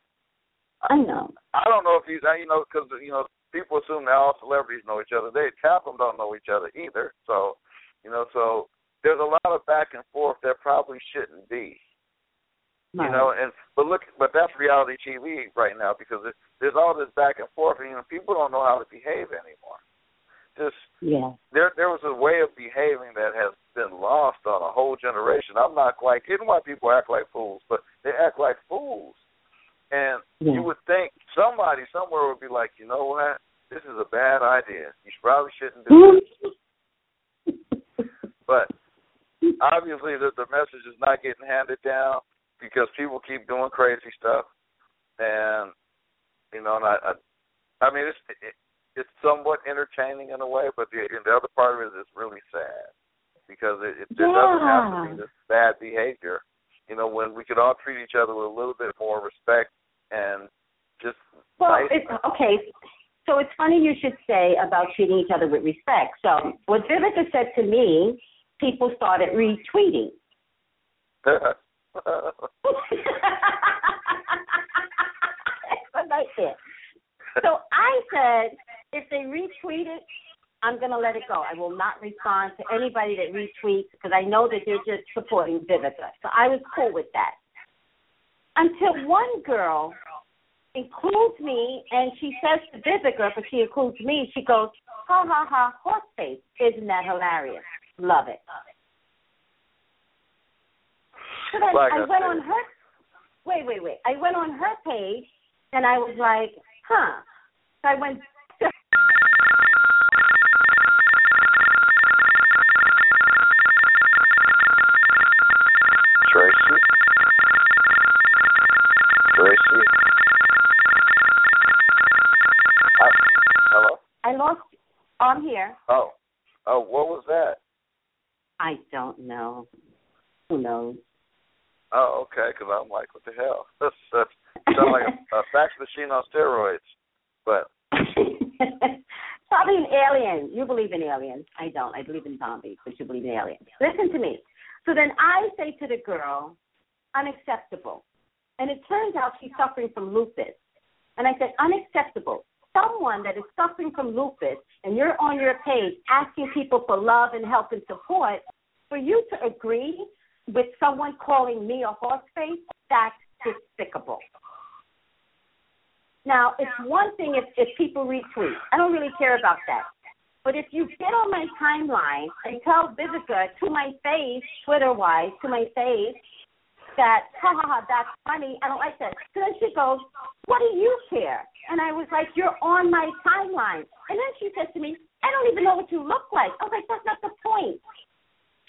I know. I don't know if he's, you know, because, you know, people assume that all celebrities know each other. They, half of them don't know each other either. So, you know, so there's a lot of back and forth that probably shouldn't be. No. You know, and but look, but that's reality T V right now because it, there's all this back and forth, and you know, people don't know how to behave anymore. Just, yeah. There, there was a way of behaving that has been lost on a whole generation. I'm not quite kidding why people act like fools, but they act like fools. And yeah. you would think somebody somewhere would be like, you know what, this is a bad idea. You probably shouldn't do this. But obviously the, the message is not getting handed down because people keep doing crazy stuff. And, you know, and I, I, I mean, it's... It, It's somewhat entertaining in a way, but the, the other part of it is it's really sad because it, it, there yeah. doesn't have to be this bad behavior you know, when we could all treat each other with a little bit more respect and just well, nice. It's, okay, so it's funny you should say about treating each other with respect. So what Vivica said to me, people started retweeting. Right there. So I said, if they retweet it, I'm going to let it go. I will not respond to anybody that retweets because I know that they're just supporting Vivica. So I was cool with that. Until one girl includes me, and she says to Vivica, but she includes me, she goes, ha, ha, ha, horse face. Isn't that hilarious? Love it. So then I went on her, wait, wait, wait. I went on her page, and I was like, huh. So I went to Tracy. Tracy. I, hello? I lost you. Oh, I'm here. Oh. Oh, what was that? I don't know. Who knows? Oh, okay, because I'm like, what the hell? That's, that's sounds like a, a fax machine on steroids. But probably an alien. You believe in aliens. I don't. I believe in zombies, but you believe in aliens. Listen to me. So then I say to the girl, unacceptable. And it turns out she's suffering from lupus. And I said, unacceptable. Someone that is suffering from lupus and you're on your page asking people for love and help and support, for you to agree with someone calling me a horse face, that's despicable. Now, it's one thing if, if people retweet. I don't really care about that. But if you get on my timeline and tell Vivica to my face, Twitter-wise, to my face, that, ha, ha, ha, that's funny, I don't like that. So then she goes, what do you care? And I was like, you're on my timeline. And then she says to me, I don't even know what you look like. I was like, that's not the point.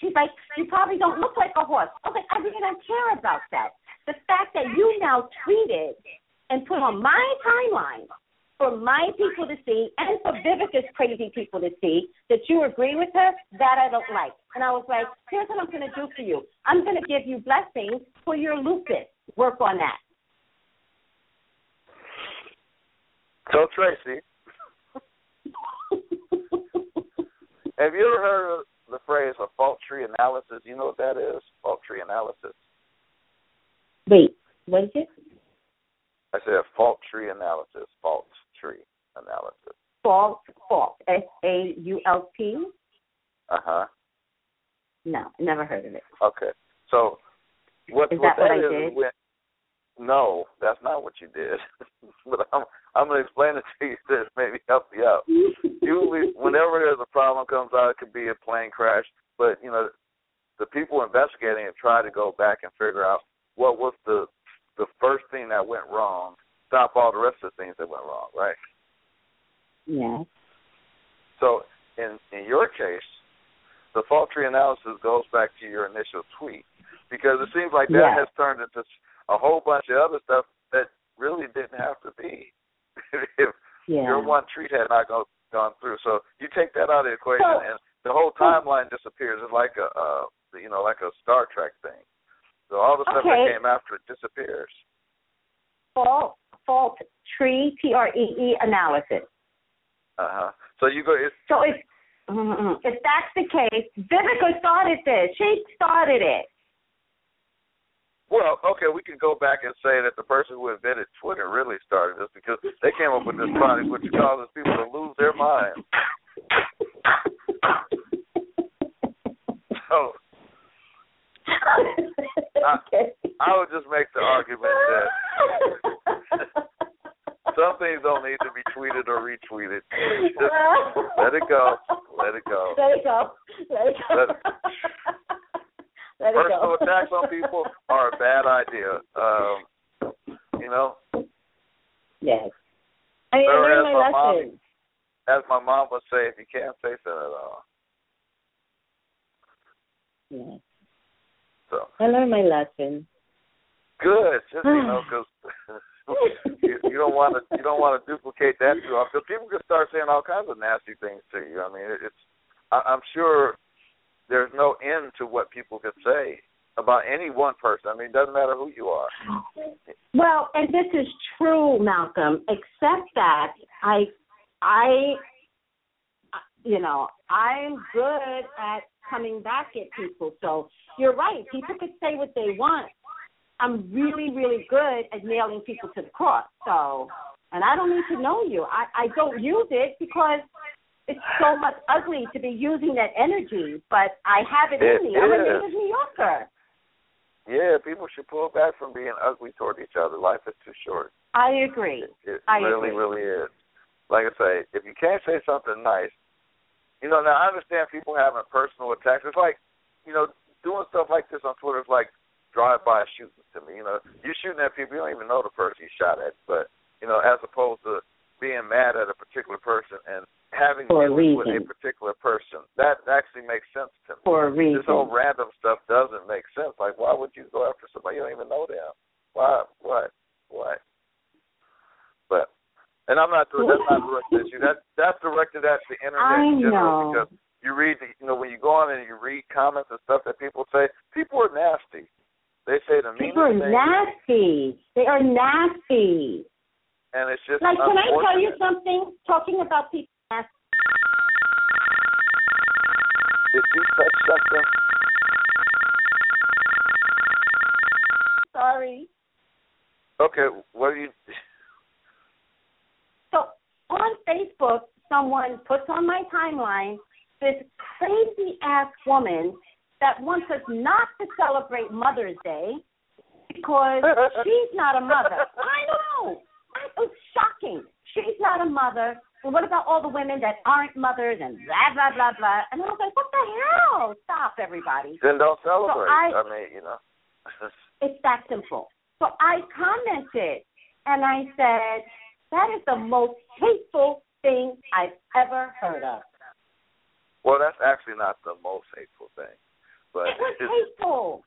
She's like, you probably don't look like a horse. I was like, I really don't care about that. The fact that you now tweeted and put on my timeline for my people to see and for Vivica's crazy people to see that you agree with her, that I don't like. And I was like, here's what I'm going to do for you. I'm going to give you blessings for your lupus. Work on that. So, Tracy, have you ever heard of the phrase a fault tree analysis? You know what that is? Fault tree analysis. Wait, what is it? I said fault tree analysis. Fault tree analysis. Fault, fault. S A U L T? Uh-huh. No, never heard of it. Okay. So what, is what that, that what is, I did? When, no, that's not what you did. But I'm, I'm going to explain it to you to maybe help you out. Usually, whenever there's a problem comes out, it could be a plane crash. But, you know, the people investigating it try to go back and figure out what was the the first thing that went wrong, stop all the rest of the things that went wrong, right? Yeah. So in, in your case, the fault tree analysis goes back to your initial tweet because it seems like that yeah. has turned into a whole bunch of other stuff that really didn't have to be if yeah. your one tweet had not go, gone through. So you take that out of the equation so, and the whole timeline so, disappears. It's like a, uh, you know, like a Star Trek thing. So all the stuff okay. that came after it disappears. Fault, fault tree, T R E E analysis. Uh-huh. So you go. It's, so if, if that's the case, Vivica started this. She started it. Well, okay, we can go back and say that the person who invented Twitter really started this because they came up with this product which causes people to lose their minds. So... Okay. I, I would just make the argument that some things don't need to be tweeted or retweeted. Just let it go. Let it go. Let it go. Let it go. Let, let it personal go. Attacks on people are a bad idea. Um, you know? Yes. I mean, I learned my lesson. As my mom would say, if you can't say so at all. Yes. So. I learned my lesson. Good, just you know, because you, you don't want to you don't want to duplicate that too often. People can start saying all kinds of nasty things to you. I mean, it's I, I'm sure there's no end to what people could say about any one person. I mean, it doesn't matter who you are. Well, and this is true, Malcolm, except that I, I, you know, I'm good at coming back at people. So you're right. People can say what they want. I'm really, really good at nailing people to the cross. So, and I don't need to know you. I, I don't use it because it's so much ugly to be using that energy, but I have it, it in me. I'm a native New Yorker. Yeah, people should pull back from being ugly toward each other. Life is too short. I agree. It, it I really, agree. really is. Like I say, if you can't say something nice, you know, now I understand people having personal attacks. It's like, you know, doing stuff like this on Twitter is like drive-by shooting to me. You know, you're shooting at people, you don't even know the person you shot at. But, you know, as opposed to being mad at a particular person and having dealings with a particular person, that actually makes sense to me. For a reason. This whole random stuff doesn't make sense. Like, why would you go after somebody you don't even know them? Why? What? What? But, and I'm not doing that's not directed at you. That that's directed at the internet I in general know. Because you read, the, you know, when you go on and you read comments and stuff that people say, people are nasty. They say the meanest things. People are nasty. They are nasty. And it's just like, can I tell you something? Talking about people nasty. Did you touch something? Sorry. Okay, what are you? So on Facebook, someone puts on my timeline this crazy-ass woman that wants us not to celebrate Mother's Day because she's not a mother. I know. It's shocking. She's not a mother. Well, what about all the women that aren't mothers and blah, blah, blah, blah? And I was like, what the hell? Stop, everybody. Then don't celebrate. So I, I mean, you know. It's that simple. So I commented, and I said, that is the most hateful thing I've ever heard of. Well, that's actually not the most hateful thing. But it was hateful.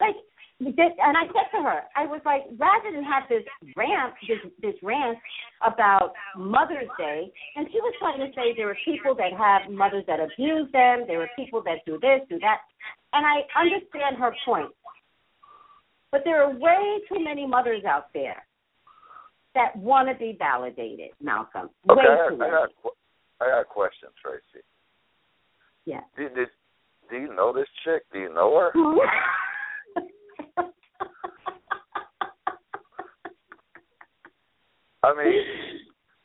Like, and I said to her, I was like, rather than have this rant, this, this rant about Mother's Day, and she was trying to say there are people that have mothers that abuse them, there are people that do this, do that, and I understand her point. But there are way too many mothers out there that want to be validated, Malcolm. Okay, way I, too I, many. I, got, I got a question, Tracy. Yeah. Do, do, do you know this chick? Do you know her? I mean,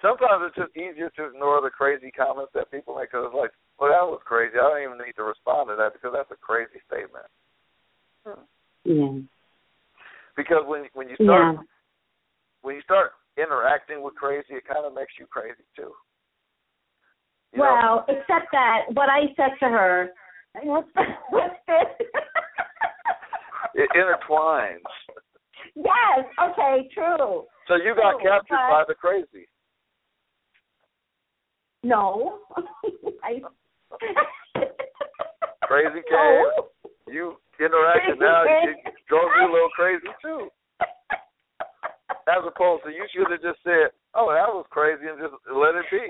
sometimes it's just easier to ignore the crazy comments that people make because it's like, well, that was crazy. I don't even need to respond to that because that's a crazy statement. Yeah. Because when when you start yeah. when you start interacting with crazy, it kind of makes you crazy too. You well, know? Except that what I said to her, what's this? It intertwines. Yes. Okay. True. So you got true, captured but... by the crazy. No. I... Crazy came. No. You interacted now. It drove you a little crazy too. As opposed to you should have just said, "Oh, that was crazy," and just let it be.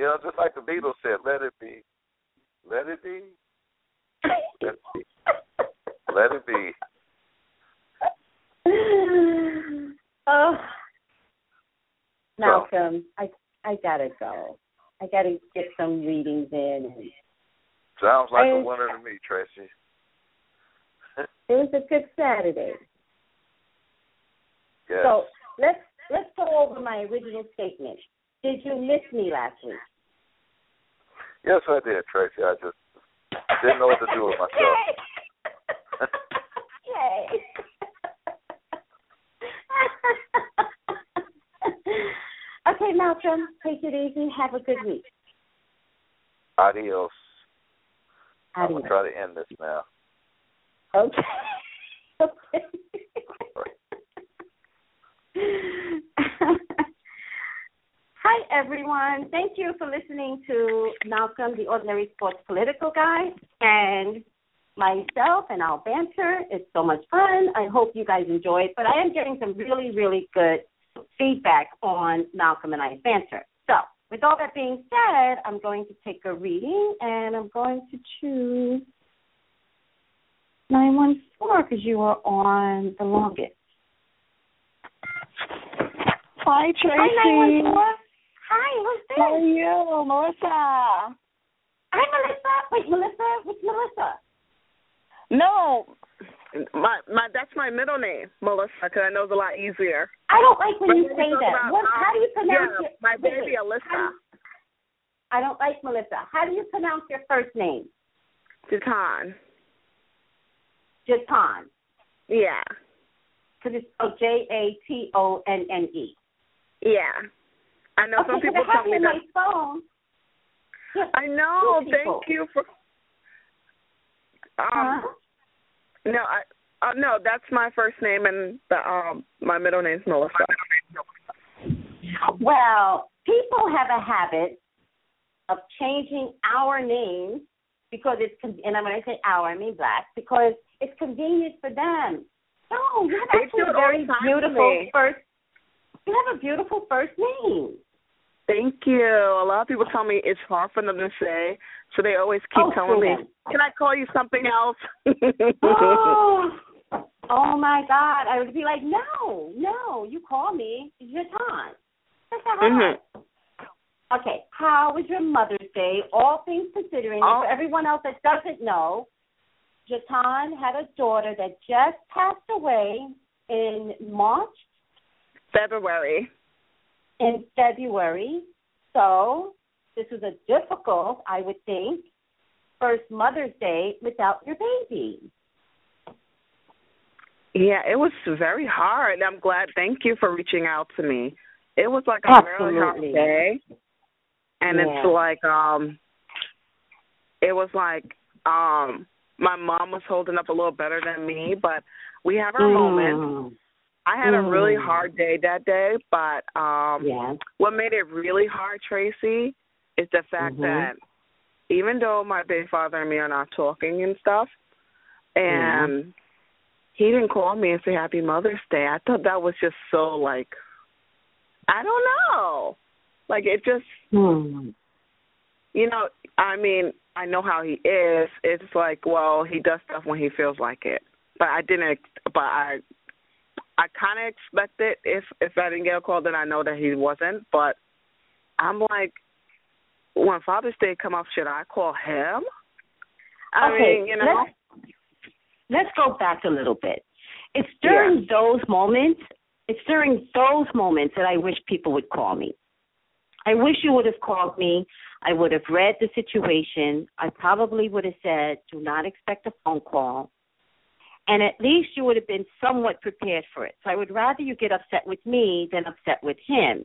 You know, just like the Beatles said, "Let it be, let it be, let it be." Let it be. Oh, Malcolm, so, I I gotta go. I gotta get some readings in. And sounds like I, a winner to me, Tracy. It was a good Saturday. Yes. So let's let's go over my original statement. Did you miss me last week? Yes, I did, Tracy. I just didn't know what to do with myself. Yay. Okay, Malcolm, take it easy. Have a good week. Adios. Adios. I'm going to try to end this now. Okay. Okay. Hi, everyone. Thank you for listening to Malcolm, the Ordinary Sports Political Guy, and myself, and I'll banter. It's so much fun. I hope you guys enjoy it. But I am getting some really, really good feedback on Malcolm and I's banter. So with all that being said, I'm going to take a reading, and I'm going to choose nine one four because you were on the longest. Hi, Tracy. Hi, nine one four. Hi, who's this? How are you, Melissa? Hi, Melissa. Wait, Melissa? What's Melissa? No. My my that's my middle name, Melissa, because I know it's a lot easier. I don't like when but you say that. About, what, um, how do you pronounce yeah, it? My baby, wait, Alyssa. I don't like Melissa. How do you pronounce your first name? Jatonne. Jatonne. Yeah. Because it's oh, J A T O N N E. Yeah. I know okay, some people tell me that. Phone, I know. Thank you for. Um, huh? No, I uh, no. That's my first name, and the, um, my middle name's Melissa. Well, people have a habit of changing our names because it's con- and I'm going to say our, I mean black, because it's convenient for them. No, you have actually a very beautiful first. You have a beautiful first name. Thank you. A lot of people tell me it's hard for them to say, so they always keep oh, telling me, can I call you something else? oh, oh, my God. I would be like, no, no, you call me Jatonne. That's not hard. Mm-hmm. Okay, how was your Mother's Day? All things considering, oh. for everyone else that doesn't know, Jatonne had a daughter that just passed away in March. February. In February, so this was a difficult, I would think, first Mother's Day without your baby. Yeah, it was very hard. I'm glad. Thank you for reaching out to me. It was like a really hard day, and yeah. it's like um, it was like um, my mom was holding up a little better than me, but we have our mm. moments. I had a really hard day that day, but um, yeah. what made it really hard, Tracy, is the fact mm-hmm. that even though my big father and me are not talking and stuff, and mm-hmm. he didn't call me and say Happy Mother's Day, I thought that was just so, like, I don't know. Like, it just, mm-hmm. you know, I mean, I know how he is. It's like, well, he does stuff when he feels like it. But I didn't, but I... I kind of expected if, if I didn't get a call, then I know that he wasn't. But I'm like, when Father's Day come up, should I call him? I okay, mean, you know. Let's, let's go back a little bit. It's during yeah. those moments, it's during those moments that I wish people would call me. I wish you would have called me. I would have read the situation. I probably would have said, do not expect a phone call. And at least you would have been somewhat prepared for it. So I would rather you get upset with me than upset with him.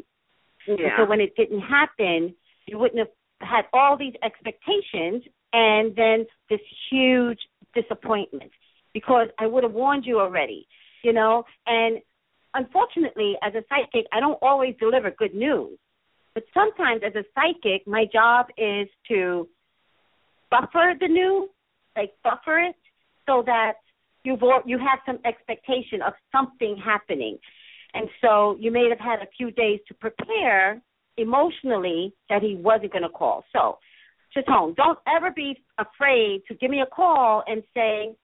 Yeah. So when it didn't happen, you wouldn't have had all these expectations and then this huge disappointment because I would have warned you already, you know. And unfortunately, as a psychic, I don't always deliver good news. But sometimes as a psychic, my job is to buffer the news, like buffer it so that You've you had some expectation of something happening, and so you may have had a few days to prepare emotionally that he wasn't going to call. So, Jatonne, don't ever be afraid to give me a call and say,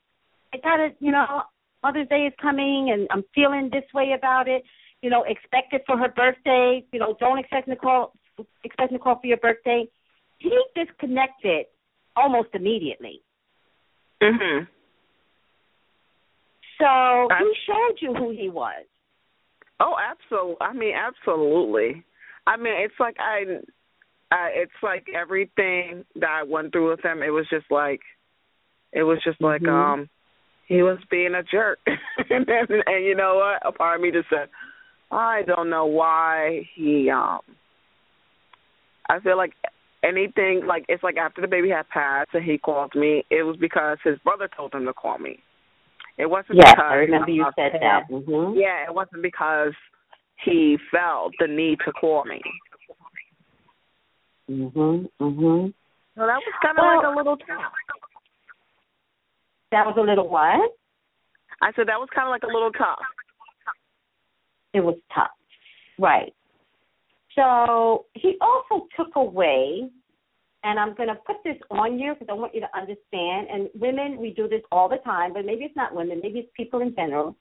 I got it, you know, Mother's Day is coming, and I'm feeling this way about it. You know, expect it for her birthday. You know, don't expect a call, expect a call for your birthday. He disconnected almost immediately. Mm-hmm. So he showed you who he was. Oh, absolutely. I mean, absolutely. I mean, it's like I, uh, it's like everything that I went through with him. It was just like, it was just like mm-hmm. um, he was being a jerk. and, and, and you know what? A part of me just said, I don't know why he. Um, I feel like anything like it's like after the baby had passed and he called me, it was because his brother told him to call me. It wasn't yes, because I remember you said him. that. Mm-hmm. Yeah, it wasn't because he felt the need to call me. Mhm, mhm. So that was kind of well, like a little. Tap. That was a little what? I said that was kind of like a little tough. It was tough, right? So he also took away And I'm going to put this on you because I want you to understand. And women, we do this all the time, but maybe it's not women. Maybe it's people in general.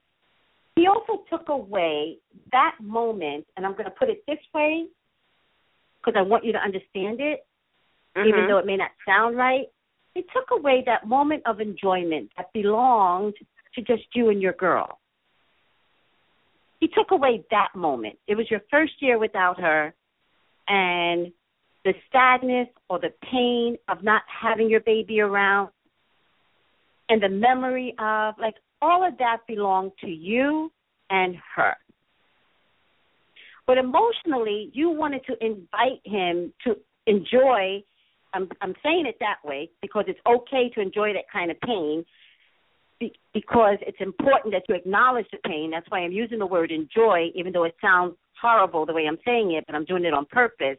He also took away that moment, and I'm going to put it this way because I want you to understand it, mm-hmm. even though it may not sound right. He took away that moment of enjoyment that belonged to just you and your girl. He took away that moment. It was your first year without her, and the sadness or the pain of not having your baby around and the memory of, like, all of that belonged to you and her. But emotionally, you wanted to invite him to enjoy, I'm, I'm saying it that way, because it's okay to enjoy that kind of pain because it's important that you acknowledge the pain. That's why I'm using the word enjoy, even though it sounds horrible the way I'm saying it, but I'm doing it on purpose.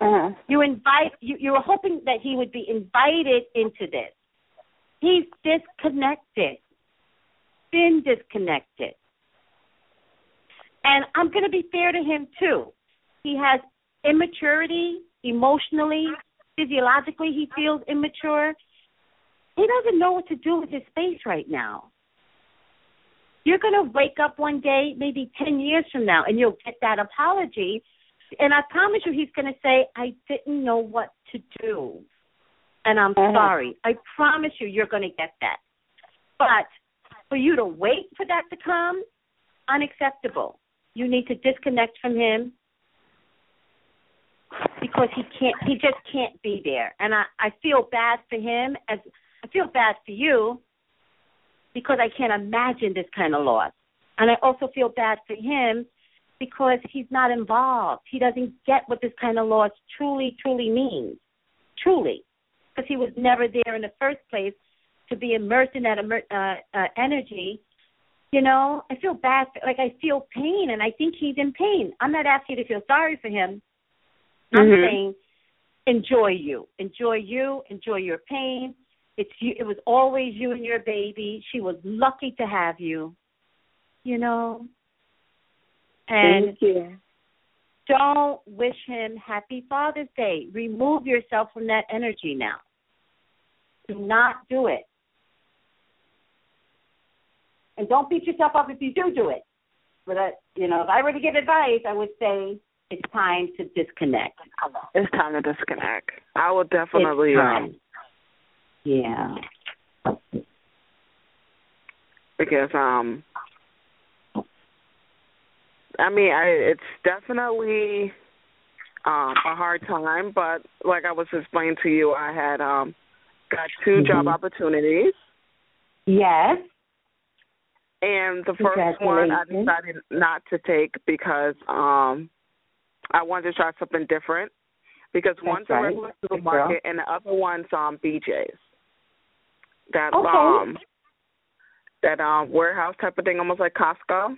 Uh-huh. You invite. You, you were hoping that he would be invited into this. He's disconnected, been disconnected. And I'm going to be fair to him, too. He has immaturity emotionally, physiologically he feels immature. He doesn't know what to do with his space right now. You're going to wake up one day, maybe ten years from now, and you'll get that apology. And I promise you he's going to say, I didn't know what to do, and I'm uh-huh. sorry. I promise you you're going to get that. But for you to wait for that to come, unacceptable. You need to disconnect from him because he can't. He just can't be there. And I, I feel bad for him. As I feel bad for you because I can't imagine this kind of loss. And I also feel bad for him because he's not involved. He doesn't get what this kind of loss truly, truly means, truly, because he was never there in the first place to be immersed in that uh, uh, energy. You know, I feel bad, like I feel pain, and I think he's in pain. I'm not asking you to feel sorry for him. I'm mm-hmm. saying enjoy you. Enjoy you. Enjoy your pain. It's you, it was always you and your baby. She was lucky to have you, you know. And don't wish him happy Father's Day. Remove yourself from that energy now. Do not do it. And don't beat yourself up if you do do it. But, uh, you know, if I were to give advice, I would say it's time to disconnect. It's time to disconnect. I will definitely. Um, yeah. Because, um, I mean, I, it's definitely um, a hard time, but like I was explaining to you, I had um, got two mm-hmm. job opportunities. Yes. And the first one I decided not to take because um, I wanted to try something different because That's one's right. a regular supermarket and the other one's um, B J's. That, okay. um, that um, warehouse type of thing, almost like Costco.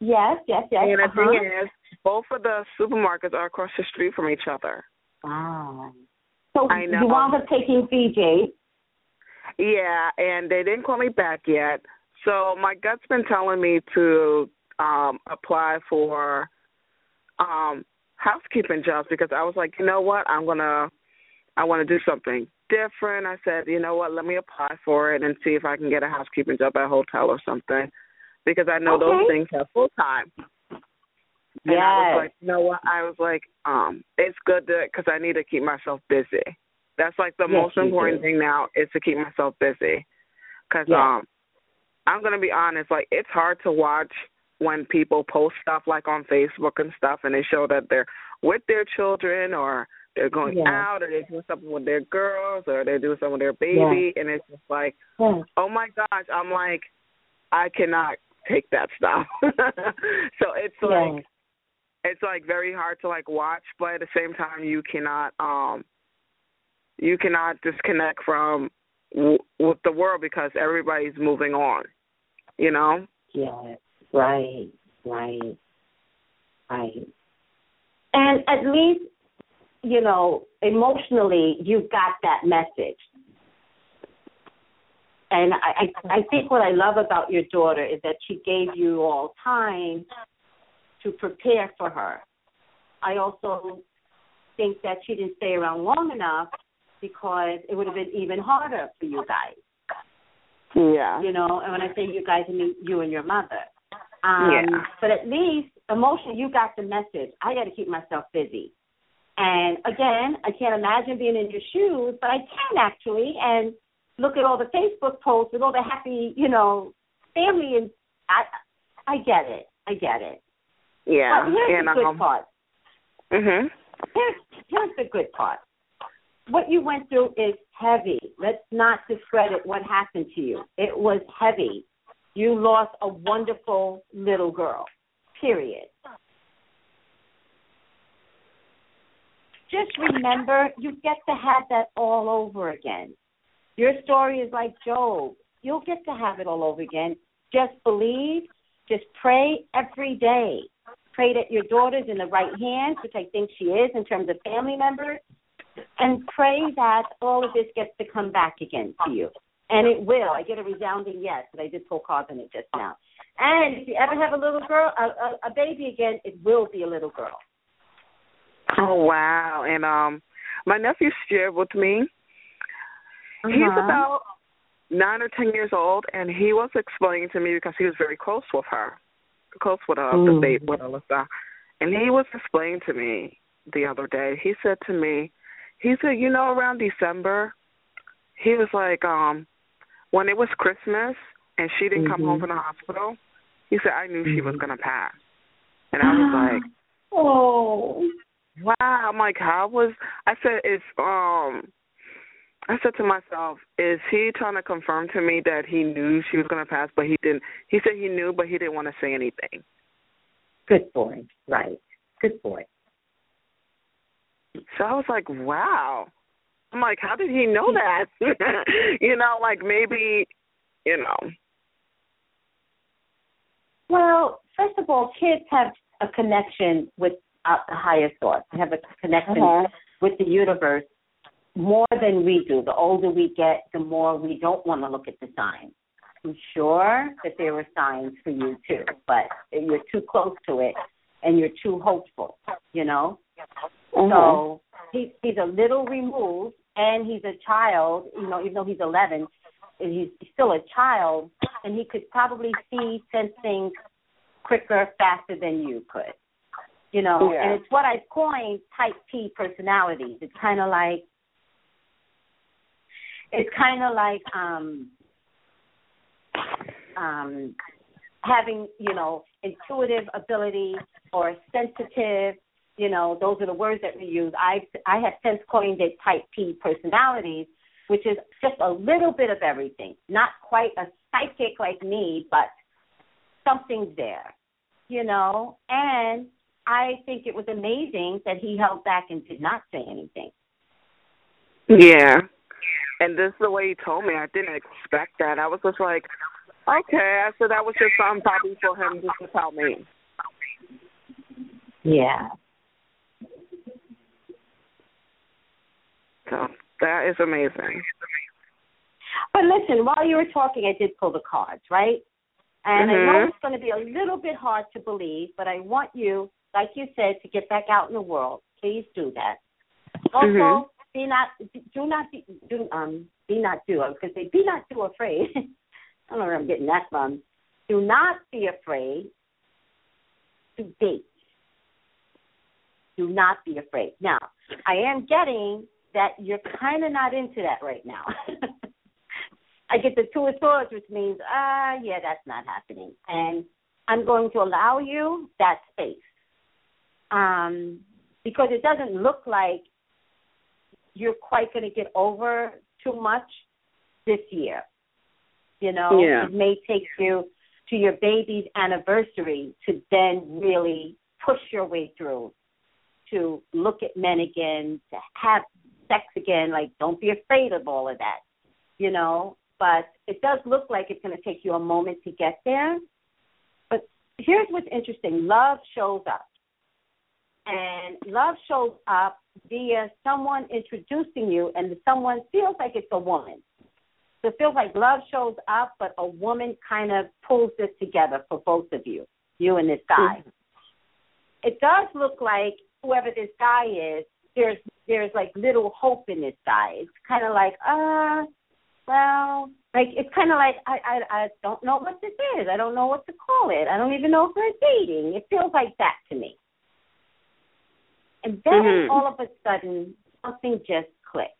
Yes, yes, yes. And the uh-huh. thing is, both of the supermarkets are across the street from each other. Wow. So I know. You wound up taking B J. Yeah, and they didn't call me back yet. So my gut's been telling me to um, apply for um, housekeeping jobs because I was like, you know what, I'm gonna, I want to do something different. I said, you know what, let me apply for it and see if I can get a housekeeping job at a hotel or something. Because I know okay. those things are full time. And yes. I was like, you know what? I was like, um, it's good because I need to keep myself busy. That's like the yes, most important do. thing now is to keep myself busy. Because yes. um, I'm going to be honest, like it's hard to watch when people post stuff like on Facebook and stuff and they show that they're with their children or they're going yes. out or they're doing something with their girls or they're doing something with their baby. Yes. And it's just like, yes. oh, my gosh, I'm like, I cannot take that stuff. So it's like yes. it's like very hard to like watch, but at the same time you cannot um you cannot disconnect from w- with the world because everybody's moving on, you know? Yeah, right, right, right. And at least, you know, emotionally you got that message. And I, I think what I love about your daughter is that she gave you all time to prepare for her. I also think that she didn't stay around long enough because it would have been even harder for you guys. Yeah. You know, and when I say you guys, I mean you and your mother. Um, yeah. But at least emotionally you got the message. I got to keep myself busy. And, again, I can't imagine being in your shoes, but I can actually. And look at all the Facebook posts with all the happy, you know, family. And I I get it. I get it. Yeah. But here's and the good um, part. Mm-hmm. Here's, here's the good part. What you went through is heavy. Let's not discredit what happened to you. It was heavy. You lost a wonderful little girl, period. Just remember, you get to have that all over again. Your story is like Job. You'll get to have it all over again. Just believe. Just pray every day. Pray that your daughter's in the right hands, which I think she is in terms of family members. And pray that all of this gets to come back again to you. And it will. I get a resounding yes, but I did pull cards on it just now. And if you ever have a little girl, a, a, a baby again, it will be a little girl. Oh, wow. And um, my nephew shared with me. Uh-huh. He's about nine or ten years old, and he was explaining to me because he was very close with her, close with, uh, mm. the baby, with Melissa. And he was explaining to me the other day. He said to me, He said, you know, around December, he was like, um, when it was Christmas and she didn't mm-hmm. come home from the hospital, he said, I knew mm-hmm. she was going to pass. And I was like, oh, wow. I'm like, how was, I said, it's, um, I said to myself, is he trying to confirm to me that he knew she was going to pass, but he didn't, he said he knew, but he didn't want to say anything. Good boy. Right. Good boy. So I was like, wow. I'm like, how did he know that? You know, like maybe, you know. Well, first of all, kids have a connection with uh, the higher thoughts. They have a connection uh-huh. with the universe more than we do. The older we get, the more we don't want to look at the signs. I'm sure that there were signs for you too, but you're too close to it and you're too hopeful, you know. Mm-hmm. So he, he's a little removed, and he's a child, you know, even though he's eleven, he's still a child, and he could probably see, sense things quicker, faster than you could, you know. Yeah. And it's what I coined type P personalities. It's kind of like, it's kind of like um, um, having, you know, intuitive ability or sensitive. You know, those are the words that we use. I I have since coined it type P personalities, which is just a little bit of everything. Not quite a psychic like me, but something's there, you know. And I think it was amazing that he held back and did not say anything. Yeah. And this is the way he told me. I didn't expect that. I was just like, okay. I said that was just something probably for him just to tell me. Yeah. So that is amazing. But listen, while you were talking, I did pull the cards, right? And mm-hmm. I know it's going to be a little bit hard to believe, but I want you, like you said, to get back out in the world. Please do that. Also, mm-hmm. be not, do not, be, do, um, be not do. I was going to say, be not too afraid. I don't know where I'm getting that from. Do not be afraid to date. Do not be afraid. Now, I am getting that you're kind of not into that right now. I get the two of swords, which means, ah, uh, yeah, that's not happening. And I'm going to allow you that space um, because it doesn't look like you're quite going to get over too much this year. You know, yeah. It may take you to your baby's anniversary to then really push your way through, to look at men again, to have sex again. Like, don't be afraid of all of that, you know. But it does look like it's going to take you a moment to get there. But here's what's interesting. Love shows up. And love shows up via someone introducing you, and someone feels like it's a woman. So it feels like love shows up, but a woman kind of pulls this together for both of you, you and this guy. Mm-hmm. It does look like whoever this guy is there's there's like little hope in this guy. It's kind of like, uh, well, like it's kind of like I, I I don't know what this is. I don't know what to call it. I don't even know if we're dating. It feels like that to me. And then mm-hmm. all of a sudden, something just clicks.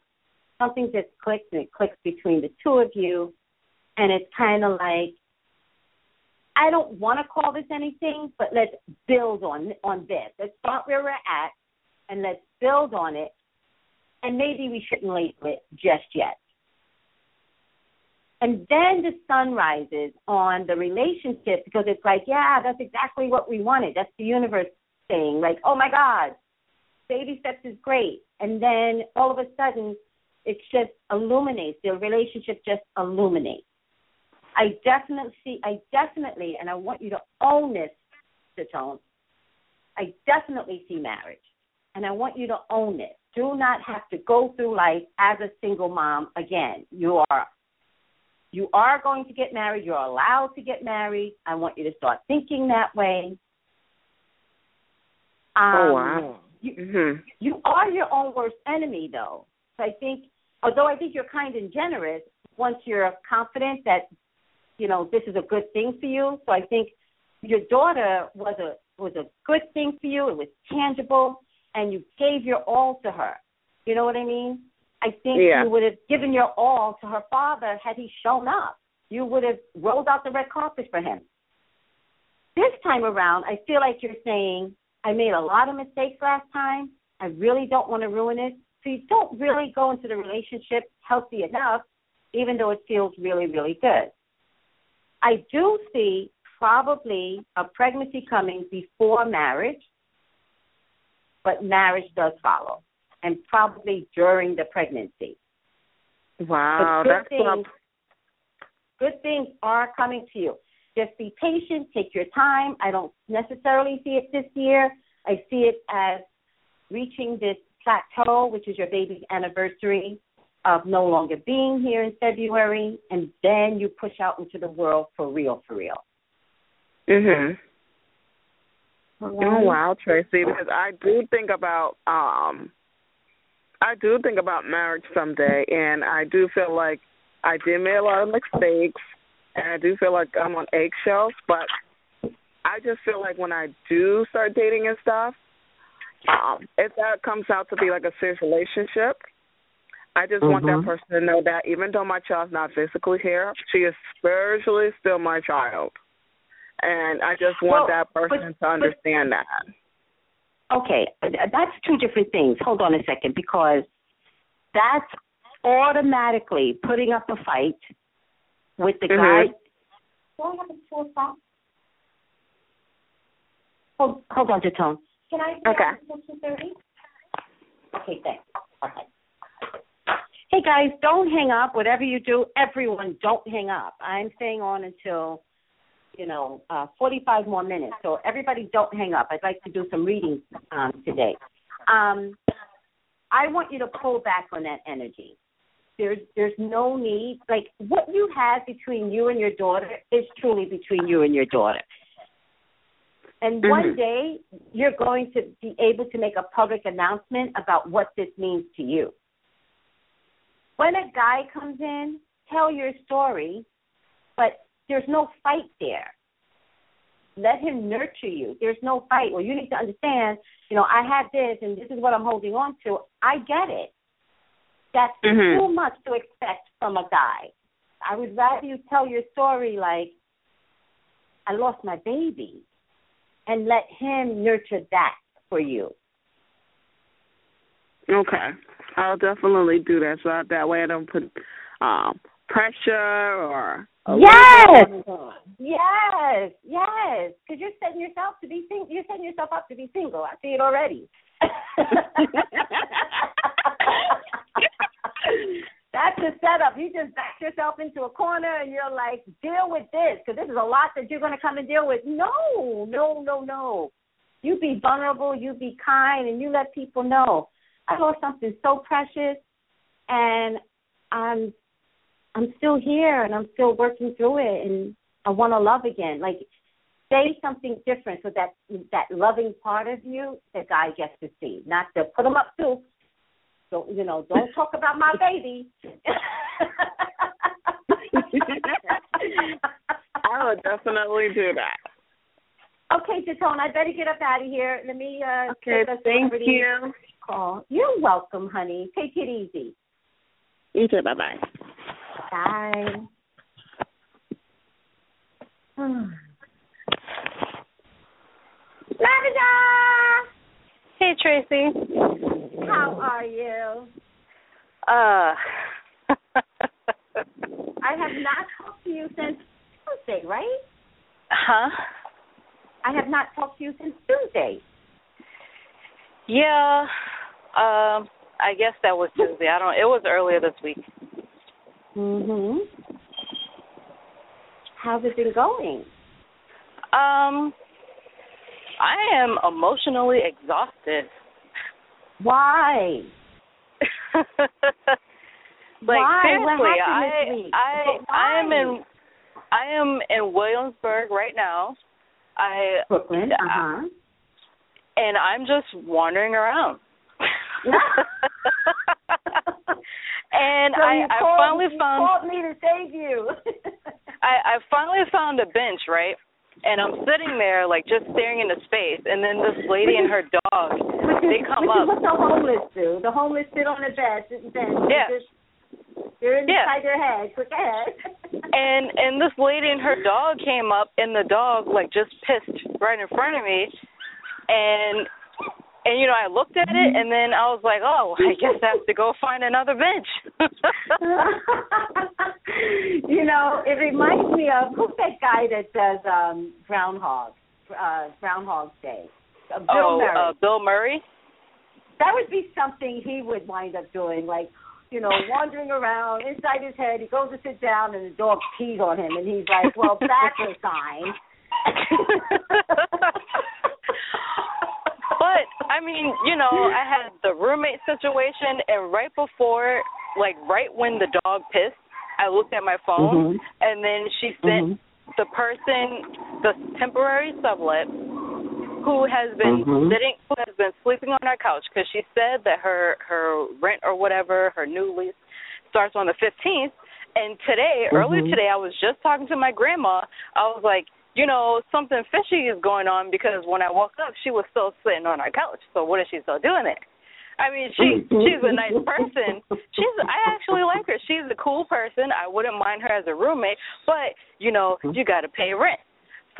Something just clicks, and it clicks between the two of you. And it's kind of like, I don't want to call this anything, but let's build on on this. Let's start where we're at, and let's build on it. And maybe we shouldn't label it just yet. And then the sun rises on the relationship, because it's like, yeah, that's exactly what we wanted. That's the universe saying, like, oh, my God, baby steps is great. And then all of a sudden, it just illuminates. The relationship just illuminates. I definitely, see, I definitely, and I want you to own this, Jatonne, I definitely see marriage, and I want you to own it. Do not have to go through life as a single mom again. You are, you are going to get married. You're allowed to get married. I want you to start thinking that way. Um, oh wow! You, mm-hmm. you are your own worst enemy, though. So I think, although I think you're kind and generous, once you're confident that, you know, this is a good thing for you. So I think your daughter was a was a good thing for you. It was tangible, and you gave your all to her. You know what I mean? I think yeah. you would have given your all to her father had he shown up. You would have rolled out the red carpet for him. This time around, I feel like you're saying, I made a lot of mistakes last time. I really don't want to ruin it. So you don't really go into the relationship healthy enough, even though it feels really, really good. I do see probably a pregnancy coming before marriage, but marriage does follow, and probably during the pregnancy. Wow. Good, that's things, good things are coming to you. Just be patient. Take your time. I don't necessarily see it this year. I see it as reaching this plateau, which is your baby's anniversary, of no longer being here in February, and then you push out into the world for real, for real. Mhm. Oh wow, Tracy, because I do think about um, I do think about marriage someday, and I do feel like I did make a lot of mistakes, and I do feel like I'm on eggshells. But I just feel like when I do start dating and stuff, um, if that comes out to be like a serious relationship, I just mm-hmm. want that person to know that even though my child's not physically here, she is spiritually still my child. And I just want well, that person but, to understand but, that. Okay, that's two different things. Hold on a second, because that's automatically putting up a fight with the mm-hmm. guy. Hold, hold on, Jatonne. Can I do okay. two thirty? Okay, thanks. Okay. Hey, guys, don't hang up. Whatever you do, everyone, don't hang up. I'm staying on until, you know, uh, forty-five more minutes. So everybody don't hang up. I'd like to do some readings um, today. Um, I want you to pull back on that energy. There's there's no need. Like, what you have between you and your daughter is truly between you and your daughter. And mm-hmm. one day you're going to be able to make a public announcement about what this means to you. When a guy comes in, tell your story, but there's no fight there. Let him nurture you. There's no fight. Well, you need to understand, you know, I have this, and this is what I'm holding on to. I get it. That's mm-hmm. too much to expect from a guy. I would rather you tell your story like, I lost my baby, and let him nurture that for you. Okay. I'll definitely do that, so that way I don't put um, pressure or... Yes! Yes, yes, because you're setting yourself to be sing- you're setting yourself up to be single. I see it already. That's the setup. You just back yourself into a corner, and you're like, deal with this, because this is a lot that you're going to come and deal with. No, no, no, no. You be vulnerable, you be kind, and you let people know. I lost something so precious, and I'm I'm still here, and I'm still working through it, and I want to love again. Like, say something different so that that loving part of you, the guy gets to see. Not to put him up too. So, you know, don't talk about my baby. I would definitely do that. Okay, Jatonne, I better get up out of here. Let me uh, okay, take a thank you. Call. You're welcome, honey. Take it easy. You too. Bye-bye. Bye. Lavender! Hey, Tracy. How are you? Uh. I have not talked to you since Tuesday, right? Huh? I have not talked to you since Tuesday. Yeah. Um, I guess that was Tuesday. I don't. It was earlier this week. Mhm. How's it been going? Um. I am emotionally exhausted. Why? like Why? seriously, I I I am in I am in Williamsburg right now. I Brooklyn, uh huh. And I'm just wandering around. and so I, I called, finally you found called me to save you. I, I finally found a bench, right? And I'm sitting there, like, just staring into space. And then this lady and her dog, which is, they come which up. Which is what the homeless do. The homeless sit on the bed. bed yeah. They're, just, they're inside yeah. their head. Quick ahead. And, and this lady and her dog came up, and the dog, like, just pissed right in front of me. And, and you know, I looked at it, and then I was like, oh, I guess I have to go find another bench. You know, it reminds me of, who's that guy that does um, Groundhog, uh, Groundhog Day? Uh, Bill oh, Murray. Uh, Bill Murray? That would be something he would wind up doing, like, you know, wandering around inside his head. He goes to sit down, and the dog pees on him, and he's like, well, that's a sign. But, I mean, you know, I had the roommate situation, and right before, like, right when the dog pissed, I looked at my phone, mm-hmm. and then she sent mm-hmm. the person, the temporary sublet, who has been mm-hmm. sitting, who has been sleeping on our couch, because she said that her, her rent or whatever, her new lease, starts on the fifteenth, and today, mm-hmm. earlier today, I was just talking to my grandma. I was like, you know, something fishy is going on, because when I woke up, she was still sitting on our couch. So what is she still doing there? I mean, she she's a nice person. She's I actually like her. She's a cool person. I wouldn't mind her as a roommate, but, you know, you got to pay rent.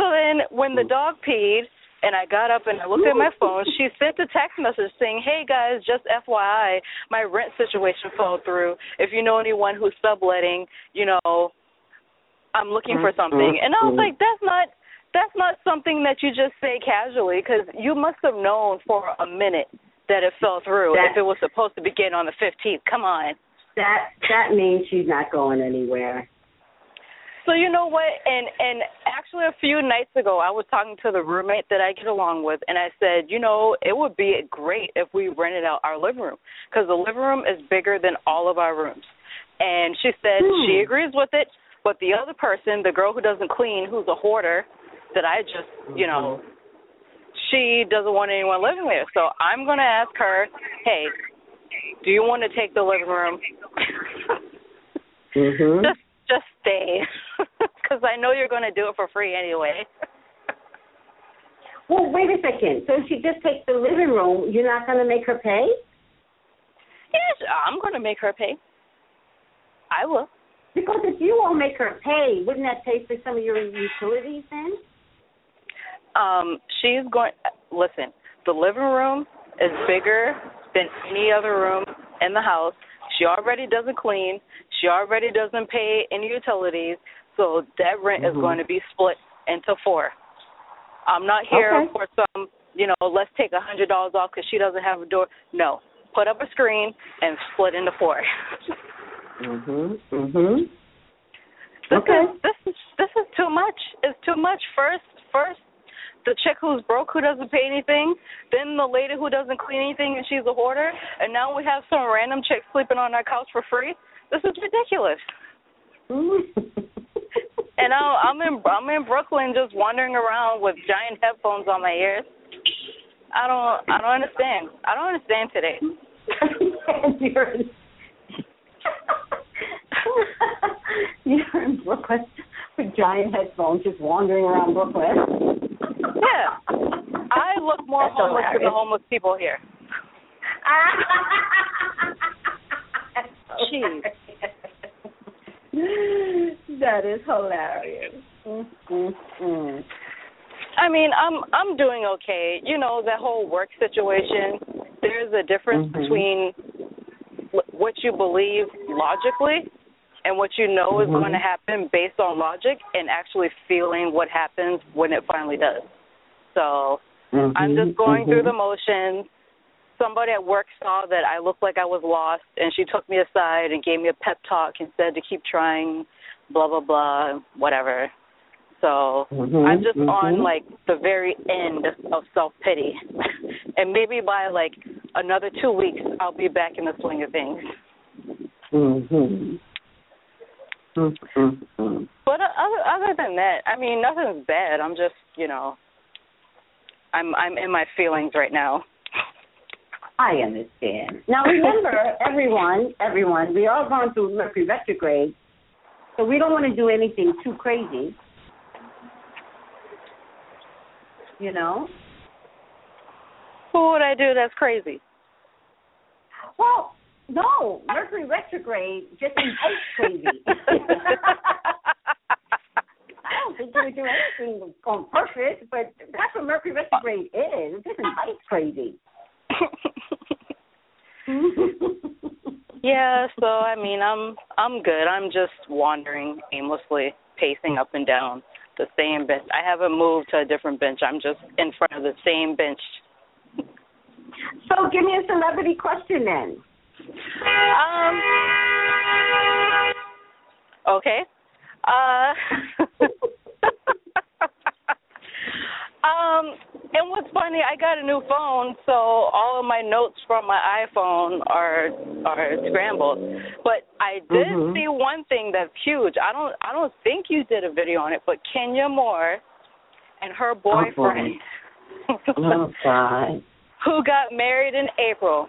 So then when the dog peed and I got up and I looked at my phone, she sent a text message saying, hey, guys, just F Y I, my rent situation fell through. If you know anyone who's subletting, you know, I'm looking for something. And I was like, that's not that's not something that you just say casually, because you must have known for a minute that it fell through that, if it was supposed to begin on the fifteenth. Come on. That that means she's not going anywhere. So you know what? And, and actually a few nights ago, I was talking to the roommate that I get along with, and I said, you know, it would be great if we rented out our living room, because the living room is bigger than all of our rooms. And she said hmm. she agrees with it, but the other person, the girl who doesn't clean, who's a hoarder, that I just, you know, mm-hmm. she doesn't want anyone living there. So I'm going to ask her, hey, do you want to take the living room? mm-hmm. Just just stay, because I know you're going to do it for free anyway. Well, wait a second. So if she just takes the living room, you're not going to make her pay? Yes, I'm going to make her pay. I will. Because if you won't make her pay, wouldn't that pay for some of your utilities then? Um, she's going – listen, the living room is bigger than any other room in the house. She already doesn't clean. She already doesn't pay any utilities. So that rent mm-hmm. is going to be split into four. I'm not here okay. for some, you know, let's take one hundred dollars off because she doesn't have a door. No. Put up a screen and split into four. Mhm. Mhm. This okay. is this is this is too much. It's too much. First, first, the chick who's broke who doesn't pay anything. Then the lady who doesn't clean anything and she's a hoarder. And now we have some random chick sleeping on our couch for free. This is ridiculous. Mm-hmm. And You know, I'm in I'm in Brooklyn just wandering around with giant headphones on my ears. I don't I don't understand. I don't understand today. You're in, you're in Brooklyn with giant headphones just wandering around Brooklyn. Yeah. I look more That's homeless than the homeless people here. Jeez. That is hilarious. Mm, mm, mm. I mean, I'm I'm doing okay. You know, that whole work situation, there's a difference mm-hmm. between what you believe logically and what you know mm-hmm. is going to happen based on logic and actually feeling what happens when it finally does. So mm-hmm. I'm just going mm-hmm. through the motions. Somebody at work saw that I looked like I was lost, and she took me aside and gave me a pep talk and said to keep trying, blah, blah, blah, whatever. So mm-hmm, I'm just mm-hmm. on, like, the very end of self-pity. And maybe by, like, another two weeks, I'll be back in the swing of things. Mm-hmm. Mm-hmm. But other, other than that, I mean, nothing's bad. I'm just, you know, I'm I'm in my feelings right now. I understand. Now, remember, everyone, everyone, we are going through Mercury retrograde, so we don't want to do anything too crazy, you know? What would I do that's crazy? Well, no, Mercury retrograde just invites crazy. I don't think you would do anything on purpose, but that's what Mercury retrograde is. It just invites crazy. Yeah, so I mean, I'm I'm good. I'm just wandering aimlessly, pacing up and down the same bench. I haven't moved to a different bench. I'm just in front of the same bench. So, give me a celebrity question then. Um. Okay. Uh. Um, and what's funny, I got a new phone, so all of my notes from my iPhone are are scrambled. But I did mm-hmm. see one thing that's huge. I don't I don't think you did a video on it, but Kenya Moore and her boyfriend, oh, boy. Oh, God. who got married in April.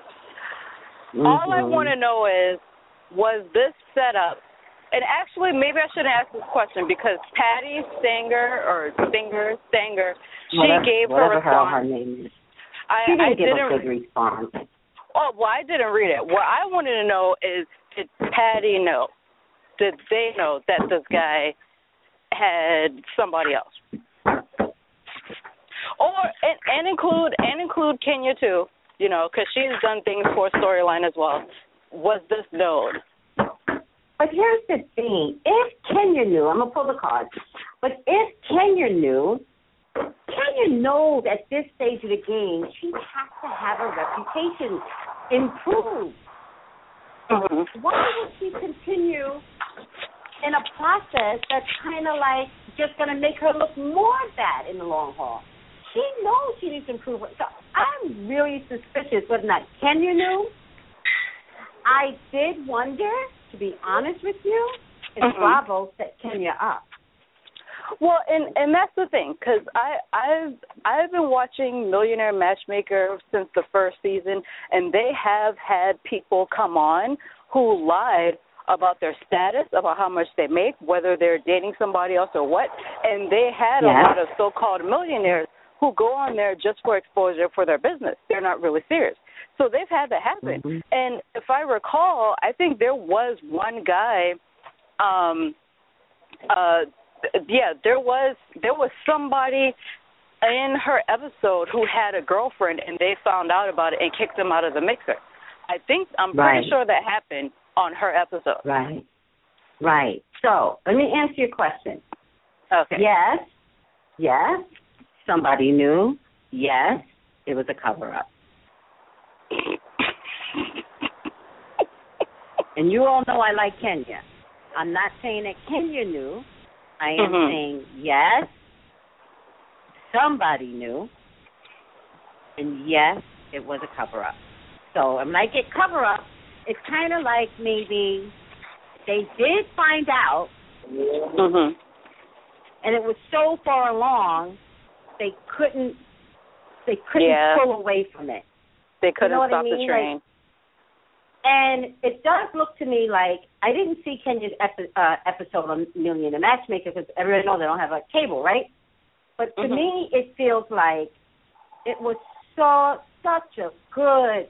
Mm-hmm. All I want to know is, was this set up? And actually, maybe I shouldn't ask this question because Patty Sanger or Singer Sanger, she whatever, gave her response. Her name is. I, she didn't I give didn't, a good response. Oh well, I didn't read it. What I wanted to know is, did Patty know? Did they know that this guy had somebody else? Or and, and include and include Kenya too, you know, because she's done things for storyline as well. Was this known? But here's the thing. If Kenya knew, I'm going to pull the card, but if Kenya knew, Kenya knows at this stage of the game, she has to have her reputation improved. Mm-hmm. Why would she continue in a process that's kind of like just going to make her look more bad in the long haul? She knows she needs to improve her. So I'm really suspicious whether or not Kenya knew. I did wonder, to be honest with you, it's mm-hmm. Bravo set Kenya up. Well, and, and that's the thing, because I've, I've been watching Millionaire Matchmaker since the first season, and they have had people come on who lied about their status, about how much they make, whether they're dating somebody else or what, and they had yes. a lot of so-called millionaires who go on there just for exposure for their business. They're not really serious. So they've had that happen. Mm-hmm. And if I recall, I think there was one guy, um, uh, yeah, there was there was somebody in her episode who had a girlfriend, and they found out about it and kicked them out of the mixer. I think I'm right. pretty sure that happened on her episode. Right. Right. So let me answer your question. Okay. Yes. Yes. Somebody knew. Yes. It was a cover-up. And you all know I like Kenya. I'm not saying that Kenya knew. I am mm-hmm. saying, yes, somebody knew. And, yes, it was a cover-up. So, when I get cover-up, it's kind of like maybe they did find out, mm-hmm. and it was so far along they couldn't they couldn't yeah. pull away from it. They couldn't you know what stop I mean? the train. Like, and it does look to me like I didn't see Kenya's epi- uh, episode on Million and Matchmaker because everyone knows they don't have a cable, right? But to mm-hmm. me, it feels like it was so such a good,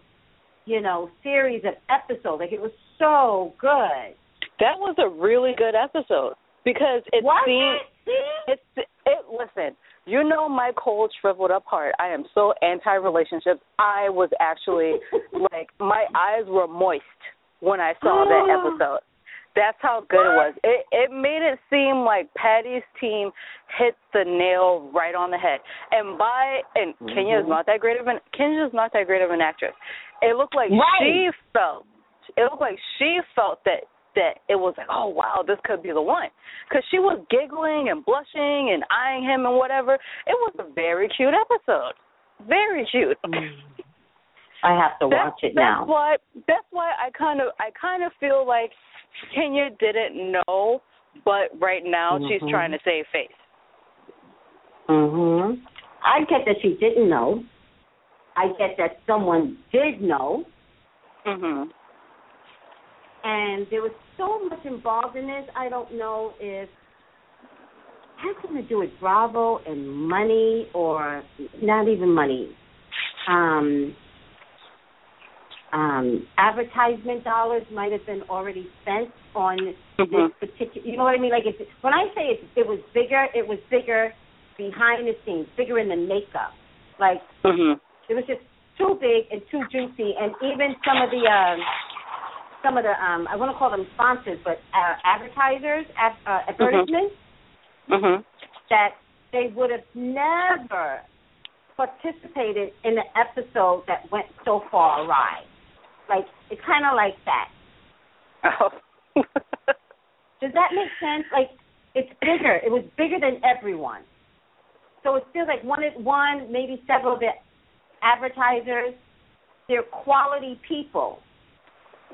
you know, series of episodes. Like it was so good. That was a really good episode because it seemed it, it, it. Listen, you know my cold shriveled up heart. I am so anti-relationships. I was actually like my eyes were moist when I saw that episode. That's how good it was. It, it made it seem like Patty's team hit the nail right on the head. And by and mm-hmm. Kenya is not that great of an Kenya's not that great of an actress. It looked like right. she felt. It looked like she felt that that it was like, oh wow, this could be the one, because she was giggling and blushing and eyeing him and whatever. It was a very cute episode. Very cute. I have to that's, watch it that's now. Why, that's why I kind of I kind of feel like Kenya didn't know, but right now mm-hmm. she's trying to save face. Mhm. I get that she didn't know. I get that someone did know. Mhm. And there was so much involved in this. I don't know if it has something to do with Bravo and money, or not even money. Um. Um, advertisement dollars might have been already spent on mm-hmm. this particular, you know what I mean? Like it's, when I say it, it was bigger, it was bigger behind the scenes, bigger in the makeup. Like mm-hmm. it was just too big and too juicy. And even some of the, um, some of the, um, I want to call them sponsors, but uh, advertisers, ad, uh, advertisements mm-hmm. that they would have never participated in an episode that went so far awry. Like, it's kind of like that. Oh. Does that make sense? Like, it's bigger. It was bigger than everyone. So it feels like one, one maybe several of the advertisers, they're quality people.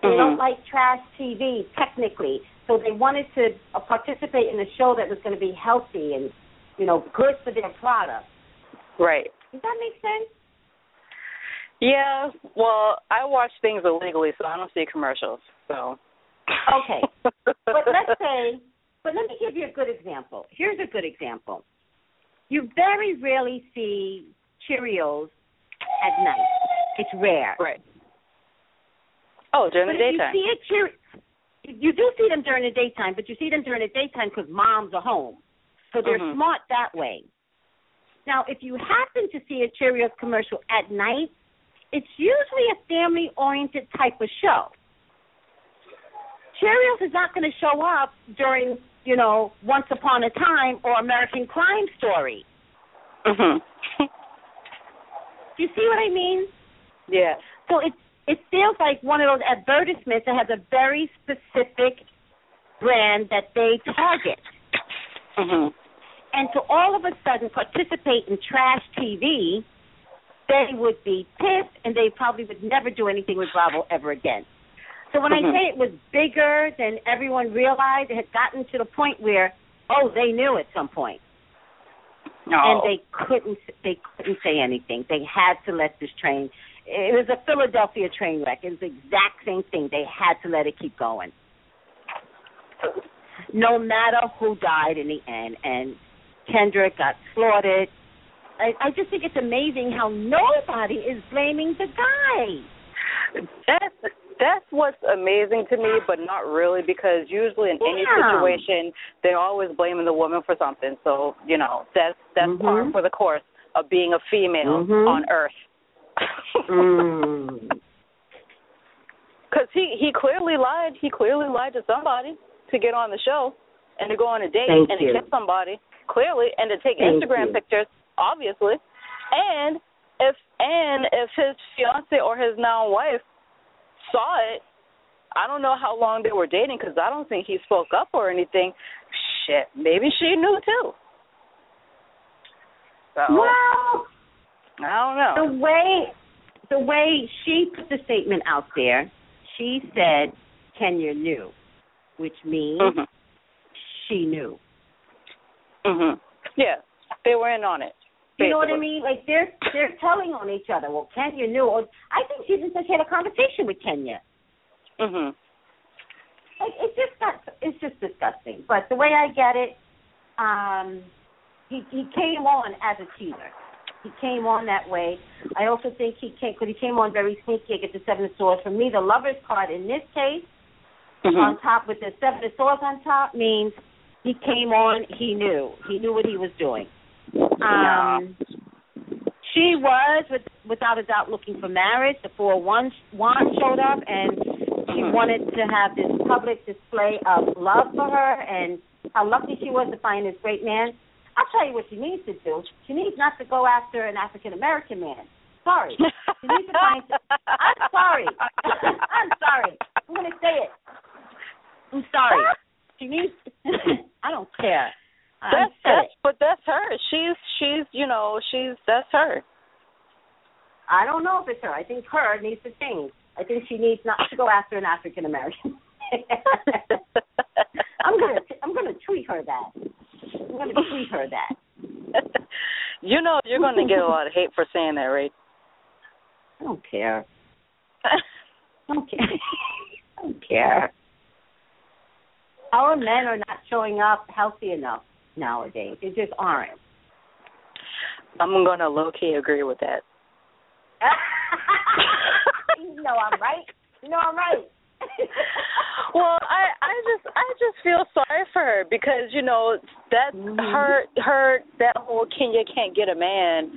They mm-hmm. don't like trash T V, technically. So they wanted to uh, participate in a show that was going to be healthy and, you know, good for their product. Right. Does that make sense? Yeah, well, I watch things illegally, so I don't see commercials. So okay, but let's say, but let me give you a good example. Here's a good example. You very rarely see Cheerios at night. It's rare. Right. Oh, during but the daytime. You see a Cheer- you do see them during the daytime, but you see them during the daytime because moms are home, so they're mm-hmm. smart that way. Now, if you happen to see a Cheerios commercial at night, it's usually a family-oriented type of show. Cheerios is not going to show up during, you know, Once Upon a Time or American Crime Story. Mm-hmm. Do you see what I mean? Yeah. So it, it feels like one of those advertisements that has a very specific brand that they target. Mm-hmm. And to all of a sudden participate in trash T V, they would be pissed, and they probably would never do anything with Bravo ever again. So when mm-hmm. I say it was bigger than everyone realized, it had gotten to the point where, oh, they knew at some point. No. And they couldn't, they couldn't say anything. They had to let this train. It was a Philadelphia train wreck. It was the exact same thing. They had to let it keep going, no matter who died in the end. And Kendrick got slaughtered. I, I just think it's amazing how nobody is blaming the guy. That's, that's what's amazing to me, but not really, because usually in yeah. any situation, they're always blaming the woman for something. So, you know, that's that's mm-hmm. par for the course of being a female mm-hmm. on Earth. Because mm. he, he clearly lied. He clearly lied to somebody to get on the show and to go on a date Thank and you. to kiss somebody. Clearly, and to take Thank Instagram you. pictures, obviously, and if and if his fiance or his now wife saw it, I don't know how long they were dating because I don't think he spoke up or anything. Shit, maybe she knew too. So, well, I don't know. The way the way she put the statement out there, she said Kenya knew, which means mm-hmm. she knew. Mm-hmm. Yeah, they were in on it. Basically. You know what I mean? Like, they're they're telling on each other. Well, Kenya knew. Or, I think she just had a conversation with Kenya. Mm-hmm. Like, it's just not, it's just disgusting. But the way I get it, um, he he came on as a cheater. He came on that way. I also think he came, because he came on very sneaky at the Seven of Swords. For me, the Lover's card in this case, mm-hmm. on top with the Seven of Swords on top, means he came on, he knew. He knew what he was doing. Um, she was, with, without a doubt, looking for marriage. The four one wand showed up, and she wanted to have this public display of love for her and how lucky she was to find this great man. I'll tell you what she needs to do. She needs not to go after an African-American man. Sorry. She needs to find... I'm sorry. I'm sorry. I'm going to say it. I'm sorry. She needs... I don't care. That's, that's, but that's her. She's, she's, you know, she's, that's her. I don't know if it's her. I think her needs to change. I think she needs not to go after an African-American. I'm going to, I'm going to tweet her that. I'm going to tweet her that. You know, you're going to get a lot of hate for saying that, right? I don't care. I don't care. I don't care. Our men are not showing up healthy enough nowadays. They just aren't. I'm going to low-key agree with that. You know I'm right. You know I'm right. Well, I, I just I just feel sorry for her because, you know, that mm-hmm. her her that whole Kenya can't get a man.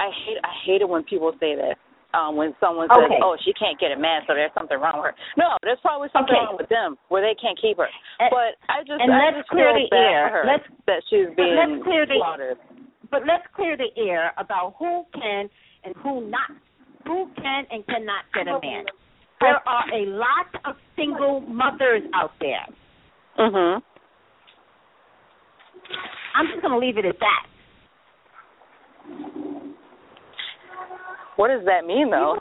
I hate I hate it when people say that. Um, when someone says, okay. "Oh, she can't get a man, so there's something wrong with her." No, there's probably something okay. wrong with them where they can't keep her. And, but I just and I let's just clear the air. Her let's that she's being let's clear the, slaughtered. But let's clear the air about who can and who not, who can and cannot get a man. There are a lot of single mothers out there. Mhm. I'm just going to leave it at that. What does that mean, though?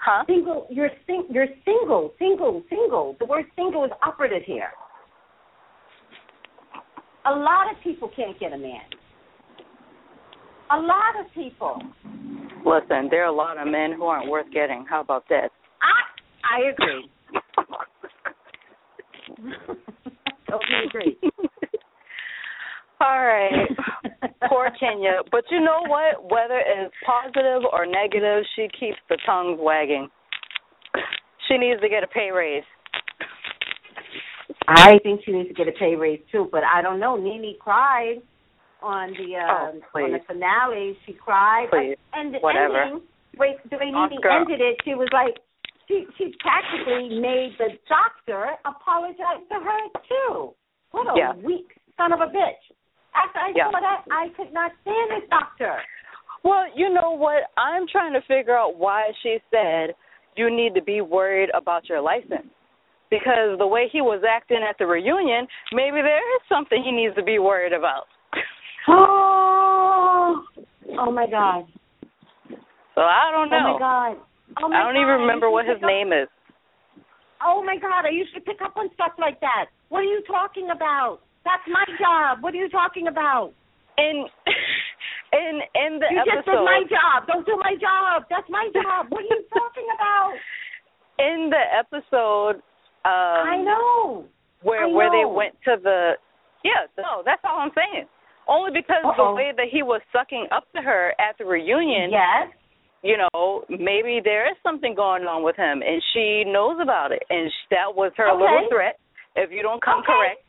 Huh? Single. You're sing. You're single. Single. Single. The word "single" is operative here. A lot of people can't get a man. A lot of people. Listen, there are a lot of men who aren't worth getting. How about that? I I agree. Totally agree. All right. Poor Kenya. But you know what? Whether it's positive or negative, she keeps the tongue wagging. She needs to get a pay raise. I think she needs to get a pay raise, too. But I don't know. Nene cried on the um, oh, on the finale. She cried. Please. And the Whatever. ending, wait, the way Nene ended it, she was like, she, she practically made the doctor apologize to her, too. What a yeah. weak son of a bitch. After I yeah. saw that, I could not stand this doctor. Well, you know what? I'm trying to figure out why she said you need to be worried about your license. Because the way he was acting at the reunion, maybe there is something he needs to be worried about. Oh, oh my God. So I don't know. Oh, my God. Oh my I don't God. even remember what his name is. Oh, my God. I usually pick up on stuff like that. What are you talking about? That's my job. What are you talking about? And in, in, in the you episode... You just did my job. Don't do my job. That's my job. What are you talking about? In the episode... Um, I know. Where I know. where they went to the... Yes, no, that's all I'm saying. Only because Uh-oh. the way that he was sucking up to her at the reunion... Yes. You know, maybe there is something going on with him, and she knows about it. And that was her okay. little threat. If you don't come okay. correct...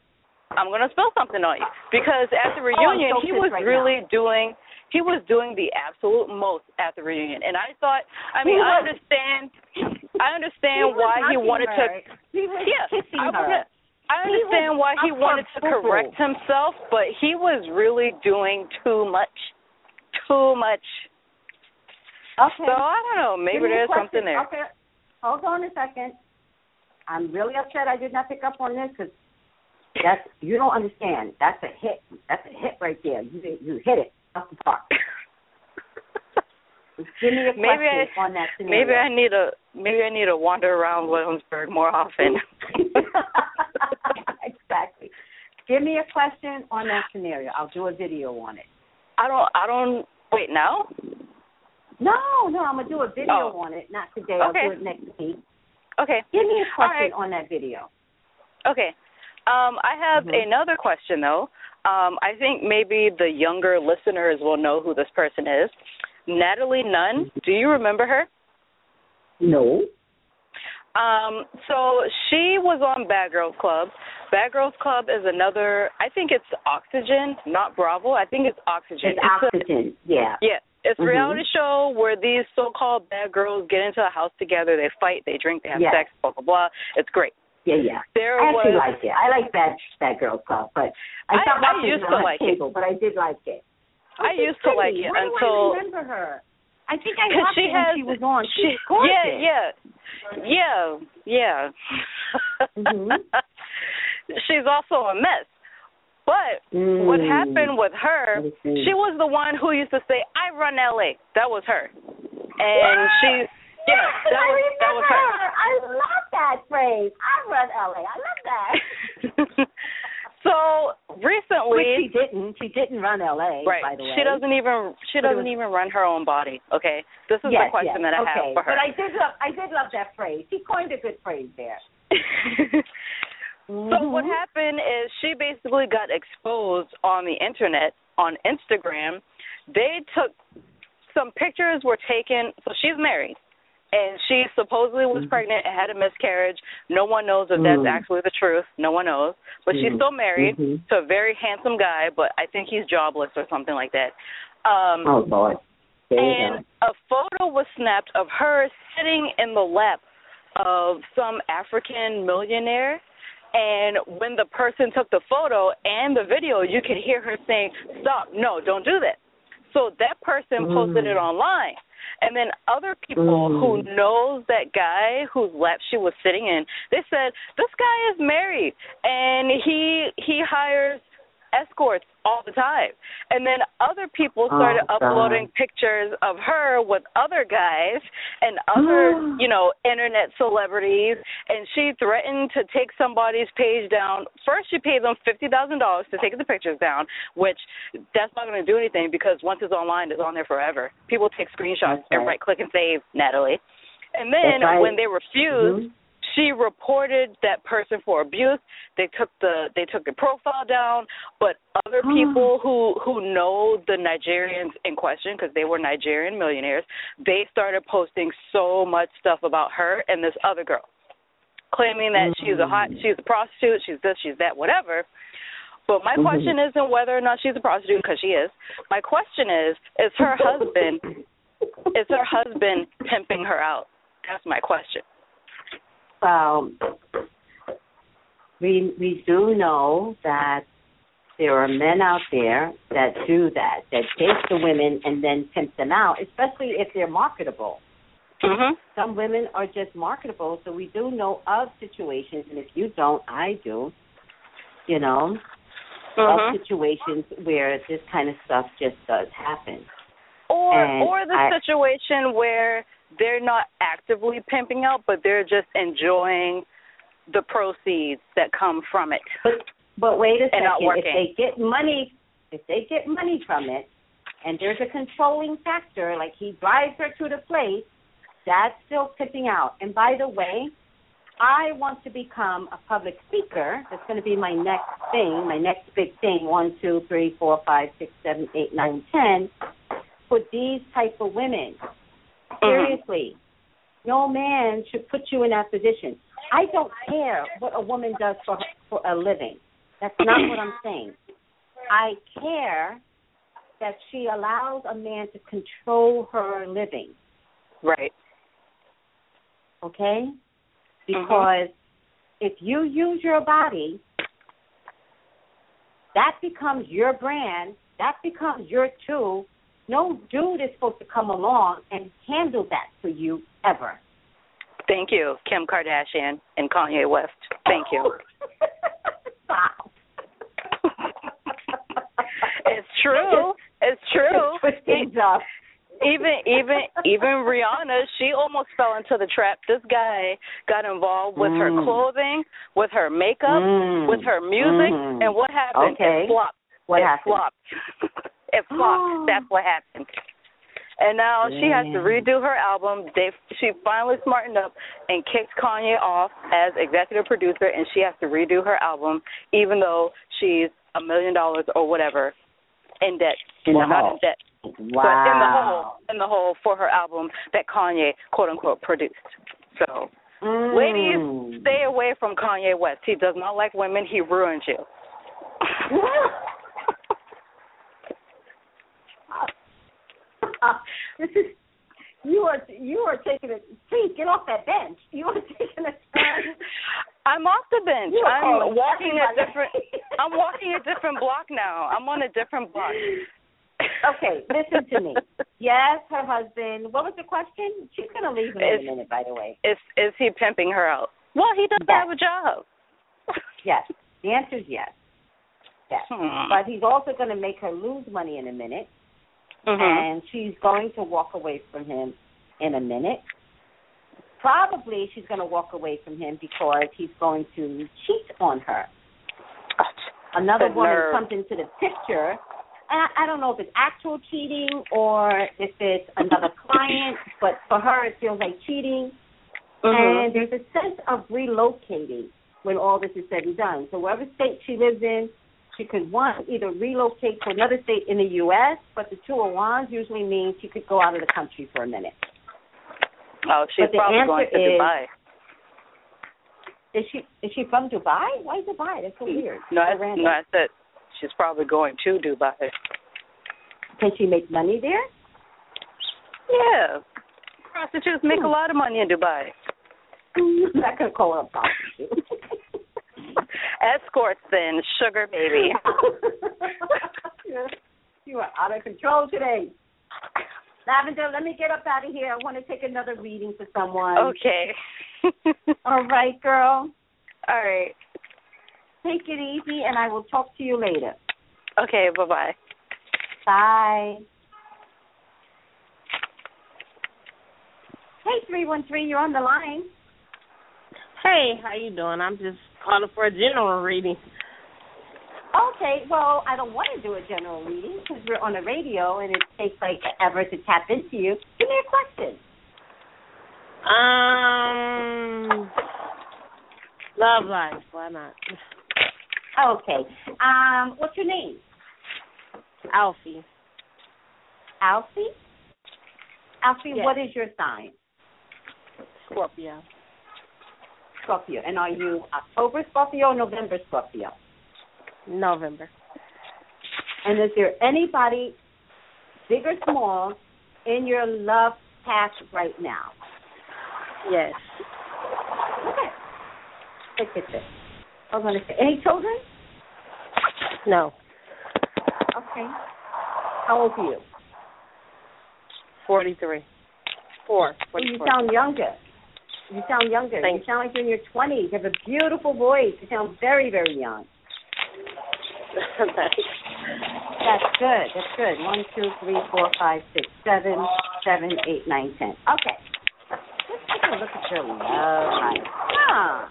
I'm going to spill something on you. Because at the reunion, oh, he was right really now. doing he was doing the absolute most at the reunion. And I thought, I mean, he I was, understand I understand he why he wanted her. to he was yeah, kissing I, her. I understand he was, why he I'm wanted to football. correct himself, but he was really doing too much. Too much. Okay. So I don't know, maybe there's something there. Okay. Hold on a second. I'm really upset I did not pick up on this because That's you don't understand. That's a hit. That's a hit right there. You you hit it up the park. Give me a question maybe I, on that scenario. Maybe I need a maybe I need to wander around Williamsburg more often. Exactly. Give me a question on that scenario. I'll do a video on it. I don't, I don't, wait, now? No, no, I'm going to do a video oh. on it. Not today. Okay. I'll do it next week. Okay. Give me a question right. on that video. Okay. Um, I have mm-hmm. another question, though. Um, I think maybe the younger listeners will know who this person is. Natalie Nunn, do you remember her? No. Um, so she was on Bad Girls Club. Bad Girls Club is another, I think it's Oxygen, not Bravo. I think it's Oxygen. It's, it's Oxygen, a, yeah. Yeah. It's a mm-hmm. reality show where these so-called bad girls get into a house together. They fight, they drink, they have yes. sex, blah, blah, blah. It's great. Yeah, yeah. There I actually was, liked it. I like Bad, Bad Girls Club, but I, I, I used to like cable, it. But I did like it. I, I used to like it Why until... I remember her. I think I watched she has, when she was on. She, she yeah, yeah, yeah, yeah, yeah. Mm-hmm. She's also a mess. But mm. what happened with her, she was the one who used to say, I run L A. That was her. And what? she, yeah, yes, that, I was, remember that was her. her. I love that phrase. I run L A. I love that. So recently, which she didn't. She didn't run L A. Right. By the way, she doesn't even. She doesn't was, even run her own body. Okay. This is yes, the question yes, that I okay. have for her. But I did love. I did love that phrase. She coined a good phrase there. mm-hmm. So what happened is she basically got exposed on the internet on Instagram. They took some pictures were taken. So she's married. And she supposedly was mm-hmm. pregnant and had a miscarriage. No one knows if that's mm-hmm. actually the truth. No one knows. But mm-hmm. she's still married mm-hmm. to a very handsome guy, but I think he's jobless or something like that. Um, oh, boy. There and a photo was snapped of her sitting in the lap of some African millionaire. And when the person took the photo and the video, you could hear her saying, stop, no, don't do that. So that person mm-hmm. posted it online. And then other people mm. who knows that guy whose lap she was sitting in, they said, this guy is married, and he he hires escorts all the time. And then other people started oh, uploading pictures of her with other guys and other, you know, Internet celebrities, and she threatened to take somebody's page down. First, she paid them fifty thousand dollars to take the pictures down, which that's not going to do anything because once it's online, it's on there forever. People take screenshots right. and right-click and save, Natalie. And then right. when they refused, mm-hmm. she reported that person for abuse. They took the they took the profile down, but other people who, who know the Nigerians in question, because they were Nigerian millionaires, they started posting so much stuff about her and this other girl, claiming that mm-hmm. she's a hot, she's a prostitute, she's this, she's that, whatever. But my mm-hmm. question isn't whether or not she's a prostitute, because she is. My question is, is her husband is her husband pimping her out? That's my question. Um, we we do know that there are men out there that do that, that take the women and then pimp them out, especially if they're marketable. Mm-hmm. Some women are just marketable, so we do know of situations, and if you don't, I do, you know, mm-hmm. of situations where this kind of stuff just does happen. Or and or the I, situation where they're not actively pimping out, but they're just enjoying the proceeds that come from it. But, but wait a second. If they get money, if they get money from it, and there's a controlling factor, like he drives her to the place, that's still pimping out. And by the way, I want to become a public speaker. That's going to be my next thing, my next big thing. One, two, three, four, five, six, seven, eight, nine, ten. For these type of women. Seriously, mm-hmm. no man should put you in that position. I don't care what a woman does for her, for a living. That's not what I'm saying. I care that she allows a man to control her living. Right. Okay? Because mm-hmm. if you use your body, that becomes your brand, that becomes your tool. No dude is supposed to come along and handle that for you ever. Thank you, Kim Kardashian and Kanye West. Thank you. Wow. It's true. It's true. It's true. It's Even even even Rihanna, she almost fell into the trap. This guy got involved with mm. her clothing, with her makeup, mm. with her music, mm. and what happened? Okay. It flopped. What it happened? Flopped. It flopped. That's what happened. And now yeah. she has to redo her album. They, she finally smartened up and kicked Kanye off as executive producer, and she has to redo her album, even though she's a million dollars or whatever in debt. In well, the not in debt. Wow. But in the hole, in the hole for her album that Kanye, quote unquote, produced. So, mm. ladies, stay away from Kanye West. He does not like women. He ruins you. uh, this is you are you are taking a please get off that bench. You are taking a turn. I'm off the bench. I'm walking a different. I'm walking a different block now. I'm on a different block. Okay, listen to me. Yes, her husband. What was the question? She's going to leave me is, in a minute, by the way. Is is he pimping her out? Well, he doesn't yes. have a job. Yes. The answer is yes. Yes. Hmm. But he's also going to make her lose money in a minute, mm-hmm. and she's going to walk away from him in a minute. Probably she's going to walk away from him because he's going to cheat on her. Another the woman nerve. comes into the picture. I don't know if it's actual cheating or if it's another client, but for her it feels like cheating. Mm-hmm. And there's a sense of relocating when all this is said and done. So whatever state she lives in, she could, one, either relocate to another state in the U S, but the two of wands usually means she could go out of the country for a minute. Oh, she's probably going to is, Dubai. Is she is she from Dubai? Why Dubai? That's so weird. No, that's, so no, that's it. She's probably going to Dubai. Can she make money there? Yeah. Prostitutes make a lot of money in Dubai. I could call her a prostitute. Escorts then, sugar baby. You are out of control today. Lavender, let me get up out of here. I want to take another reading for someone. Okay. All right, girl. All right. Take it easy, and I will talk to you later. Okay, bye-bye. Bye. Hey, three one three, you're on the line. Hey, how you doing? I'm just calling for a general reading. Okay, well, I don't want to do a general reading because we're on the radio, and it takes, like, ever to tap into you. Give me a question. Um, love life, why not? Okay. Um, what's your name? Alfie. Alfie? Alfie, yes. What is your sign? Scorpio. Scorpio. And are you October Scorpio or November Scorpio? November. And is there anybody, big or small, in your love path right now? Yes. Okay. Look at this. I was going to say, any children? No. Okay. How old are you? forty-three. Four. forty-four. You sound younger. You sound younger. Thanks. You sound like you're in your twenties. You have a beautiful voice. You sound very, very young. That's good. That's good. One, two, three, four, five, six, seven, seven, eight, nine, ten. Okay. Let's take a look at your love life. Huh.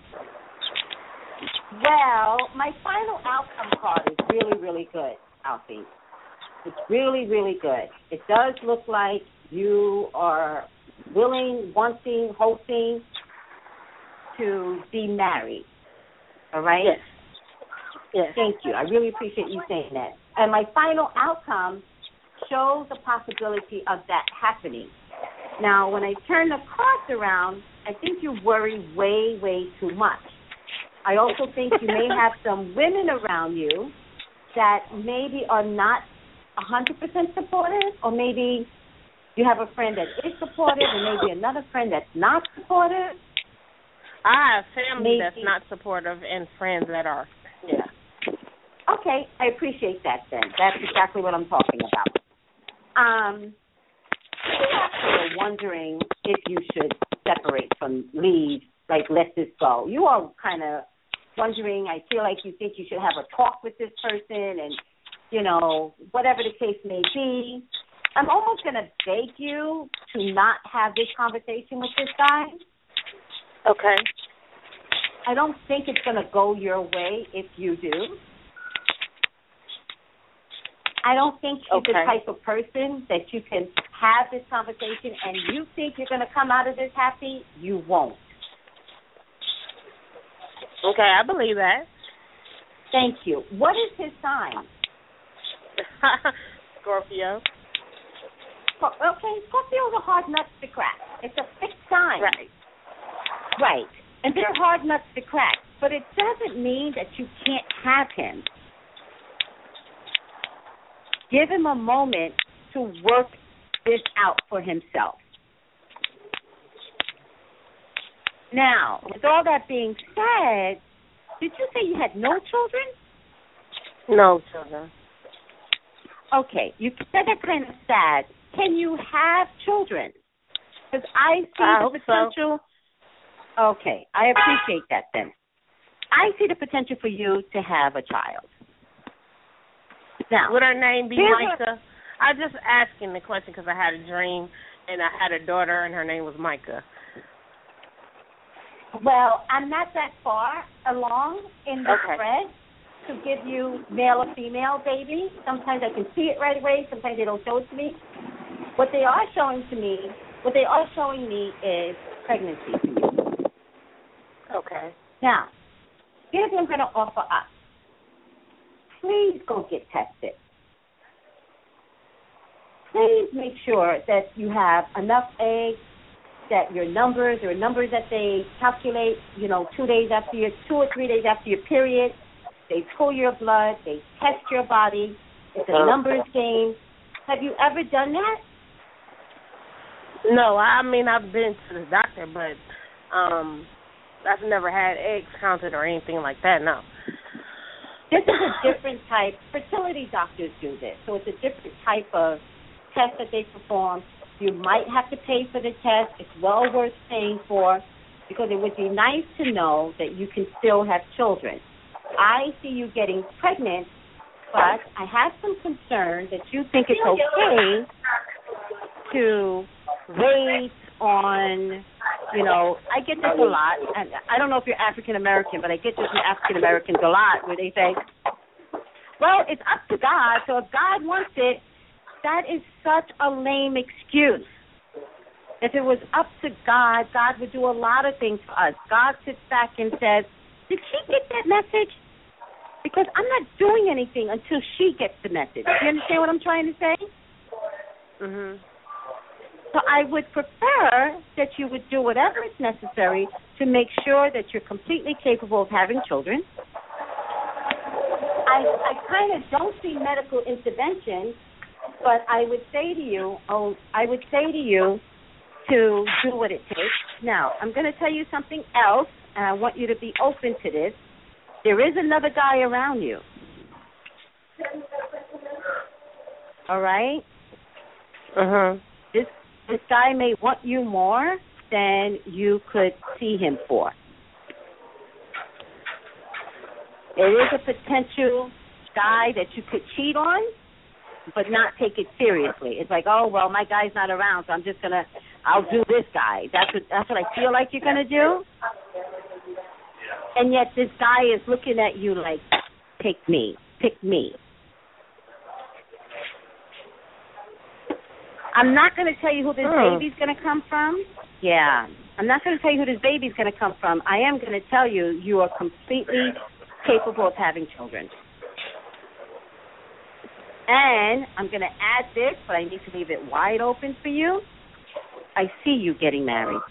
Well, my final outcome card is really, really good, Alfie. It's really, really good. It does look like you are willing, wanting, hoping to be married. All right? Yes. Yes. Thank you. I really appreciate you saying that. And my final outcome shows the possibility of that happening. Now, when I turn the cards around, I think you worry way, way too much. I also think you may have some women around you that maybe are not one hundred percent supportive, or maybe you have a friend that is supportive and maybe another friend that's not supportive. I have family maybe. That's not supportive and friends that are. Yeah. Okay, I appreciate that then. That's exactly what I'm talking about. Um, you actually are wondering if you should separate from leave, like let this go. You are kind of wondering, I feel like you think you should have a talk with this person and, you know, whatever the case may be. I'm almost going to beg you to not have this conversation with this guy. Okay. I don't think it's going to go your way if you do. I don't think he's okay. the type of person that you can have this conversation and you think you're going to come out of this happy. You won't. Okay, I believe that. Thank you. What is his sign? Scorpio. Okay, Scorpio's a hard nut to crack. It's a fixed sign. Right. Right. And they're hard nuts to crack. But it doesn't mean that you can't have him. Give him a moment to work this out for himself. Now, with all that being said, did you say you had no children? No children. Okay. You said that kind of sad. Can you have children? Because I see I the potential. So. Okay. I appreciate that then. I see the potential for you to have a child. Now, would her name be Micah? A... I'm just asking the question because I had a dream and I had a daughter and her name was Micah. Well, I'm not that far along in the okay. thread to give you male or female baby. Sometimes I can see it right away. Sometimes they don't show it to me. What they are showing to me, what they are showing me is pregnancy to me. Okay. Now, here's what I'm going to offer up. Please go get tested. Please make sure that you have enough eggs, that your numbers or numbers that they calculate, you know, two days after your, two or three days after your period, they pull your blood, they test your body. It's a numbers game. Have you ever done that? No, I mean, I've been to the doctor, but um, I've never had eggs counted or anything like that, no. This is a different type. Fertility doctors do this. So it's a different type of test that they perform. You might have to pay for the test. It's well worth paying for because it would be nice to know that you can still have children. I see you getting pregnant, but I have some concern that you think it's okay to wait on, you know, I get this a lot. And I don't know if you're African-American, but I get this from African-Americans a lot where they say, well, it's up to God, so if God wants it, that is such a lame excuse. If it was up to God, God would do a lot of things for us. God sits back and says, did she get that message? Because I'm not doing anything until she gets the message. Do you understand what I'm trying to say? Mm-hmm. So I would prefer that you would do whatever is necessary to make sure that you're completely capable of having children. I, I kind of don't see medical intervention, but I would say to you, oh, I would say to you to do what it takes. Now, I'm going to tell you something else, and I want you to be open to this. There is another guy around you. All right? Uh-huh. This this guy may want you more than you could see him for. There is a potential guy that you could cheat on, but not take it seriously. It's like, oh, well, my guy's not around, so I'm just going to, I'll do this guy. That's what, that's what I feel like you're going to do. And yet this guy is looking at you like, pick me, pick me. I'm not going to tell you who this hmm. baby's going to come from. Yeah. I'm not going to tell you who this baby's going to come from. I am going to tell you you are completely capable of having children. And I'm going to add this, but I need to leave it wide open for you. I see you getting married.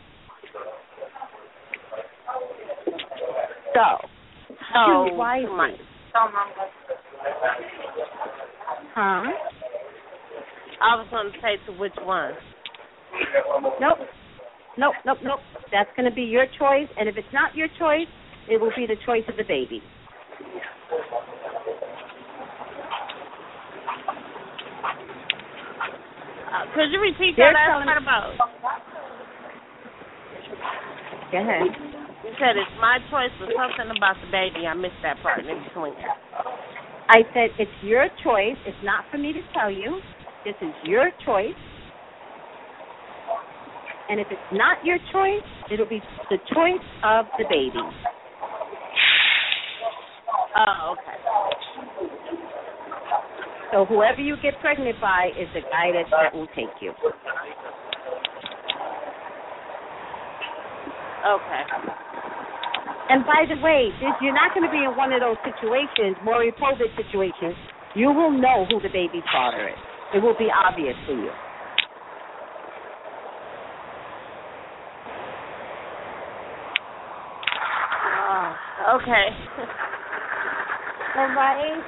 So, so choose wisely. Huh? I was going to say to which one. Nope. Nope, nope, nope. That's going to be your choice, and if it's not your choice, it will be the choice of the baby. Could you repeat that last part about? Go ahead. You said it's my choice or something about the baby. I missed that part in between. I said it's your choice. It's not for me to tell you. This is your choice. And if it's not your choice, it'll be the choice of the baby. Oh, okay. So whoever you get pregnant by is the guy that, that will take you. Okay. And by the way, you're not going to be in one of those situations, Maury Povich situations. You will know who the baby's father is. It will be obvious to you. Okay. All right.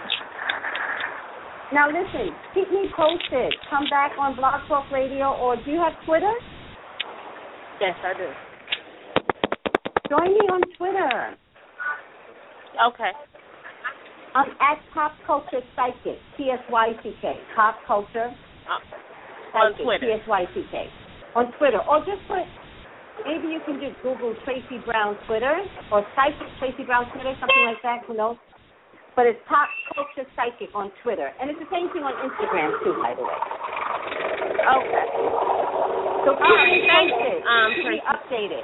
Now, listen, keep me posted. Come back on Blog Talk Radio, or do you have Twitter? Yes, I do. Join me on Twitter. Okay. I'm at Pop Culture Psychic, P S Y C K. Pop Culture uh, on Psychic, Twitter. P S Y C K. On Twitter. Or just put... Maybe you can just Google Tracy Brown Twitter or Psychic Tracy Brown Twitter, something like that, who knows? But it's Pop Culture Psychic on Twitter. And it's the same thing on Instagram, too, by the way. Okay. So keep me posted. Um, keep me updated.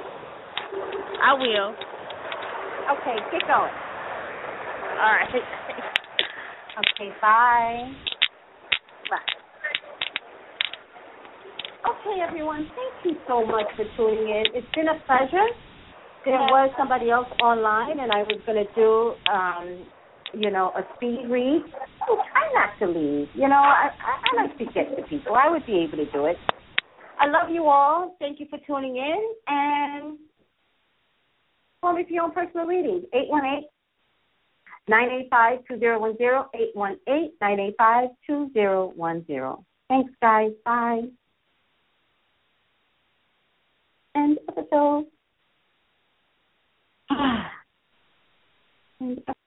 I will. Okay, get going. All right. Okay, bye. Bye. Okay, everyone, thank you so much for tuning in. It's been a pleasure. There was somebody else online, and I was going to do, um, you know, a speed read. I try not to leave. You know, I, I, I like to get to people. I would be able to do it. I love you all. Thank you for tuning in. And call me for your own personal readings, eight one eight, nine eight five, two zero one zero, eight one eight, nine eight five, two zero one zero. Thanks, guys. Bye. End episode. End episode.